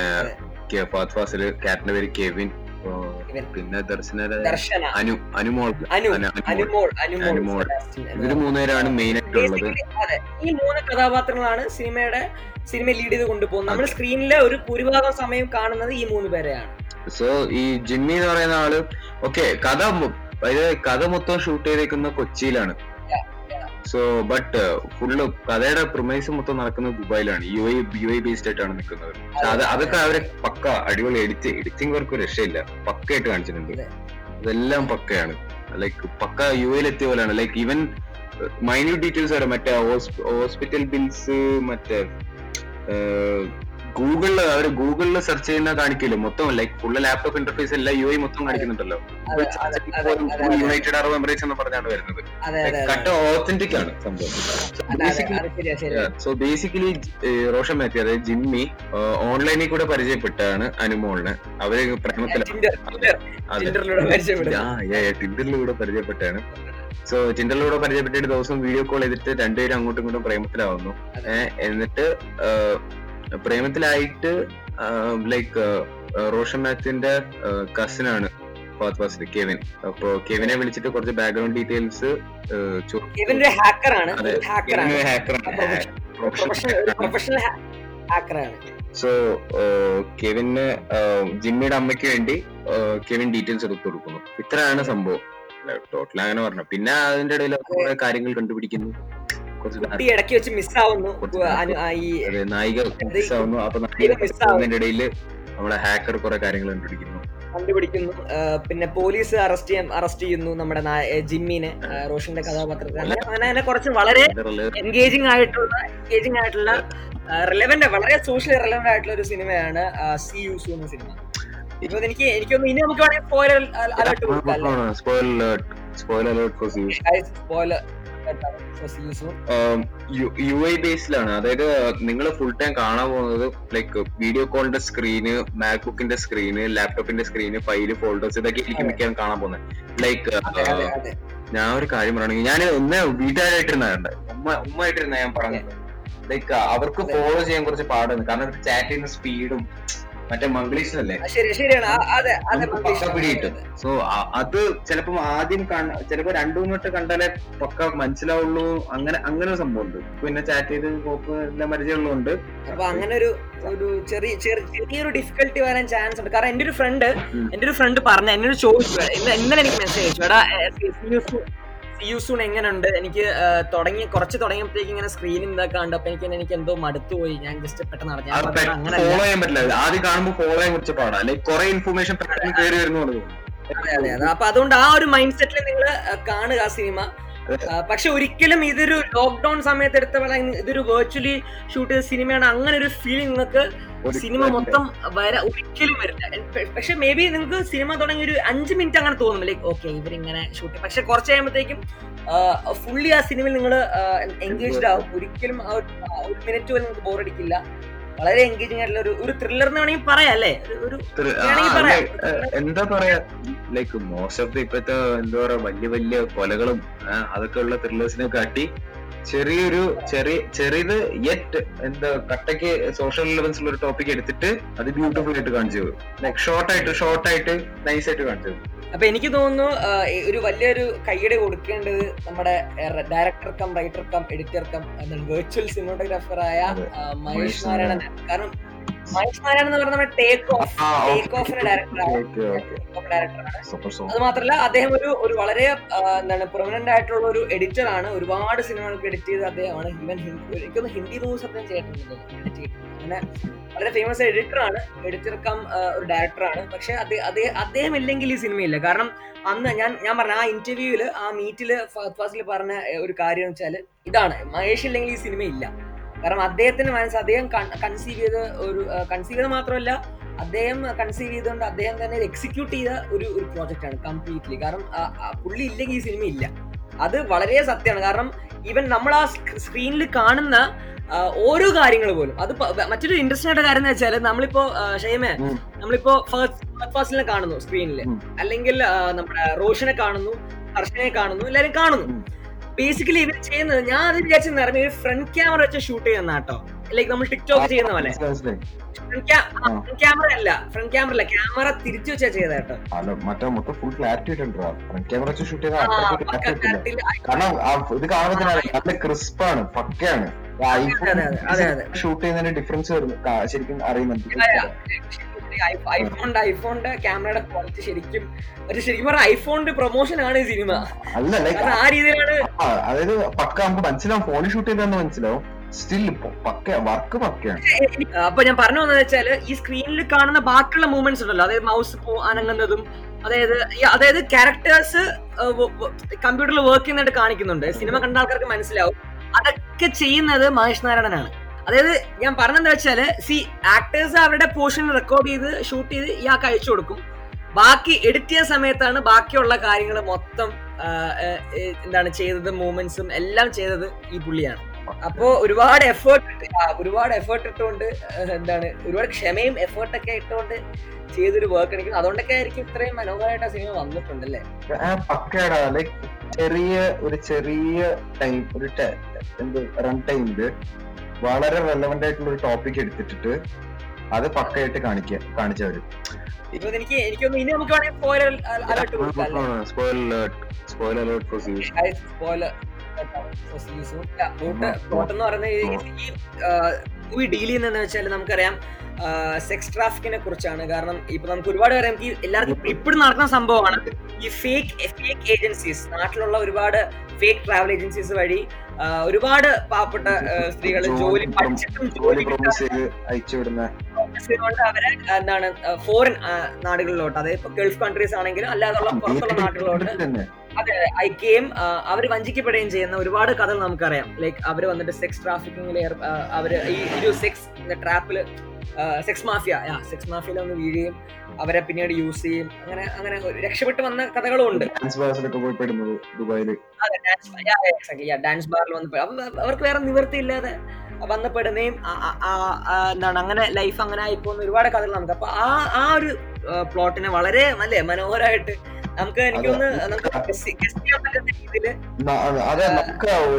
ഫഹദ് ഫാസിൽ, ക്യാപ്റ്റന്റെ പേര് കെവിൻ, പിന്നെ ദർശന, അനുമോൾ, ഇവര് 3 പേരാണ് മെയിൻ ആയിട്ടുള്ളത്. ഈ 3 കഥാപാത്രങ്ങളാണ് സിനിമയെ ലീഡ് ചെയ്ത് കൊണ്ടുപോകുന്നത്. നമ്മൾ സ്ക്രീനിലെ ഒരു ഭൂരിഭാഗം സമയം കാണുന്നത് ഈ 3 പേരെയാണ്. സോ ഈ ജിമ്മി എന്ന് പറയുന്ന ആള് കഥ മൊത്തം ഷൂട്ട് ചെയ്തേക്കുന്ന കൊച്ചിയിലാണ്. സോ ബട്ട് ഫുള്ള് കഥയുടെ പ്രൊമൈസ് മൊത്തം നടക്കുന്നത് ദുബായിലാണ്. യുഎഇ ബേസ്ഡ് ആയിട്ടാണ് നിൽക്കുന്നത്. അതൊക്കെ അവരെ പക്ക അടിപൊളി എഡിറ്റിംഗ് വർക്ക് രക്ഷയില്ല, പക്കയായിട്ട് കാണിച്ചിട്ടുണ്ട്. അതെല്ലാം പക്കയാണ്. ലൈക്ക് പക്ക യുഎഇൽ എത്തിയ പോലെയാണ്. ലൈക്ക് ഈവൻ മൈന്യൂട്ട് ഡീറ്റെയിൽസ് വരെ, മറ്റേ ഹോസ്പിറ്റൽ ബിൽസ്, മറ്റേ ഗൂഗിളില് സെർച്ച് ചെയ്യുന്ന കാണിക്കില്ല മൊത്തം. ലൈക്ക് ഫുൾ ലാപ്ടോപ്പ് ഇന്റർഫേസ് എല്ലാം യുഐ മൊത്തം കാണിക്കുന്നുണ്ടല്ലോ. യുണൈറ്റഡ് അറബ് എമിറേറ്റ്സ് എന്ന് പറഞ്ഞാണ് വരുന്നത്. കട്ട ഓതന്റിക് ആണ് സംഭവം. സോ ബേസിക്കലി റോഷൻ മാത്യു, അതായത് ജിമ്മി, ഓൺലൈനിൽ കൂടെ പരിചയപ്പെട്ടാണ് അനുമോളിനെ. അവര് ടിൻഡറിലൂടെ പരിചയപ്പെട്ടാണ്. സോ ടിൻഡറിലൂടെ പരിചയപ്പെട്ടിട്ട് ദിവസം വീഡിയോ കോൾ ചെയ്തിട്ട് 2 പേരും അങ്ങോട്ടും ഇങ്ങോട്ടും പ്രേമത്തിലാവുന്നു. എന്നിട്ട് പ്രേമത്തിലായിട്ട് ലൈക്ക് റോഷൻ മാത്യുവിന്റെ കസിനാണ് ഫഹദ് ഫാസിൽ, കെവിൻ. അപ്പൊ കെവിനെ വിളിച്ചിട്ട് കുറച്ച് ബാക്ക്ഗ്രൗണ്ട് ഡീറ്റെയിൽസ്, പ്രൊഫഷണൽ ഹാക്കറാണ്. സോ കെവിന് ജിമ്മിയുടെ അമ്മയ്ക്ക് വേണ്ടി കെവിൻ ഡീറ്റെയിൽസ് എടുത്തു കൊടുക്കുന്നു. ഇത്രയാണ് സംഭവം ടോട്ടൽ, അങ്ങനെ പറഞ്ഞു. പിന്നെ അതിന്റെ ഇടയിൽ കാര്യങ്ങൾ കണ്ടുപിടിക്കുന്നു, ഇടയ്ക്ക് വെച്ച് മിസ്സാവുന്നു, നായിക മിസ്സാവുന്നു. അപ്പൊ അതിന്റെ ഇടയിൽ നമ്മളെ ഹാക്കർ കുറെ കാര്യങ്ങൾ കണ്ടുപിടിക്കുന്നു. പിന്നെ പോലീസ് അറസ്റ്റ് ചെയ്യുന്നു നമ്മുടെ ജിമ്മിനെ, റോഷന്റെ കഥാപാത്രത്തെ. അങ്ങനെ കുറച്ച് വളരെ എൻഗേജിംഗ് ആയിട്ടുള്ള റിലവന്റ്, വളരെ സോഷ്യലി റിലവന്റ് ആയിട്ടുള്ള ഒരു സിനിമയാണ് സി യു സൂൺ സിനിമ. ഇപ്പൊ എനിക്കൊന്ന് ഇനി നമുക്ക് വേണമെങ്കിൽ സ്പോയിലർ അലേർട്ട് കൊടുക്കാം. യുഐ ബേസിലാണ്, അതായത് നിങ്ങൾ ഫുൾ ടൈം കാണാൻ പോകുന്നത് ലൈക്ക് വീഡിയോ കോളിന്റെ സ്ക്രീന്, മാക്ബുക്കിന്റെ സ്ക്രീന്, ലാപ്ടോപ്പിന്റെ സ്ക്രീന്, ഫയല്, ഫോൾഡേഴ്സ്, ഇതൊക്കെ എനിക്ക് മിക്കാനും കാണാൻ പോകുന്നത്. ലൈക്ക് ഞാൻ ഒരു കാര്യം പറയണെങ്കിൽ, ഞാൻ ഒന്ന് വീട്ടുകാരായിട്ടിരുന്ന കണ്ട ഉമ്മായിട്ടിരുന്ന ഞാൻ പറഞ്ഞത് ലൈക്ക് അവർക്ക് ഫോളോ ചെയ്യാൻ കുറച്ച് പാടാണ്. കാരണം ചാറ്റ് ചെയ്യുന്ന സ്പീഡും മറ്റേ മംഗ്ലീഷ് അല്ലേ, പക്ക പിടിയിട്ടത്. സോ അത് ചിലപ്പോ ആദ്യം ചിലപ്പോ രണ്ടു മൂന്നിട്ട് കണ്ടാലേ പക്ക മനസ്സിലാവുള്ളൂ. അങ്ങനെ ഒരു സംഭവം ഉണ്ട്. പിന്നെ ചാറ്റ് ചെയ്ത് എല്ലാം പരിചയമുള്ളതുകൊണ്ട് അപ്പൊ അങ്ങനെ ഒരു ചെറിയൊരു ഡിഫിക്കൽട്ടി വരാൻ ചാൻസ് ഉണ്ട്. കാരണം എന്റെ ഒരു ഫ്രണ്ട് പറഞ്ഞ എന്നൊരു ചോദിച്ചു, ഇന്നലെ എനിക്ക് മെസ്സേജ് അയച്ചു, എടാ സി യു സൂൺ എങ്ങനെയുണ്ട്? എനിക്ക് തുടങ്ങിയപ്പോഴത്തേക്ക് ഇങ്ങനെ സ്ക്രീനിൽ ഇതാ കണ്ടപ്പോ എനിക്ക് എന്തോ മടുത്തുപോയി, ഞാൻ ജസ്റ്റ് പെട്ടെന്ന് അറിഞ്ഞു. അപ്പൊ അതുകൊണ്ട് ആ ഒരു മൈൻഡ് സെറ്റിൽ നിങ്ങൾ കാണുക ആ സിനിമ. പക്ഷെ ഒരിക്കലും ഇതൊരു ലോക്ക്ഡൌൺ സമയത്ത് എടുത്ത പോലെ ഇതൊരു വെർച്വലി ഷൂട്ട് ചെയ്ത സിനിമയാണ്, അങ്ങനെ ഒരു ഫീലിംഗ് നിങ്ങൾക്ക് സിനിമ മൊത്തം ഒരിക്കലും വരില്ല. പക്ഷെ മേ ബി നിങ്ങൾക്ക് സിനിമ തുടങ്ങി ഒരു 5 മിനിറ്റ് അങ്ങനെ തോന്നും ലൈക്ക് ഓക്കെ ഇവരിങ്ങനെ ഷൂട്ട്. പക്ഷെ കുറച്ച് കഴിയുമ്പോഴത്തേക്കും ഫുള്ളി ആ സിനിമയിൽ നിങ്ങൾ എൻഗേജ്ഡ് ആവും. ഒരിക്കലും ആ ഒരു മിനിറ്റ് പോലും നിങ്ങൾക്ക് ബോറടിക്കില്ല. വളരെ എൻഗേജിംഗ് ആയിട്ടുള്ള ഒരു ത്രില്ലർ എന്ന് വേണമെങ്കിൽ പറയാം അല്ലേ. എന്താ പറയാ ലൈക്ക് മോസ്റ്റ് ഓഫ് ദി ഇപ്പത്തെ എന്താ പറയാ വലിയ വലിയ കൊലകളും അതൊക്കെ ഉള്ള ത്രില്ലേഴ്സിനെ കാട്ടി ചെറിയത് യെറ്റ് എന്താ കട്ടയ്ക്ക് സോഷ്യൽ റിലവൻസ് ഉള്ള ഒരു ടോപ്പിക് എടുത്തിട്ട് അത് ബ്യൂട്ടിഫുൾ ആയിട്ട് കാണിച്ചു പോകും, ലൈക്ക് ഷോർട്ടായിട്ട് നൈസ് ആയിട്ട് കാണിച്ചു പോകും. അപ്പൊ എനിക്ക് തോന്നുന്നു ഒരു വലിയൊരു കൈയ്യടി കൊടുക്കേണ്ടത് നമ്മുടെ director cum writer cum editor cum virtual സിനിമോഗ്രാഫറായ മഹേഷ് നാരായണൻ. കാരണം മഹേഷ് നാരായണൻ എന്ന് പറഞ്ഞാൽ നമ്മുടെ ടേക്ക് ഓഫിന്റെ ഡയറക്ടറാണ്. അത് മാത്രമല്ല അദ്ദേഹം ഒരു വളരെ പ്രൊമിനന്റ് ആയിട്ടുള്ള ഒരു എഡിറ്റർ ആണ്. ഒരുപാട് സിനിമകൾക്ക് എഡിറ്റ് ചെയ്ത് അദ്ദേഹമാണ്. ഈവൻ എനിക്കൊന്ന് ഹിന്ദി മൂവ്സ് അദ്ദേഹം ചെയ്തിട്ടുണ്ട്, എഡിറ്റ് ചെയ്തു. അങ്ങനെ വളരെ ഫേമസ് എഡിറ്ററാണ്, എഡിറ്റർ കം ഒരു ഡയറക്ടറാണ്. പക്ഷെ അദ്ദേഹം ഇല്ലെങ്കിൽ ഈ സിനിമയില്ല. കാരണം അന്ന് ഞാൻ പറഞ്ഞ ആ ഇന്റർവ്യൂവില്, ആ മീറ്റില് ഫഹദ് ഫാസിൽ പറഞ്ഞ ഒരു കാര്യം വെച്ചാൽ ഇതാണ്, മഹേഷ് ഇല്ലെങ്കിൽ ഈ സിനിമയില്ല. കാരണം അദ്ദേഹത്തിന് മനസ്സ് അദ്ദേഹം കൺസീവ് ചെയ്ത് മാത്രമല്ല, അദ്ദേഹം കൺസീവ് ചെയ്തുകൊണ്ട് അദ്ദേഹം തന്നെ എക്സിക്യൂട്ട് ചെയ്ത ഒരു പ്രോജക്റ്റ് ആണ് കംപ്ലീറ്റ്ലി. കാരണം പുള്ളി ഇല്ലെങ്കിൽ ഈ സിനിമ ഇല്ല. അത് വളരെ സത്യമാണ്. കാരണം ഈവൻ നമ്മൾ ആ സ്ക്രീനിൽ കാണുന്ന ഓരോ കാര്യങ്ങൾ പോലും അത് മറ്റൊരു ഇൻട്രസ്റ്റിംഗ് ആയിട്ട് കാര്യം എന്ന് വെച്ചാൽ നമ്മളിപ്പോ ഫഹദ് ഫാസിലിനെ കാണുന്നു സ്ക്രീനിൽ, അല്ലെങ്കിൽ നമ്മുടെ റോഷനെ കാണുന്നു, ദർശനെ കാണുന്നു, എല്ലാവരും കാണുന്നു. ബേസിക്കലി ഇവർ ചെയ്യുന്നത് ഞാൻ അത് വിചാരിച്ചെന്ന് പറഞ്ഞാൽ ഇവർ ഫ്രണ്ട് ക്യാമറ വെച്ച് ഷൂട്ട് ചെയ്യുന്ന കേട്ടോ, ലൈക്ക് നമ്മൾ ടിക്ടോക്ക് ചെയ്യുന്ന പോലെ. ഫ്രണ്ട് ക്യാമറ അല്ല ക്യാമറ തിരിച്ചു വെച്ചാ ചെയ്ത കേട്ടോ. ഷൂട്ട് ചെയ്യുന്നതിന് ഡിഫറൻസ് ശരിക്കും അറിയുന്നുണ്ട്. ഐഫോണിന്റെ ക്യാമറയുടെ ക്വാളിറ്റി ശരിക്കും പറഞ്ഞ ഐഫോണിന്റെ പ്രൊമോഷൻ ആണ് ഈ സിനിമ. ആ രീതിയിലാണ്, അതായത് പക്ക നമുക്ക് മനസ്സിലാവും, ഫോണിൽ ഷൂട്ട് ചെയ്താന്ന് മനസ്സിലാവും. അപ്പൊ ഞാൻ പറഞ്ഞു വന്നത് വെച്ചാല് ഈ സ്ക്രീനിൽ കാണുന്ന ബാക്കിയുള്ള മൂവ്മെന്റ്സ് ഉണ്ടല്ലോ, അതായത് മൗസ് അനങ്ങുന്നതും, അതായത് ക്യാരക്ടേഴ്സ് കമ്പ്യൂട്ടറിൽ വർക്ക് ചെയ്യുന്നതായിട്ട് കാണിക്കുന്നുണ്ട്. സിനിമ കണ്ട ആൾക്കാർക്ക് മനസ്സിലാവും. അതൊക്കെ ചെയ്യുന്നത് മഹേഷ് നാരായണനാണ്. അതായത് ഞാൻ പറഞ്ഞെന്താ വെച്ചാല് ആക്ടേഴ്സ് അവരുടെ പോർഷൻ റെക്കോർഡ് ചെയ്ത് ഷൂട്ട് ചെയ്ത് ഇയാൾക്ക് അയച്ചു കൊടുക്കും. ബാക്കി എഡിറ്റ് ചെയ്യുന്ന സമയത്താണ് ബാക്കിയുള്ള കാര്യങ്ങൾ മൊത്തം എന്താണ് ചെയ്തത്, മൂവ്മെന്റ്സും എല്ലാം ചെയ്തത് ഈ പുള്ളിയാണ്. അപ്പോ ഒരുപാട് എഫേർട്ട് ഇട്ടുകൊണ്ട് ഒരുപാട് ക്ഷമയും എഫേർട്ടൊക്കെ ഇട്ടുകൊണ്ട് ചെയ്തൊരു വർക്ക് ആയിരിക്കും. അതുകൊണ്ടൊക്കെ ആയിരിക്കും ഇത്രയും മനോഹരമായിട്ട് ആ സിനിമ വന്നിട്ടുണ്ടല്ലേ. ചെറിയ ടൈം ഒരു റൺ ടൈമില് വളരെ റെലവന്റ് ആയിട്ടുള്ള ഒരു ടോപ്പിക് എടുത്തിട്ട് അത് പക്കയായിട്ട് കാണിച്ചവര്. എനിക്കൊന്ന് ഇനി നമുക്ക് വേണമെങ്കിൽ സ്പോയിലർ അലേർട്ട് കൊടുക്കാം. ഈ മൂവി ഡീൽ ചെയ്യുന്നതെന്ന് വെച്ചാൽ നമുക്കറിയാം സെക്സ് ട്രാഫിക്കിനെ കുറിച്ചാണ്. കാരണം ഇപ്പൊ നമുക്ക് ഒരുപാട് പേരെ നമുക്ക് എല്ലാവർക്കും ഇപ്പോഴും നടക്കുന്ന സംഭവമാണ് ഈ ഫേക്ക് ഏജൻസീസ്. നാട്ടിലുള്ള ഒരുപാട് ഫേക്ക് ട്രാവൽ ഏജൻസീസ് വഴി ഒരുപാട് പാവപ്പെട്ട സ്ത്രീകൾ ജോലി പഠിച്ചിട്ടും ജോലി കൊണ്ട് അവരെ എന്താണ് ഫോറിൻ നാടുകളിലോട്ട്, അതായത് ഇപ്പൊ ഗൾഫ് കൺട്രീസ് ആണെങ്കിലും അല്ലാതുള്ള പുറത്തുള്ള നാടുകളിലോട്ട് അതെ അയക്കുകയും അവർ വഞ്ചിക്കപ്പെടുകയും ചെയ്യുന്ന ഒരുപാട് കഥകൾ നമുക്കറിയാം. ലൈക്ക് അവർ വന്നിട്ട് സെക്സ് ട്രാഫിക്കിങ്ങിൽ അവര് ഈ ഒരു സെക്സ് ട്രാപ്പിൽ സെക്സ് മാഫിയയിൽ ഒന്ന് വീഴുകയും അവരെ പിന്നീട് യൂസ് ചെയ്യും. അങ്ങനെ രക്ഷപ്പെട്ട് വന്ന കഥകളും ഉണ്ട്. ഡാൻസ് ബാറിൽ വന്ന് അവർക്ക് വേറെ നിവൃത്തി ഇല്ലാതെ വന്നപ്പെടുന്നതും എന്താണ് അങ്ങനെ ലൈഫ് അങ്ങനെ ആയിപ്പോകുന്ന ഒരുപാട് കഥകൾ നമുക്ക്. അപ്പൊ ആ ഒരു പ്ലോട്ടിനെ വളരെ നല്ല മനോഹരമായിട്ട് നമുക്ക്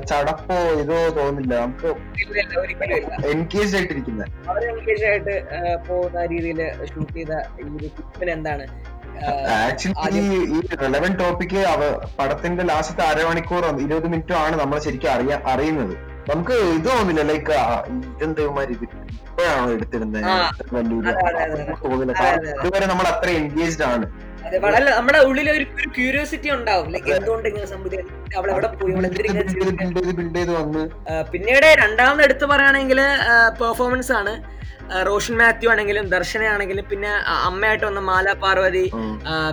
ചടപ്പോ ഇതോ തോന്നില്ല, നമുക്ക് എൻഗേജ് ആയിട്ട് പോകുന്ന രീതിയിൽ ഷൂട്ട് ചെയ്ത ഈ പിന്നെ എന്താണ് ആക്ച്വലി ഈ റെലവന്റ് ടോപ്പിക് പടത്തിന്റെ ലാസ്റ്റത്തെ അരമണിക്കൂർ 20 മിനിറ്റ് ആണ് നമ്മൾ ശരിക്കും അറിയുന്നത്. നമുക്ക് ഇത് തോന്നില്ല ലൈക്ക് ഇതെന്തേമാര് ഇത് ഇപ്പോഴാണോ എടുത്തിരുന്നത് തോന്നില്ല. ഇതുവരെ നമ്മൾ അത്ര എൻഗേജ്ഡ് ആണ്. അതെ, വളരെ നമ്മുടെ ഉള്ളിൽ ഒരു ക്യൂരിയോസിറ്റി ഉണ്ടാവും ലൈക്ക് എന്തുകൊണ്ട് ഇങ്ങനെ സംഭവിക്കും, അവിടെ എവിടെ പോയി, പിന്നീട് രണ്ടാമത് എടുത്തു പറയുകയാണെങ്കിൽ പെർഫോമൻസ് ആണ്. റോഷൻ മാത്യു ആണെങ്കിലും ദർശന ആണെങ്കിലും പിന്നെ അമ്മയായിട്ട് വന്ന മാല പാർവതി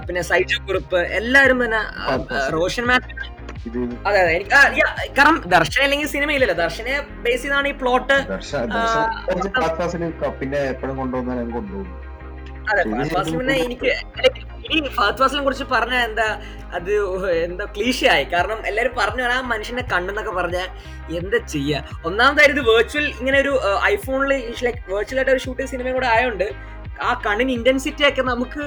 പിന്നെ സൈജു കുറുപ്പ് എല്ലാവരും തന്നെ റോഷൻ മാത്യു. അതെ അതെ, കാരണം ദർശന അല്ലെങ്കിൽ സിനിമ ഇല്ലല്ലോ, ദർശനെ ബേസ് ചെയ്താണ് ഈ പ്ലോട്ട്. പിന്നെ എപ്പോഴും കൊണ്ടുപോകുന്ന കൊണ്ടുപോകും. അതെ, ഫഹദ് ഫാസിലിനെ എനിക്ക് ഫഹദ് ഫാസിലിനെ കുറിച്ച് പറഞ്ഞാൽ എന്താ ക്ലീഷയായി. കാരണം എല്ലാവരും പറഞ്ഞു ആ മനുഷ്യന്റെ കണ്ണെന്നൊക്കെ പറഞ്ഞാൽ എന്താ ചെയ്യാ. ഒന്നാമതായത് വെർച്വൽ ഇങ്ങനെ ഒരു ഐഫോണിൽ ലൈക്ക് വെർച്വൽ ആയിട്ട് ഒരു ഷൂട്ടിംഗ് സിനിമയും കൂടെ ആയതുകൊണ്ട് ആ കണ്ണിന് ഇന്റൻസിറ്റി ഒക്കെ നമുക്ക്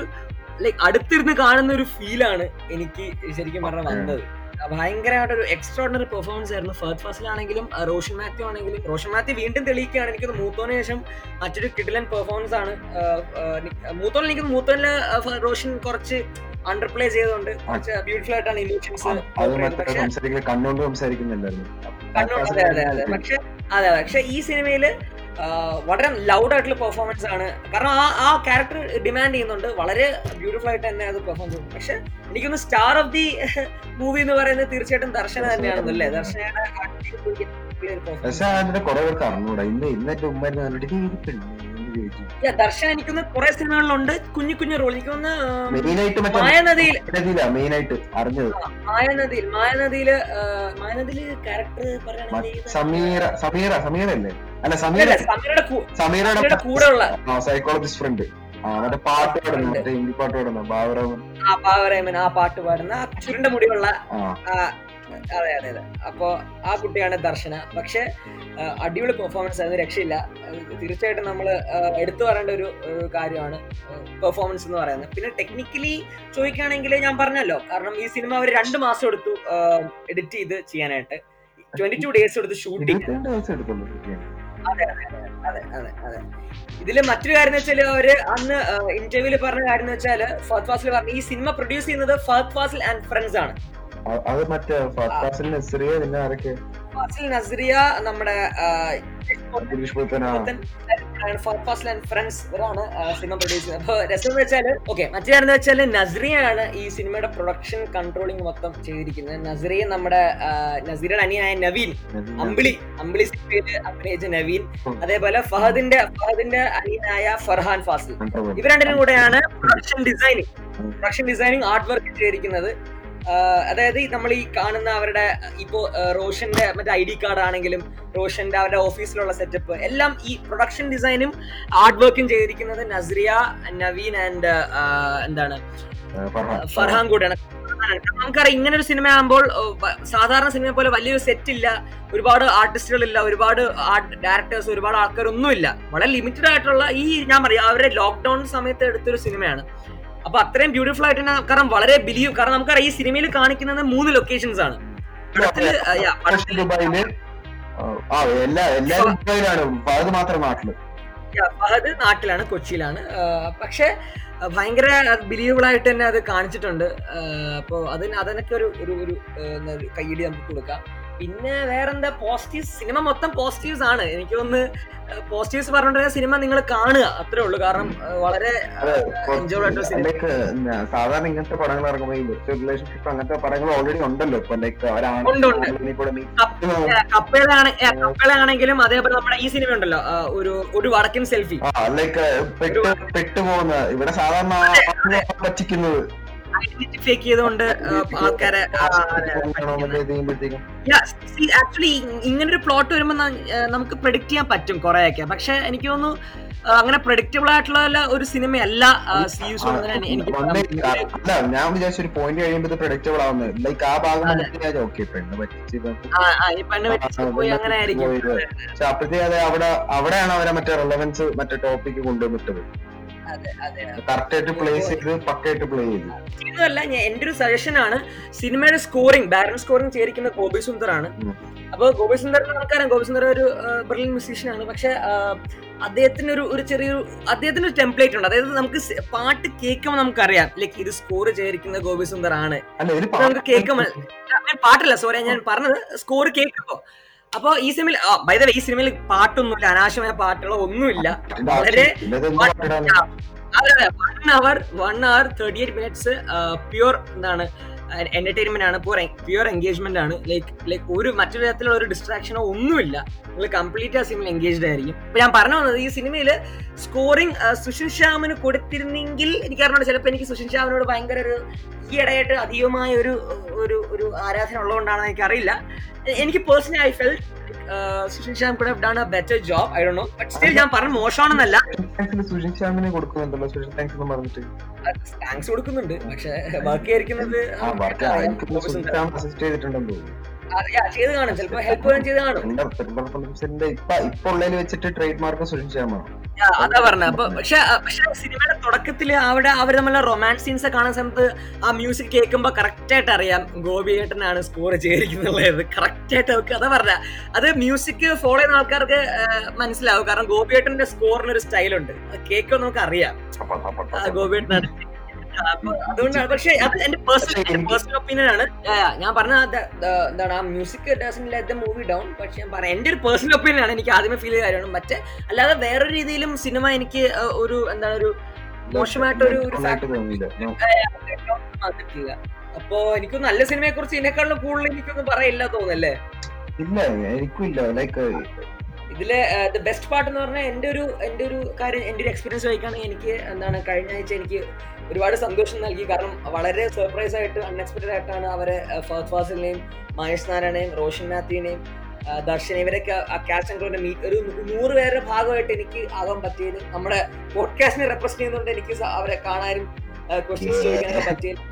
ലൈക്ക് അടുത്തിരുന്ന് കാണുന്ന ഒരു ഫീലാണ് എനിക്ക് ശരിക്കും പറഞ്ഞാൽ വന്നത്. ഭയങ്കരമായിട്ടൊരു എക്സ്ട്രോർഡിനറി പെർഫോമൻസ് ആയിരുന്നു. ഫഹദ് ഫാസിലാണെങ്കിലും റോഷൻ മാത്യു ആണെങ്കിലും റോഷൻ മാത്യു വീണ്ടും തെളിയിക്കുകയാണ്. എനിക്ക് മൂത്തോന് ശേഷം മറ്റൊരു കിഡിലൻ പെർഫോമൻസ് ആണ് മൂത്തോനിൽ റോഷൻ കുറച്ച് അണ്ടർ പ്ലേ ചെയ്തുകൊണ്ട് കുറച്ച് ബ്യൂട്ടിഫുൾ ആയിട്ടാണ് ഇമോഷൻസ്. പക്ഷെ ഈ സിനിമയില് വളരെ ലൗഡ് ആയിട്ടുള്ള പെർഫോമൻസ് ആണ്. കാരണം ആ ക്യാരക്ടർ ഡിമാൻഡ് ചെയ്യുന്നുണ്ട്, വളരെ ബ്യൂട്ടിഫുൾ ആയിട്ട് തന്നെ അത് പെർഫോം ചെയ്തു. പക്ഷെ എനിക്കൊന്ന് സ്റ്റാർ ഓഫ് ദി മൂവി എന്ന് പറയുന്നത് തീർച്ചയായിട്ടും ദർശന തന്നെയാണെന്നല്ലേ. ദർശനയുടെ ദർശന എനിക്കൊന്ന് കുറെ സിനിമകളിലുണ്ട് കുഞ്ഞു കുഞ്ഞു റോൾ. എനിക്കൊന്ന് മായനദിയില് ക്യാരക്ടർ പറയുകയാണെങ്കിൽ സൈക്കോളജിസ്റ്റ് ഫ്രണ്ട് പാട്ട് പാടുന്ന ഹിന്ദി പാട്ട് പാടുന്ന ബാബുറഹ്മാൻ ആ പാട്ട് പാടുന്ന ചുരുണ്ട മുടിയുള്ള അതെ അതെ അതെ അപ്പൊ ആ കുട്ടിയാണ് ദർശന. പക്ഷെ അടിപൊളി പെർഫോമൻസ് ആയിരുന്നു, രക്ഷയില്ല. തീർച്ചയായിട്ടും നമ്മൾ എടുത്തു പറയേണ്ട ഒരു കാര്യമാണ് പെർഫോമൻസ് എന്ന് പറയുന്നത്. പിന്നെ ടെക്നിക്കലി ചോദിക്കുകയാണെങ്കിൽ ഞാൻ പറഞ്ഞല്ലോ, കാരണം ഈ സിനിമ അവർ 2 മാസം എടുത്തു എഡിറ്റ് ചെയ്ത് ചെയ്യാനായിട്ട്. 22 days എടുത്ത് ഷൂട്ടിങ്. അതെ അതെ അതെ അതെ. ഇതില് മറ്റൊരു കാര്യം എന്ന് വെച്ചാൽ അവര് അന്ന് ഇന്റർവ്യൂല് പറഞ്ഞ കാര്യം എന്ന് വെച്ചാൽ ഫഹദ് ഫാസിൽ പറഞ്ഞു ഈ സിനിമ പ്രൊഡ്യൂസ് ചെയ്യുന്നത് ഫഹദ് ഫാസിൽ ആൻഡ് ഫ്രണ്ട്സ് ആണ്. അത് മറ്റേ ഫഹദ് ഫാസിൽ നസ്രിയ നമ്മുടെ ഫഹദ് ഫാസിൽ ആൻഡ് ഫ്രണ്ട്സ് ഇവരാണ് സിനിമ പ്രൊഡ്യൂസ് ചെയ്യുന്നത്. അപ്പൊ രസം എന്ന് വെച്ചാൽ മറ്റു കാര്യം എന്ന് വെച്ചാൽ നസ്രിയാണ് ഈ സിനിമയുടെ പ്രൊഡക്ഷൻ കൺട്രോളിങ് മൊത്തം ചെയ്തിരിക്കുന്നത്. നസ്രിയ നമ്മുടെ നസ്രിയുടെ അനിയായ നവീൻ അമ്പിളി സിനിമയില് അഭിനയിച്ച നവീൻ, അതേപോലെ ഫഹദിന്റെ അനിയനായ ഫർഹാൻ ഫാസിൽ, ഇവർ രണ്ടിനും കൂടെയാണ് പ്രൊഡക്ഷൻ ഡിസൈനിങ് ആർട്ട് വർക്ക് ചെയ്തിരിക്കുന്നത്. അതായത് നമ്മൾ ഈ കാണുന്ന അവരുടെ ഇപ്പോ റോഷന്റെ മറ്റേ ID കാർഡ് ആണെങ്കിലും റോഷന്റെ അവരുടെ ഓഫീസിലുള്ള സെറ്റപ്പ് എല്ലാം ഈ പ്രൊഡക്ഷൻ ഡിസൈനും ആർട്ട് വർക്കും ചെയ്തിരിക്കുന്നത് നസ്രിയ, നവീൻ ആൻഡ് എന്താണ് ഫർഹാൻ കൂടെയാണ്. നമുക്കറിയാം ഇങ്ങനെ ഒരു സിനിമ ആകുമ്പോൾ സാധാരണ സിനിമയെ പോലെ വലിയൊരു സെറ്റ് ഇല്ല, ഒരുപാട് ആർട്ടിസ്റ്റുകളില്ല, ഒരുപാട് ആർട്ട് ഡയറക്ടേഴ്സ്, ഒരുപാട് ആൾക്കാരൊന്നുമില്ല. വളരെ ലിമിറ്റഡ് ആയിട്ടുള്ള ഈ ഞാൻ പറയാം അവരുടെ ലോക്ക്ഡൌൺ സമയത്ത് എടുത്തൊരു സിനിമയാണ്. അപ്പൊ അത്രയും ബ്യൂട്ടിഫുൾ ആയിട്ട് തന്നെ കാരണം വളരെ ബിലീവ്. കാരണം നമുക്കറിയാം ഈ സിനിമയിൽ കാണിക്കുന്നത് 3 ലൊക്കേഷൻസ് ആണ്. ഫഹദ് നാട്ടിലാണ്, കൊച്ചിയിലാണ്. പക്ഷെ ഭയങ്കര ബിലീവബിൾ ആയിട്ട് തന്നെ അത് കാണിച്ചിട്ടുണ്ട്. അപ്പൊ അതിനൊക്കെ ഒരു കയ്യടി നമുക്ക് കൊടുക്കാം. പിന്നെ വേറെന്താ പോസിറ്റീവ്സ്, സിനിമ മൊത്തം പോസിറ്റീവ്സ് ആണ്. എനിക്കൊന്ന് പോസിറ്റീവ്സ് പറഞ്ഞിട്ടുണ്ടെങ്കിൽ സിനിമ നിങ്ങൾ കാണുക, അത്രേ ഉള്ളൂ. കാരണം വളരെ എൻജോയ് ആയിട്ടുള്ള സിനിമ. സാധാരണ ഇങ്ങനത്തെ പടങ്ങൾ ഇറങ്ങുമ്പോൾ റിലേഷൻഷിപ്പ് അങ്ങനത്തെ പടങ്ങൾ ഓൾറെഡി ഉണ്ടല്ലോ. കപ്പേളാണെങ്കിലും അതേപോലെ നമ്മുടെ ഈ സിനിമ ഉണ്ടല്ലോ, ഒരു വടക്കൻ സെൽഫി, പെട്ടുപോകുന്ന ഇവിടെ സാധാരണ പറ്റിക്കുന്നത് ഐഡന്റിഫൈ ചെയ്തുകൊണ്ട് ആൾക്കാരെ. ആക്ച്വലി ഇങ്ങനൊരു പ്ലോട്ട് വരുമ്പോൾ നമുക്ക് പ്രെഡിക്റ്റ് ചെയ്യാൻ പറ്റും കുറെയൊക്കെ. പക്ഷെ എനിക്ക് തോന്നുന്നു അങ്ങനെ പ്രെഡിക്റ്റബിൾ ആയിട്ടുള്ള ഒരു സിനിമയല്ല സീ യു സൂൺ. എനിക്ക് ഞാൻ വിചാരിച്ചു ഒരു പോയിന്റ് കഴിയുമ്പോൾ പ്രെഡിക്റ്റബിൾ ആവുന്നത്, ലൈക്ക് ആ ഭാഗം അങ്ങനെ ആയിരിക്കും. പക്ഷെ അപ്പോഴത്തേക്ക് അവിടെയാണ് അവരെ മറ്റേ റെലവൻസ് മറ്റേ ടോപ്പിക്ക് കൊണ്ടുവന്നിട്ടത്. ല്ല, എന്റെ ഒരു സജഷൻ ആണ് സിനിമയുടെ സ്കോറിംഗ്, ബാക്ക്ഗ്രൗണ്ട് സ്കോറിംഗ് ചെയ്തിരിക്കുന്നത് ഗോപി സുന്ദർ ആണ്. അപ്പൊ ഗോപി സുന്ദറിന് ആൾക്കാരാണ്. ഗോപി സുന്ദർ ഒരു ബ്രില്യൻ മ്യൂസീഷ്യൻ ആണ്. പക്ഷെ അദ്ദേഹത്തിന് ഒരു ചെറിയൊരു അദ്ദേഹത്തിന് ഒരു ടെംപ്ലേറ്റ് ഉണ്ട്. അതായത് നമുക്ക് പാട്ട് കേൾക്കുമ്പോൾ നമുക്കറിയാം ലൈക്ക് ഇത് സ്കോർ ചെയ്തിരിക്കുന്നത് ഗോപി സുന്ദർ ആണ്. നമുക്ക് കേൾക്കുമ്പോൾ പാട്ടല്ല, സോറി ഞാൻ പറഞ്ഞത് സ്കോർ കേൾക്കുമ്പോ. അപ്പൊ ഈ സിനിമയിൽ ബൈ ദ വേ ഈ സിനിമയിൽ പാട്ടൊന്നുമില്ല, അനാവശ്യമായ പാട്ടുകളോ ഒന്നുമില്ല. വളരെ 1 hour 38 minutes പ്യുവർ എന്താണ് എന്റർടൈൻമെന്റ് ആണ്, പ്യുവർ എൻഗേജ്മെന്റ് ആണ്. ലൈക്ക് ഒരു മറ്റൊരു തരത്തിലുള്ള ഒരു ഡിസ്ട്രാക്ഷനോ ഒന്നുമില്ല. നിങ്ങൾ കംപ്ലീറ്റ് ആ സിനിമയിൽ എൻഗേജ്ഡ് ആയിരിക്കും. അപ്പൊ ഞാൻ പറഞ്ഞു വന്നത് ഈ സിനിമയിൽ സ്കോറിംഗ് സുഷിൻ ശ്യാമിന് കൊടുത്തിരുന്നെങ്കിൽ എനിക്ക് അറിഞ്ഞോണ്ട്, ചിലപ്പോൾ എനിക്ക് സുഷിൻ ശ്യാമിനോട് ഭയങ്കര ഒരു ഈയിടെയായിട്ട് അധികമായ ഒരു ആരാധന ഉള്ളതുകൊണ്ടാണെന്ന് എനിക്കറിയില്ല. എനിക്ക് personally I felt Sushin Shyam could have done a better job. I don't know, but still ഞാൻ പറഞ്ഞു മോശമാണെന്നല്ല, സുഷിൻ ശ്യാമിനെ കൊടുക്കുന്നുണ്ടല്ലോ, സുഷിൻ താങ്ക്സ് എന്ന് പറഞ്ഞിട്ട് താങ്ക്സ് കൊടുക്കുന്നുണ്ട്. പക്ഷെ ബാക്കി ആയിരിക്കുന്നത് ചെയ്ത് കാണും, ചിലപ്പോ ഹെൽപ്പ് ചെയ്ത് കാണും. അതാ പറഞ്ഞ. അപ്പൊ പക്ഷെ സിനിമയുടെ തുടക്കത്തില് അവിടെ അവര് നമ്മളെ റൊമാൻസ് സീൻസ് കാണുന്ന സമയത്ത് ആ മ്യൂസിക് കേൾക്കുമ്പോ കറക്റ്റ് ആയിട്ട് അറിയാം ഗോപിയേട്ടനാണ് സ്കോർ ചെയ്തിരിക്കുന്നത്. കറക്റ്റ് ആയിട്ട് അവർക്ക് അതാ പറഞ്ഞ, അത് മ്യൂസിക് ഫോളോ ചെയ്യുന്ന ആൾക്കാർക്ക് മനസ്സിലാവും. കാരണം ഗോപിയേട്ടന്റെ സ്കോറിനൊരു സ്റ്റൈലുണ്ട്, അത് കേൾക്കുമ്പോൾ നമുക്ക് അറിയാം ഗോപിയേട്ടനാണ്. അതുകൊണ്ടാണ്. പക്ഷെ അത് എന്റെ പേഴ്സണൽ ഒപ്പീനിയൻ ആണ്. ഞാൻ പറഞ്ഞ എന്താണ് ആ music doesn't let the movie down. പക്ഷെ ഞാൻ പറയാം എന്റെ ഒരു പേഴ്സണൽ ഒപ്പീനിയൻ ആണ്. എനിക്ക് ആദ്യമേ ഫീൽ ചെയ്ത കാര്യമാണ്. മറ്റേ അല്ലാതെ വേറൊരു രീതിയിലും സിനിമ എനിക്ക് ഒരു എന്താണ് ഒരു മോശമായിട്ടൊരു തോന്നിയില്ല. അപ്പോ എനിക്ക് നല്ല സിനിമയെ കുറിച്ച് ഇതിനേക്കാളും കൂടുതൽ എനിക്കൊന്നും പറയില്ല തോന്നല്ലേ? ഇല്ല, എനിക്കില്ല. ലൈക്ക് ഇതിലെ ദ ബെസ്റ്റ് പാർട്ട് എന്ന് പറഞ്ഞാൽ എൻ്റെ ഒരു കാര്യം, എൻ്റെ ഒരു എക്സ്പീരിയൻസ് വഹിക്കുകയാണെങ്കിൽ എനിക്ക് എന്താണ് കഴിഞ്ഞ ആഴ്ച എനിക്ക് ഒരുപാട് സന്തോഷം നൽകി. കാരണം വളരെ സർപ്രൈസ് ആയിട്ട് അൺഎക്സ്പെക്റ്റഡ് ആയിട്ടാണ് അവരെ ഫഹദ് ഫാസിലിനെയും മഹേഷ് നാരായണനെയും റോഷൻ മാത്യുവിനെയും ദർശൻ ഇവരൊക്കെ ആ കാസ്റ്റ് ആൻഡ് മീറ്റ് ഒരു 100 പേരുടെ ഭാഗമായിട്ട് എനിക്ക് ആകാൻ പറ്റിയത്, നമ്മുടെ പോഡ്കാസ്റ്റിനെ റെപ്രസെന്റ് ചെയ്യുന്നതുകൊണ്ട് എനിക്ക് അവരെ കാണാനും ക്വസ്റ്റ്യൻസ് ചോദിക്കാനൊക്കെ പറ്റിയത്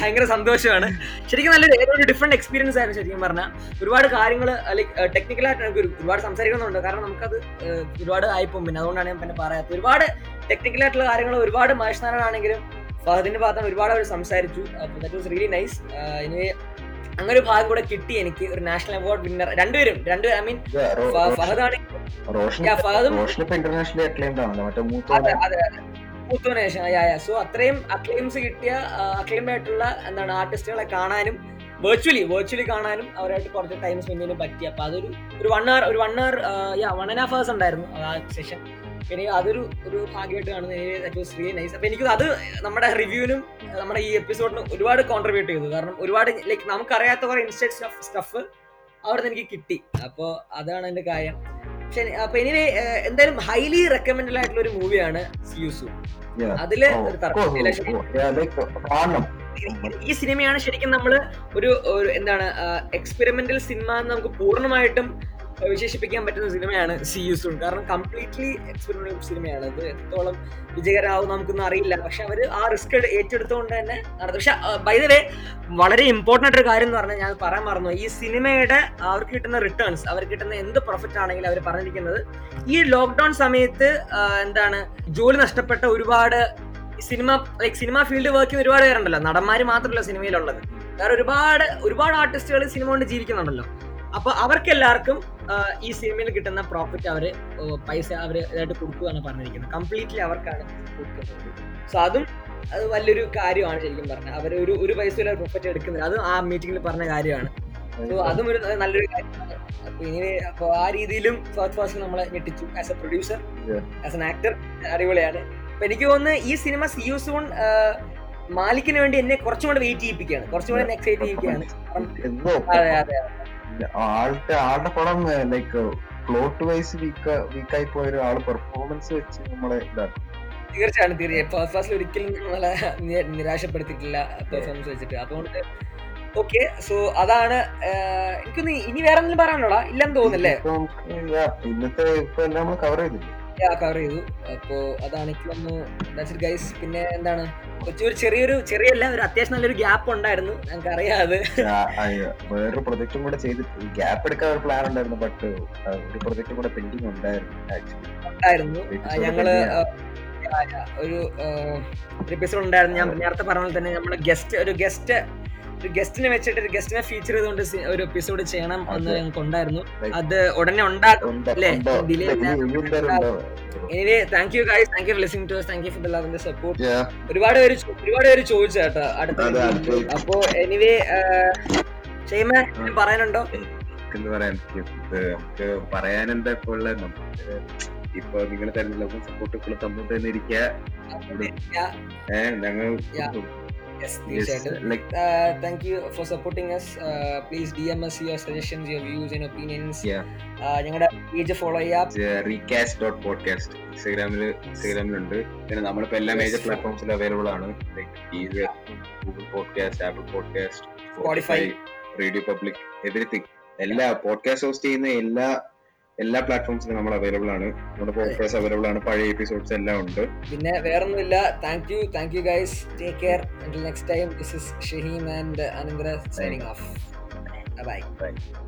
ഭയങ്കര സന്തോഷമാണ്. ശരിക്കും നല്ലൊരു ഡിഫറെന്റ് എക്സ്പീരിയൻസ് ആയിരുന്നു. ശരിക്കും പറഞ്ഞാൽ ഒരുപാട് കാര്യങ്ങൾ ലൈക്ക് ടെക്നിക്കലായിട്ട് നമുക്ക് ഒരുപാട് സംസാരിക്കുന്നുണ്ട്. കാരണം നമുക്കത് ഒരുപാട് ആയിപ്പോ, പിന്നെ അതുകൊണ്ടാണ് ഞാൻ പിന്നെ പറയാത്തത്. ഒരുപാട് ടെക്നിക്കലായിട്ടുള്ള കാര്യങ്ങൾ ഒരുപാട് മഹേഷ് നാരായണൻ ആണെങ്കിലും ഫഹദിന്റെ ഭാഗത്താണ് ഒരുപാട് അവർ സംസാരിച്ചു. That was really nice. Anyway അങ്ങനെ ഒരു ഭാഗം കൂടെ കിട്ടി എനിക്ക്, ഒരു നാഷണൽ അവാർഡ് വിന്നർ രണ്ടുപേരും. ഐ മീൻ ഫഹദ് ആണെങ്കിൽ സോ അത്രയും അക്ലെയിംസ് കിട്ടിയ അക്ലെയിമായിട്ടുള്ള എന്താണ് ആർട്ടിസ്റ്റുകളെ കാണാനും വെർച്വലി കാണാനും അവരായിട്ട് കുറച്ച് ടൈം സ്പെൻഡ് ചെയ്യാനും പറ്റി. അപ്പൊ അതൊരു ഒരു 1 hour 1.5 hours ഉണ്ടായിരുന്നു ആ സെഷൻ. പിന്നെ അതൊരു ഒരു ഭാഗ്യമായിട്ട് കാണുന്നത്. അപ്പൊ എനിക്ക് അത് നമ്മുടെ റിവ്യൂവിനും നമ്മുടെ ഈ എപ്പിസോഡിനും ഒരുപാട് കോൺട്രിബ്യൂട്ട് ചെയ്തു. കാരണം ഒരുപാട് ലൈക്ക് നമുക്കറിയാത്ത കുറെ ഇൻസ്റ്റന്റ് സ്റ്റഫ് അവിടുന്ന് എനിക്ക് കിട്ടി. അപ്പോൾ അതാണ് എന്റെ കാര്യം. പക്ഷെ അപ്പൊ ഇനി എന്തായാലും ഹൈലി റെക്കമെൻഡഡ് ആയിട്ടുള്ള ഒരു മൂവിയാണ് സീ യു സൂൺ. അതില് ഈ സിനിമയാണ് ശരിക്കും നമ്മള് ഒരു എന്താണ് എക്സ്പെരിമെന്റൽ സിനിമ എന്ന് നമുക്ക് പൂർണ്ണമായിട്ടും വിശേഷിപ്പിക്കാൻ പറ്റുന്ന സിനിമയാണ് സീ യു സൂൺ. കാരണം കംപ്ലീറ്റ്ലി എക്സ്പെരിമെന്റൽ സിനിമയാണ്. അത് എത്രത്തോളം വിജയകരമാവും നമുക്കൊന്നും അറിയില്ല. പക്ഷെ അവർ ആ റിസ്ക് ഏറ്റെടുത്തുകൊണ്ട് തന്നെ നടത്തും. പക്ഷെ ബൈ ദ വേ വളരെ ഇമ്പോർട്ടൻ്റ് ആയിട്ടൊരു കാര്യം എന്ന് പറഞ്ഞാൽ ഞാൻ പറയാൻ മറന്നു, ഈ സിനിമയുടെ അവർക്ക് കിട്ടുന്ന റിട്ടേൺസ്, അവർക്ക് കിട്ടുന്ന എന്ത് പ്രോഫിറ്റ് ആണെങ്കിലും അവർ പറഞ്ഞിരിക്കുന്നത് ഈ ലോക്ക്ഡൌൺ സമയത്ത് എന്താണ് ജോലി നഷ്ടപ്പെട്ട ഒരുപാട് സിനിമ ഫീൽഡ് വർക്ക് ചെയ്യുന്ന ഒരുപാട് പേരുണ്ടല്ലോ. നടന്മാർ മാത്രമല്ല സിനിമയിലുള്ളത്, വേറെ ഒരുപാട് ആർട്ടിസ്റ്റുകൾ സിനിമ കൊണ്ട് ജീവിക്കുന്നുണ്ടല്ലോ. അപ്പൊ അവർക്കെല്ലാവർക്കും ഈ സിനിമയിൽ കിട്ടുന്ന പ്രോഫിറ്റ് അവര് പൈസ അവര് ഇതായിട്ട് കൊടുക്കുകയാണ് പറഞ്ഞിരിക്കുന്നത്. കംപ്ലീറ്റ്ലി അവർക്കാണ് കൊടുക്കുന്നത്. സോ അതും അത് വലിയൊരു കാര്യമാണ് ശരിക്കും പറഞ്ഞത്. അവർ ഒരു പൈസ പ്രോഫിറ്റ് എടുക്കുന്നത്. അതും ആ മീറ്റിംഗിൽ പറഞ്ഞ കാര്യമാണ്. അതും ഒരു നല്ലൊരു കാര്യമാണ്. അപ്പൊ ഇനി അപ്പൊ ആ രീതിയിലും ഫഹദ് ഫാസിൽ നമ്മളെ ഞെട്ടിച്ചു as a producer, as an actor. അടിപൊളിയാണ്. അപ്പൊ എനിക്ക് തോന്നുന്നു ഈ സിനിമ സി യു സൂൺ മാലിക്കിന് വേണ്ടി എന്നെ കുറച്ചും കൂടെ വെയിറ്റ് ചെയ്യിപ്പിക്കുകയാണ്, കുറച്ചും കൂടെ എക്സൈറ്റ് ചെയ്യിപ്പിക്കുകയാണ്. അതെ അതെ ആളുടെ പടം ലൈക്ക് പ്ലോട്ട് വൈസ് വീക്കായി പോയൊരു ആള് പെർഫോമൻസ് വെച്ച് നമ്മളെ ഇതാണ്. തീർച്ചയായിട്ടും ഫസ്റ്റ് ക്ലാസ്സിൽ ഒരിക്കലും നമ്മളെ നിരാശപ്പെടുത്തിയിട്ടില്ല പെർഫോമൻസ് വെച്ചിട്ട്. അതുകൊണ്ട് ഓക്കെ. സോ അതാണ് എനിക്കൊന്ന് ഇനി വേറെ എന്തെങ്കിലും പറയാനുള്ളതാ ഇല്ലെന്ന് തോന്നുന്നല്ലേ? ഇന്നത്തെ നമ്മൾ കവർ ചെയ്തില്ലേ? കവർ ചെയ്തു. അപ്പോ അതാണ് എനിക്ക് തോന്നുന്നു ഗൈസ്. പിന്നെ എന്താണ് ഒരു ചെറിയല്ല ഒരു അത്യാവശ്യം നല്ലൊരു ഗ്യാപ്പ് ഉണ്ടായിരുന്നു. ഞങ്ങൾക്ക് അറിയാതെ വേറൊരു പ്രൊജക്റ്റും കൂടെ ചെയ്തിട്ട് ഗ്യാപ്പ് എടുക്കാൻ ഒരു പ്ലാൻ ഉണ്ടായിരുന്നു. ബട്ട് ഒരു പ്രൊജക്റ്റും കൂടെ പെൻഡിങ് ഉണ്ടായിരുന്നു. ഞങ്ങള് ഒരു എപ്പിസോഡ് ഉണ്ടായിരുന്നു. ഞാൻ നേരത്തെ പറഞ്ഞാൽ തന്നെ നമ്മുടെ ഗസ്റ്റിനെ വെച്ചിട്ട് ഒരു ഗസ്റ്റിനെ ഫീച്ചർ ചെയ്തുകൊണ്ട് ഒരു എപ്പിസോഡ് ചെയ്യണം എന്ന് ഞങ്ങൾക്ക് ഉണ്ടായിരുന്നു. അത് ഉടനെ ഉണ്ടാകും അല്ലേ? ഡിലേ ഇല്ല. Thank you guys, thank you for listening to us, thank you for the love and the support. ഒരുപാട് പേര് ചോദിച്ചു കേട്ടോ അടുത്ത. അപ്പോ എനിവേ ഷെയ്മേ പറയാനുണ്ടോ? പറയാൻ എന്താ ഇപ്പൊ ഉള്ളത്? ഇപ്പൊ നിങ്ങൾ തന്നെ സപ്പോർട്ട് തന്നിട്ട് തന്നെ ഇരിക്കുക. ഞങ്ങൾ Yes, thank you for supporting us. Please DM us your suggestions, your views and opinions. ഞങ്ങളുടെ പേജ് follow ചെയ്യുക. recast.podcast Instagramil ഉണ്ട്. പിന്നെ നമ്മളിപ്പോ എല്ലാ മേജർ പ്ലാറ്റ്ഫോംസിലും അവൈലബിൾ ആണ്. Deezer, Google Podcast, Apple Podcast, Spotify, Radio Public, everything. എല്ലാ പോഡ്കാസ്റ്റ് ഹോസ്റ്റ് ചെയ്യുന്ന എല്ലാ പ്ലാറ്റ്ഫോംസിലും നമ്മൾ അവൈലബിൾ ആണ്. നമ്മുടെ പോഡ്കാസ്റ്റ് അവൈലബിൾ ആണ്. പഴയ എപ്പിസോഡ്സ് എല്ലാം ഉണ്ട്. പിന്നെ വേറൊന്നുമില്ല. Thank you guys. Take care. Until next time. This is Shaheem and Anandra signing off. Bye by.